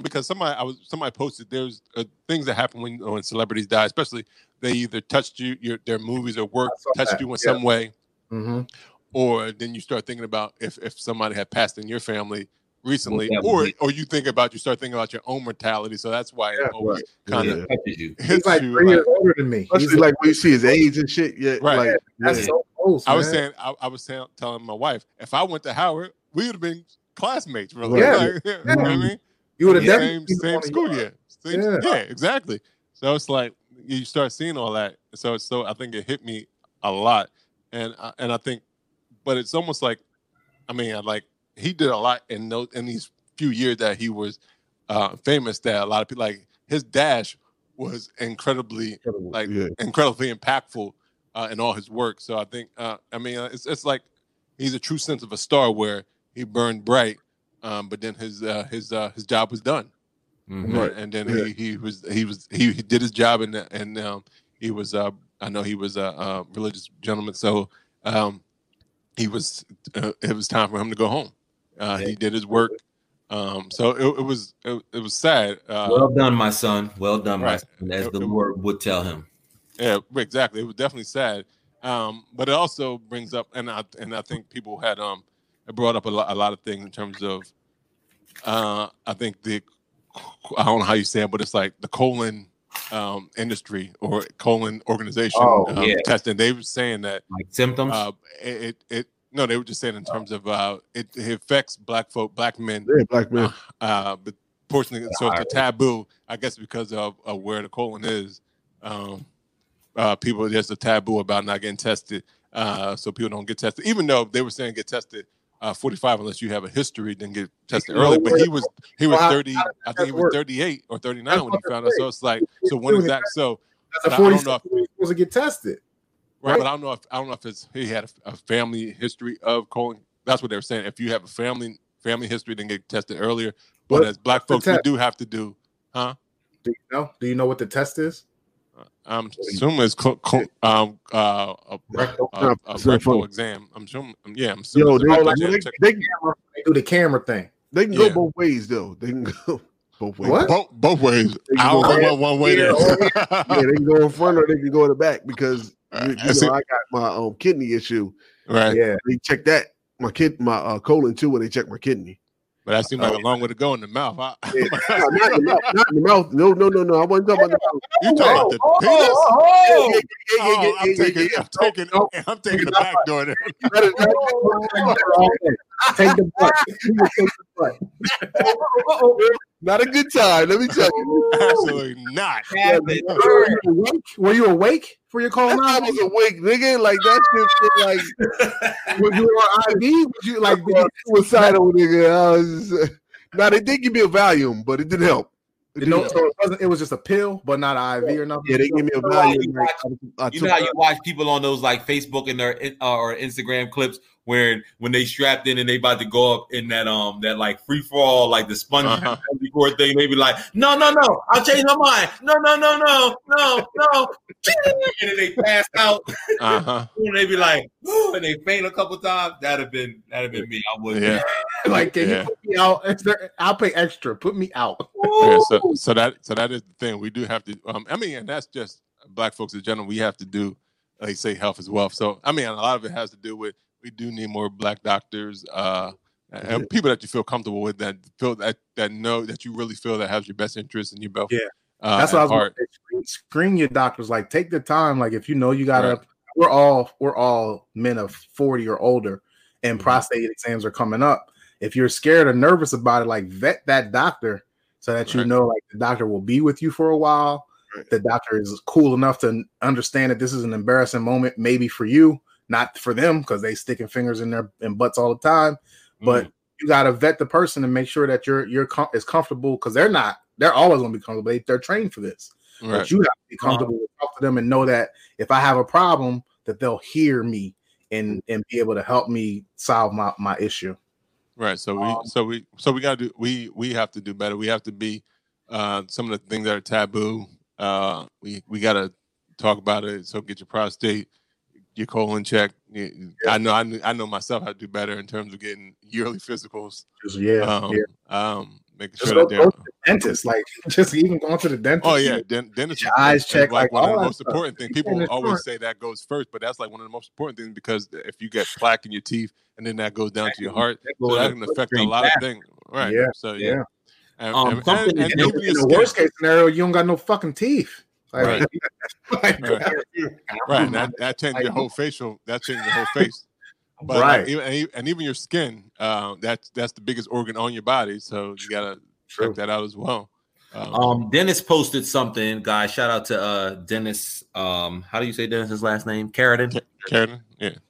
because somebody posted there's things that happen when celebrities die, especially they either touched you, their movies or work touched you in some way, or then you start thinking about if somebody had passed in your family recently, or you think about your own mortality. So that's why it always kind of touches you. He's like 3 years older than me. Especially like when you see his age and shit. Yeah, right. Like, that's so close. I was telling my wife, if I went to Howard, we would have been classmates. Really. Yeah. Like, you know what I mean? You would have definitely same school year. Yeah, exactly. So it's like you start seeing all that. So I think it hit me a lot, and I think, but it's almost like, I mean, he did a lot in these few years that he was famous. That a lot of people, like his dash was incredibly impactful in all his work. So I think, it's like he's a true sense of a star where he burned bright, but then his job was done, right? And then he did his job, and he was I know he was a religious gentleman, so it was time for him to go home. He did his work, so it was sad. Well done, my son. Well done, my son, as the Lord would tell him. Yeah, exactly. It was definitely sad, but it also brings up, and I think people had brought up a lot of things in terms of, I think I don't know how you say it, but it's like the colon industry or colon organization testing. They were saying that like symptoms. They were just saying in terms of it affects black men. Yeah, black men. But fortunately, so it's a taboo, I guess, because of where the colon is. People, there's a taboo about not getting tested, so people don't get tested. Even though they were saying get tested 45 unless you have a history, then get tested early. But he was 30. I think he was 38 or 39 when he found out. So it's like, so when is that? So I don't know if he was supposed to get tested. Right, but I don't know if he had a family history of colon. That's what they were saying. If you have a family history, then get tested earlier. But as black folks, we do have to do, huh? Do you know what the test is? I'm assuming it's a rectal exam. I'm assuming, I'm assuming. They do the camera thing. They can go both ways, though. They can go. What? Both ways. I don't know what one way there. They can go in front or they can go in the back because I got my kidney issue. Right. Yeah. They check that. My colon too when they check my kidney. But that seemed like a long way to go in the mouth. Not in the mouth. Not in the mouth. No. I wasn't talking about the mouth. You talking about the penis? I'm taking the back door there. Take the butt. Take the butt. Not a good time, let me tell you. Absolutely not. Were you awake for your call? I was awake, nigga. Like that shit. Like, were you on IV? Would you like be suicidal, nigga? Now they did give me a Valium, but it didn't help. It was just a pill, but not an IV or nothing. Yeah, they gave me a Valium. You know how you watch people on those like Facebook and their or Instagram clips where when they strapped in and they about to go up in that that like free for all like the sponge before thing, they be like, no, I'll change my mind. No. And then they pass out. And they be like, woo, and they faint a couple times. That'd have been me. I wouldn't. Yeah. Like, can you put me out? I'll pay extra. Put me out. Yeah, so that is the thing. We do have to. And that's just black folks in general. We have to do, like say, health is wealth. So a lot of it has to do with. We do need more black doctors, and people that you feel comfortable with, that feel that know that you really feel that has your best interest in your belt. Yeah, that's what I was going to say. Screen your doctors. Like, take the time. Like, if you know you got to, we're all men of 40 or older, and prostate exams are coming up. If you're scared or nervous about it, like vet that doctor so that you know, like the doctor will be with you for a while. Right. The doctor is cool enough to understand that this is an embarrassing moment, maybe for you. Not for them because they sticking fingers in their butts all the time, but you got to vet the person and make sure that you're comfortable, because they're not. They're always going to be comfortable. They're trained for this. Right. But you have to be comfortable to talk to them and know that if I have a problem, that they'll hear me and be able to help me solve my issue. Right. So we have to do better. We have to be some of the things that are taboo. We got to talk about it. So get your prostate, your colon checked. Yeah. I know myself how to do better in terms of getting yearly physicals. Making sure that they're dentist, like just even going to the dentist. Oh yeah, dentist. Eyes check. Like one of the most important things. People always say that goes first, but that's like one of the most important things, because if you get plaque in your teeth and then that goes down to your heart, so that can affect a lot of things. Right. Yeah. So yeah. And in the worst case scenario, you don't got no fucking teeth. Like, right. Right. And that changes your whole facial. That changes your whole face. But right, even your skin, that's the biggest organ on your body, so you gotta check that out as well. Dennis posted something, guys. Shout out to Dennis. How do you say Dennis's last name? Carradine. Yeah,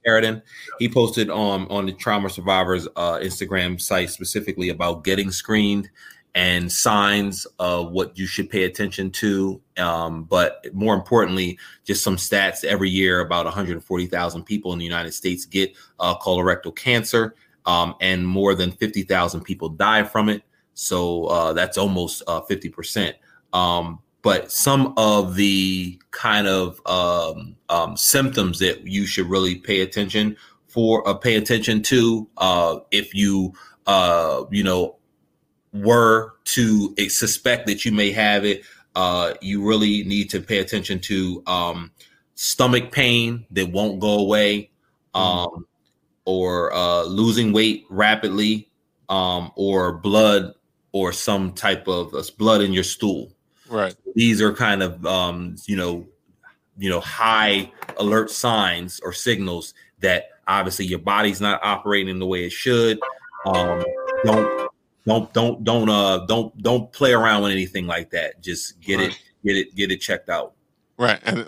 Carradine. He posted on the Trauma Survivors Instagram site specifically about getting screened and signs of what you should pay attention to. But more importantly, just some stats. Every year, about 140,000 people in the United States get colorectal cancer, and more than 50,000 people die from it. So that's almost 50%. But some of the kind of symptoms that you should really pay attention to if you, were to suspect that you may have it, you really need to pay attention to stomach pain that won't go away, or losing weight rapidly, or blood or some type of blood in your stool. Right. These are kind of high alert signs or signals that obviously your body's not operating the way it should. Don't play around with anything like that. Just get it checked out. Right. And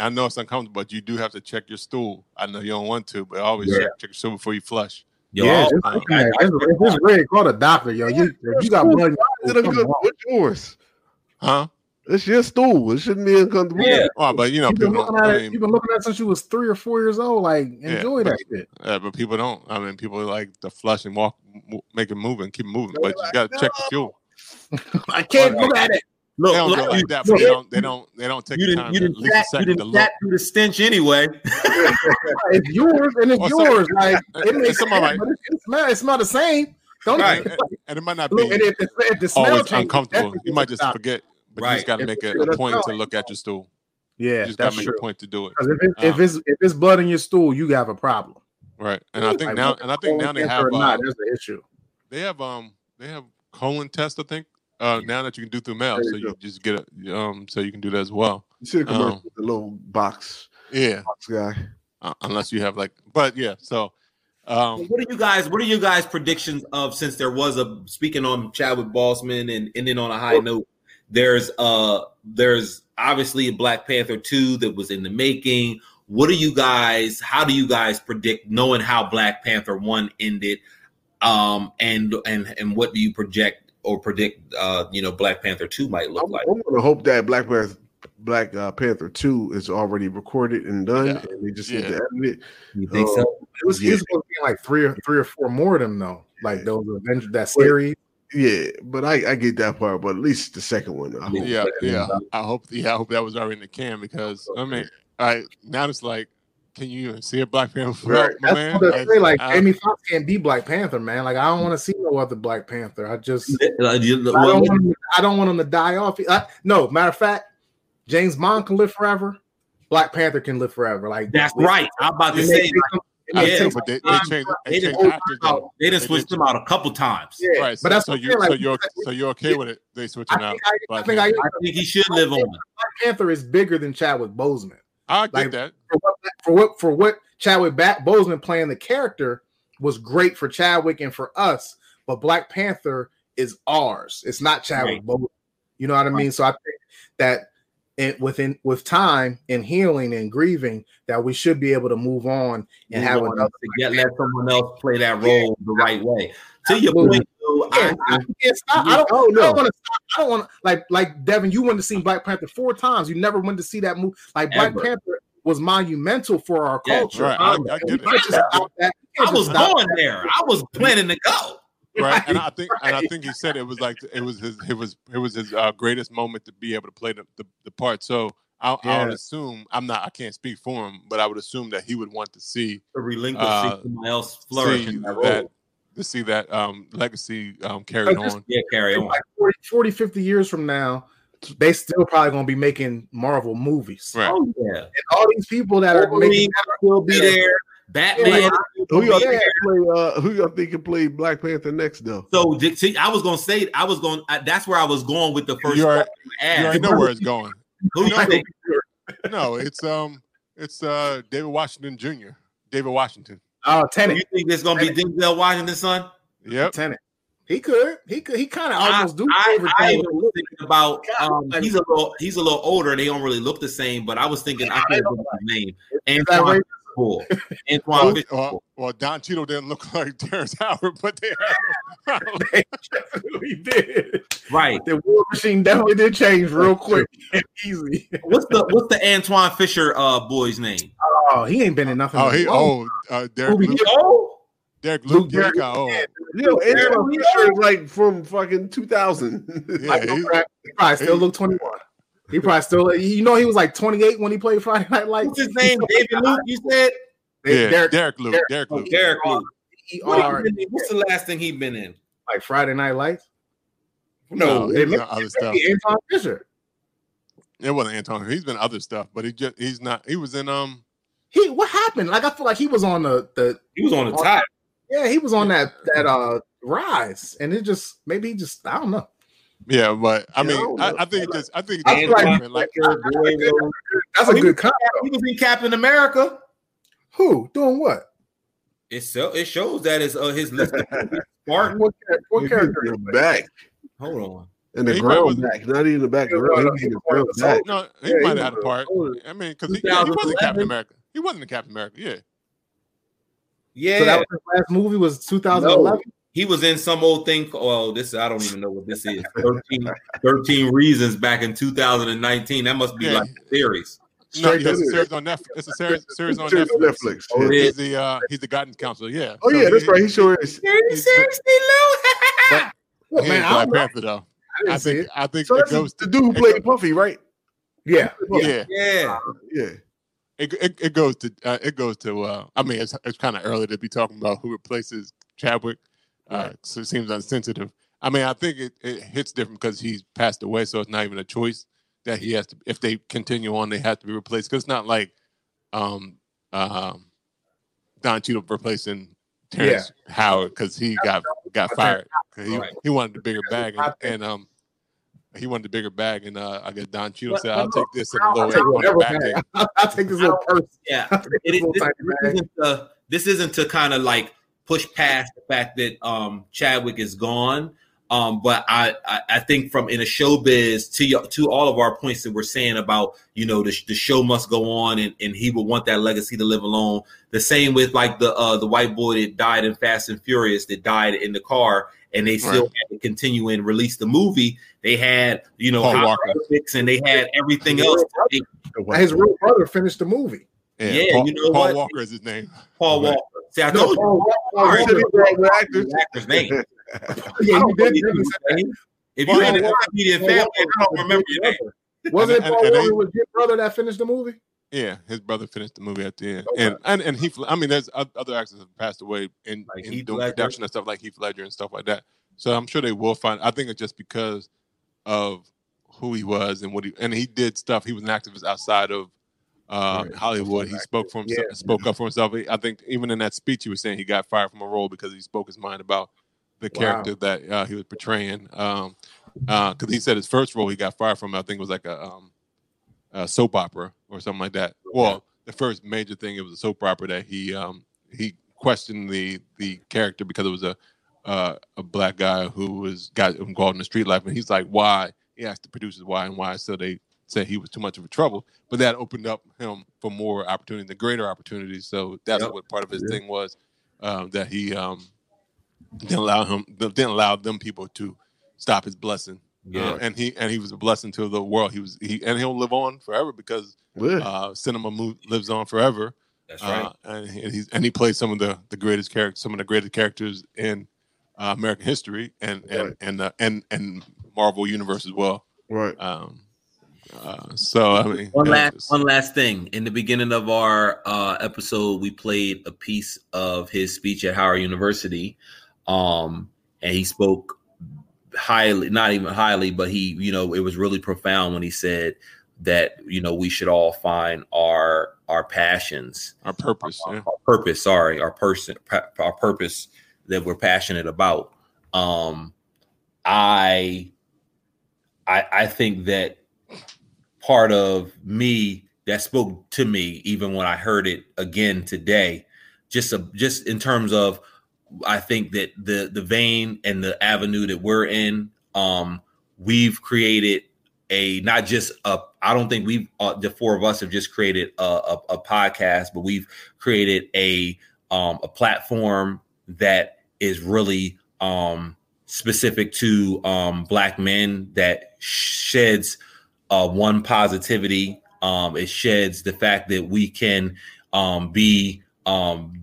I know it's uncomfortable, but you do have to check your stool. I know you don't want to, but always check your stool before you flush. It's red. Call the doctor, yo. You got blood. What's yours? Huh? It's your stool. It shouldn't be uncomfortable. Yeah. Oh, but you've been looking at it since you was 3 or 4 years old. Like, enjoy that shit. Yeah, but people don't. I mean, people like to flush and walk, make it move and keep moving. But you got to check the stool. I can't do that. Look, they don't go like that. But they don't take the time. You didn't do the stench anyway. It's yours, and it's yours. Like, it's not the same. Don't. And it might not be. And it's always uncomfortable. You might just forget. But you just got to make a point to look at your stool. Yeah, you just got to make a point to do it. If it's blood in your stool, you have a problem. Right, and I think now they have. There's an issue. They have colon test. I think now that you can do through mail, so you just get it. So you can do that as well. You see the commercial with the little box. Yeah, box guy. Unless you have so. What are you guys' predictions of, since there was speaking on Chadwick Boseman and ending on a high note? There's obviously Black Panther 2 that was in the making. What do you guys? How do you guys predict, knowing how Black Panther 1 ended, and what do you project or predict? Black Panther 2 might look like. I'm gonna hope that Black Panther 2 is already recorded and done, and they just need to edit it. You think so? It was going to be like three or four more of them though, like those Avengers that series. Yeah, but I get that part, but at least the second one. I hope. I hope that was already in the can, because I mean, now it's like, can you even see a Black Panther? Right. That's man? What I say, like Jamie Foxx can't be Black Panther, man. Like, I don't want to see no other Black Panther. I don't want him to die off. Matter of fact, James Bond can live forever. Black Panther can live forever. Like, that's right. I'm about to say. They didn't switch them out a couple times. Yeah. Right. So, but that's so you're okay with it. They switching out. I think he should live on. Black Panther is bigger than Chadwick Boseman. I get that. For what Chadwick Boseman playing the character was great for Chadwick and for us, but Black Panther is ours. It's not Chadwick Boseman. You know what I mean? So I think that and with time and healing and grieving, that we should be able to move on and have another to get let someone else play that role the right way. To your point, I don't want to. Like Devin, you went to see Black Panther 4 times. You never went to see that movie. Like Black Panther was monumental for our culture. Right. I was going there. I was planning to go. Right, and I think he said it was his greatest moment to be able to play the part. So I would assume I can't speak for him, but I would assume that he would want to see the relinquish someone else flourish in that role. To see that legacy carried on. Yeah, carry on. Like 40, 50 years from now, they still probably going to be making Marvel movies. Right. Oh yeah, and all these people that are making will be there. Batman. Yeah, who y'all think can play Black Panther next, though? So, see, that's where I was going with the first. You already know where it's going. No, it's David Washington Jr. David Washington. Oh, Tenet. So you think it's gonna be Denzel Washington's son? Yep. Tenet. He could. He kind of almost do. I was thinking about. He's a little older. They don't really look the same. But I was thinking I can't remember his name. Antoine. Antoine Fisher. Well, Don Cheadle didn't look like Terrence Howard, but they definitely did. Right, the war machine definitely did change real quick and easy. What's the Antoine Fisher boy's name? Oh, he ain't been in nothing. Oh, Derek Luke. Derek Luke. Yeah, he got old. Antoine Fisher is like from fucking 2000. Yeah, like, he probably still look 21. He probably still, he was like 28 when he played Friday Night Lights. What's his name? David Luke, you said? Yeah, Derek Luke. Derek Luke. What's the last thing he'd been in? Like Friday Night Lights? No, other stuff. Antoine Fisher. It wasn't Antoine. He's been other stuff, but he was in what happened? Like I feel like he was on the top. Yeah, he was on that rise, and it just maybe I don't know. Yeah, but I mean, that's a good comment. He was in Captain America. Who doing what? It shows that it's his list. Martin, what character is back? Hold on, and the girl was back. Not even the back. No, he might have had a part. I mean, because he wasn't Captain America. He wasn't in Captain America. Yeah. So that was his last movie. Was 2011. He was in some old thing. Oh, this I don't even know what this is. 13 Reasons back in 2019. That must be like a series. No, it's a series on Netflix. It's a series on Netflix. Oh, he's the guidance counselor. Yeah. Oh yeah, that's right. He sure is. Seriously, Lou. But man, I'm Black Panther though. I think so it goes to the dude who played Puffy, right? Yeah. Yeah. Yeah. Yeah. It goes to I mean, it's kind of early to be talking about who replaces Chadwick. So it seems unsensitive. I mean, I think it hits different because he's passed away, so it's not even a choice that he has to. If they continue on, they have to be replaced. Because it's not like Don Cheadle replacing Terrence Howard because he got fired. He wanted the bigger bag, and he wanted the bigger bag, and I guess Don Cheadle said, "I'll take this in a little bag. I'll take this little purse." Yeah, this isn't to kind of like push past the fact that Chadwick is gone. But I think from in a showbiz to all of our points that we're saying about, you know, the show must go on and he would want that legacy to live alone. The same with like the white boy that died in Fast and Furious that died in the car and they still had to continue and release the movie. They had, you know, Paul Walker and they had everything else. His real brother finished the movie. Yeah, Paul Walker is his name. Paul Walker. See, I told you. Actor's name. Yeah, you did. If you in the media family, I don't remember your name. Wasn't Paul Walker was his brother that finished the movie? Yeah, his brother finished the movie at the end, and Heath. I mean, there's other actors have passed away in doing production and stuff like Heath Ledger and stuff like that. So I'm sure they will find. I think it's just because of who he was and what he did stuff. He was an activist outside of Hollywood. He spoke for himself, spoke up for himself. I think even in that speech, he was saying he got fired from a role because he spoke his mind about the character that he was portraying. Because he said his first role he got fired from, I think, was like a soap opera or something like that. Well, the first major thing, it was a soap opera that he questioned the character because it was a black guy who got involved in the street life, and he's like, why? He asked the producers why and why, so they said he was too much of a trouble, but that opened up him for more opportunity, the greater opportunities. So that's what part of his thing was, that he didn't allow them people to stop his blessing. Yeah, and he was a blessing to the world. He he'll live on forever because cinema lives on forever. That's right. And he played some of the greatest characters, in American history, and Marvel universe as well. Right. One last thing. In the beginning of our episode, we played a piece of his speech at Howard University, and he spoke but he, it was really profound when he said that, we should all find our passions, our purpose that we're passionate about. I think that part of me that spoke to me, even when I heard it again today, just in terms of, I think that the vein and the avenue that we're in, we've created I don't think we've the four of us have just created a podcast, but we've created a platform that is really specific to Black men, that sheds one positivity. It sheds the fact that we can be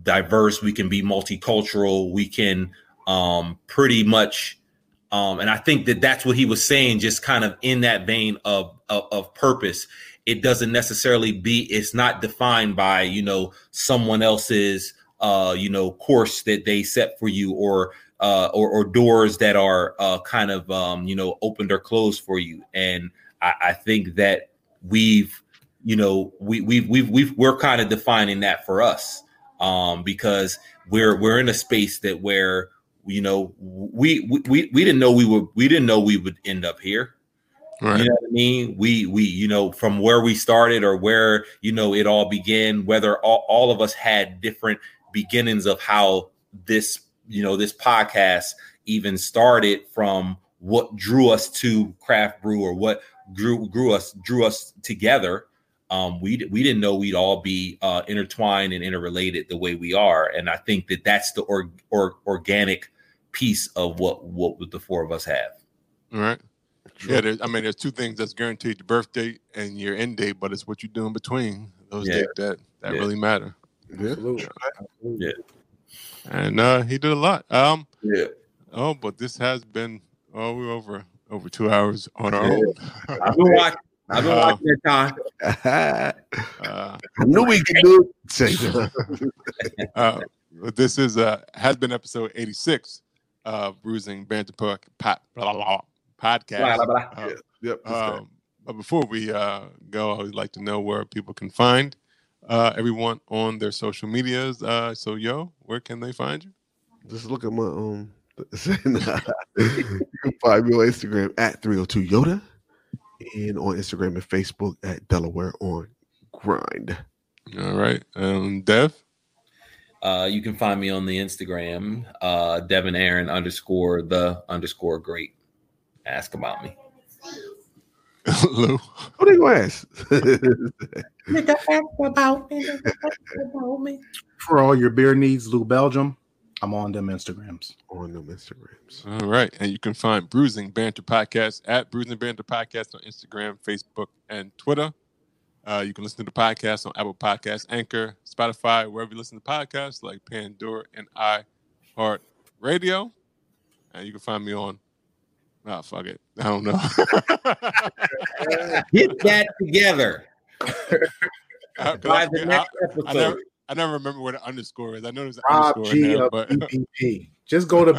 diverse, we can be multicultural, we can pretty much. And I think that that's what he was saying, just kind of in that vein of purpose. It doesn't necessarily it's not defined by, someone else's, course that they set for you or doors that are kind of, opened or closed for you. And I think that we're kind of defining that for us, because we're in a space that where, we didn't know we would end up here. Right. You know what I mean? We from where we started or where, it all began, whether all of us had different beginnings of how this, this podcast even started, from what drew us to Craft Brew or what drew us together. We didn't know we'd all be intertwined and interrelated the way we are. And I think that that's the organic piece of what the four of us have. All right. Sure. Yeah, there's two things that's guaranteed: your birth date and your end date, but it's what you do in between those dates that really matter. Yeah. Absolutely. Yeah. And he did a lot. Yeah. Oh, but this has been, we're over 2 hours on our own. I've been watching it, Tom. I knew we could do it. This has been episode 86 of Bruising Banter Podcast. Blah, blah, blah. But before we go, I would like to know where people can find everyone on their social medias. So, where can they find you? Just look at my you can find me on Instagram at 302Yoda. And on Instagram and Facebook at Delaware on Grind. All right. Dev? You can find me on the Instagram, Devin Aaron _the_ great. Ask about me. Lou? What do you ask? For all your beer needs, Lou Belgium. I'm on them Instagrams. All right. And you can find Bruising Banter Podcast at Bruising Banter Podcast on Instagram, Facebook, and Twitter. You can listen to the podcast on Apple Podcasts, Anchor, Spotify, wherever you listen to podcasts, like Pandora and iHeartRadio. And you can find me on... Oh, fuck it. I don't know. Get that together. By the next episode. I never remember where the underscore is. I know there's an underscore in there, but just go to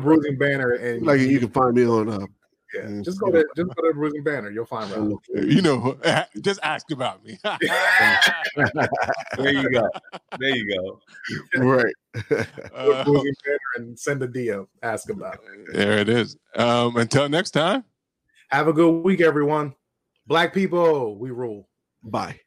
Bruising Banner and you can find me on. Just go to Bruising Banner. You'll find me. Just ask about me. There you go. Right. Bruising Banner and send a DM. Ask about it. There it is. Until next time. Have a good week, everyone. Black people, we rule. Bye.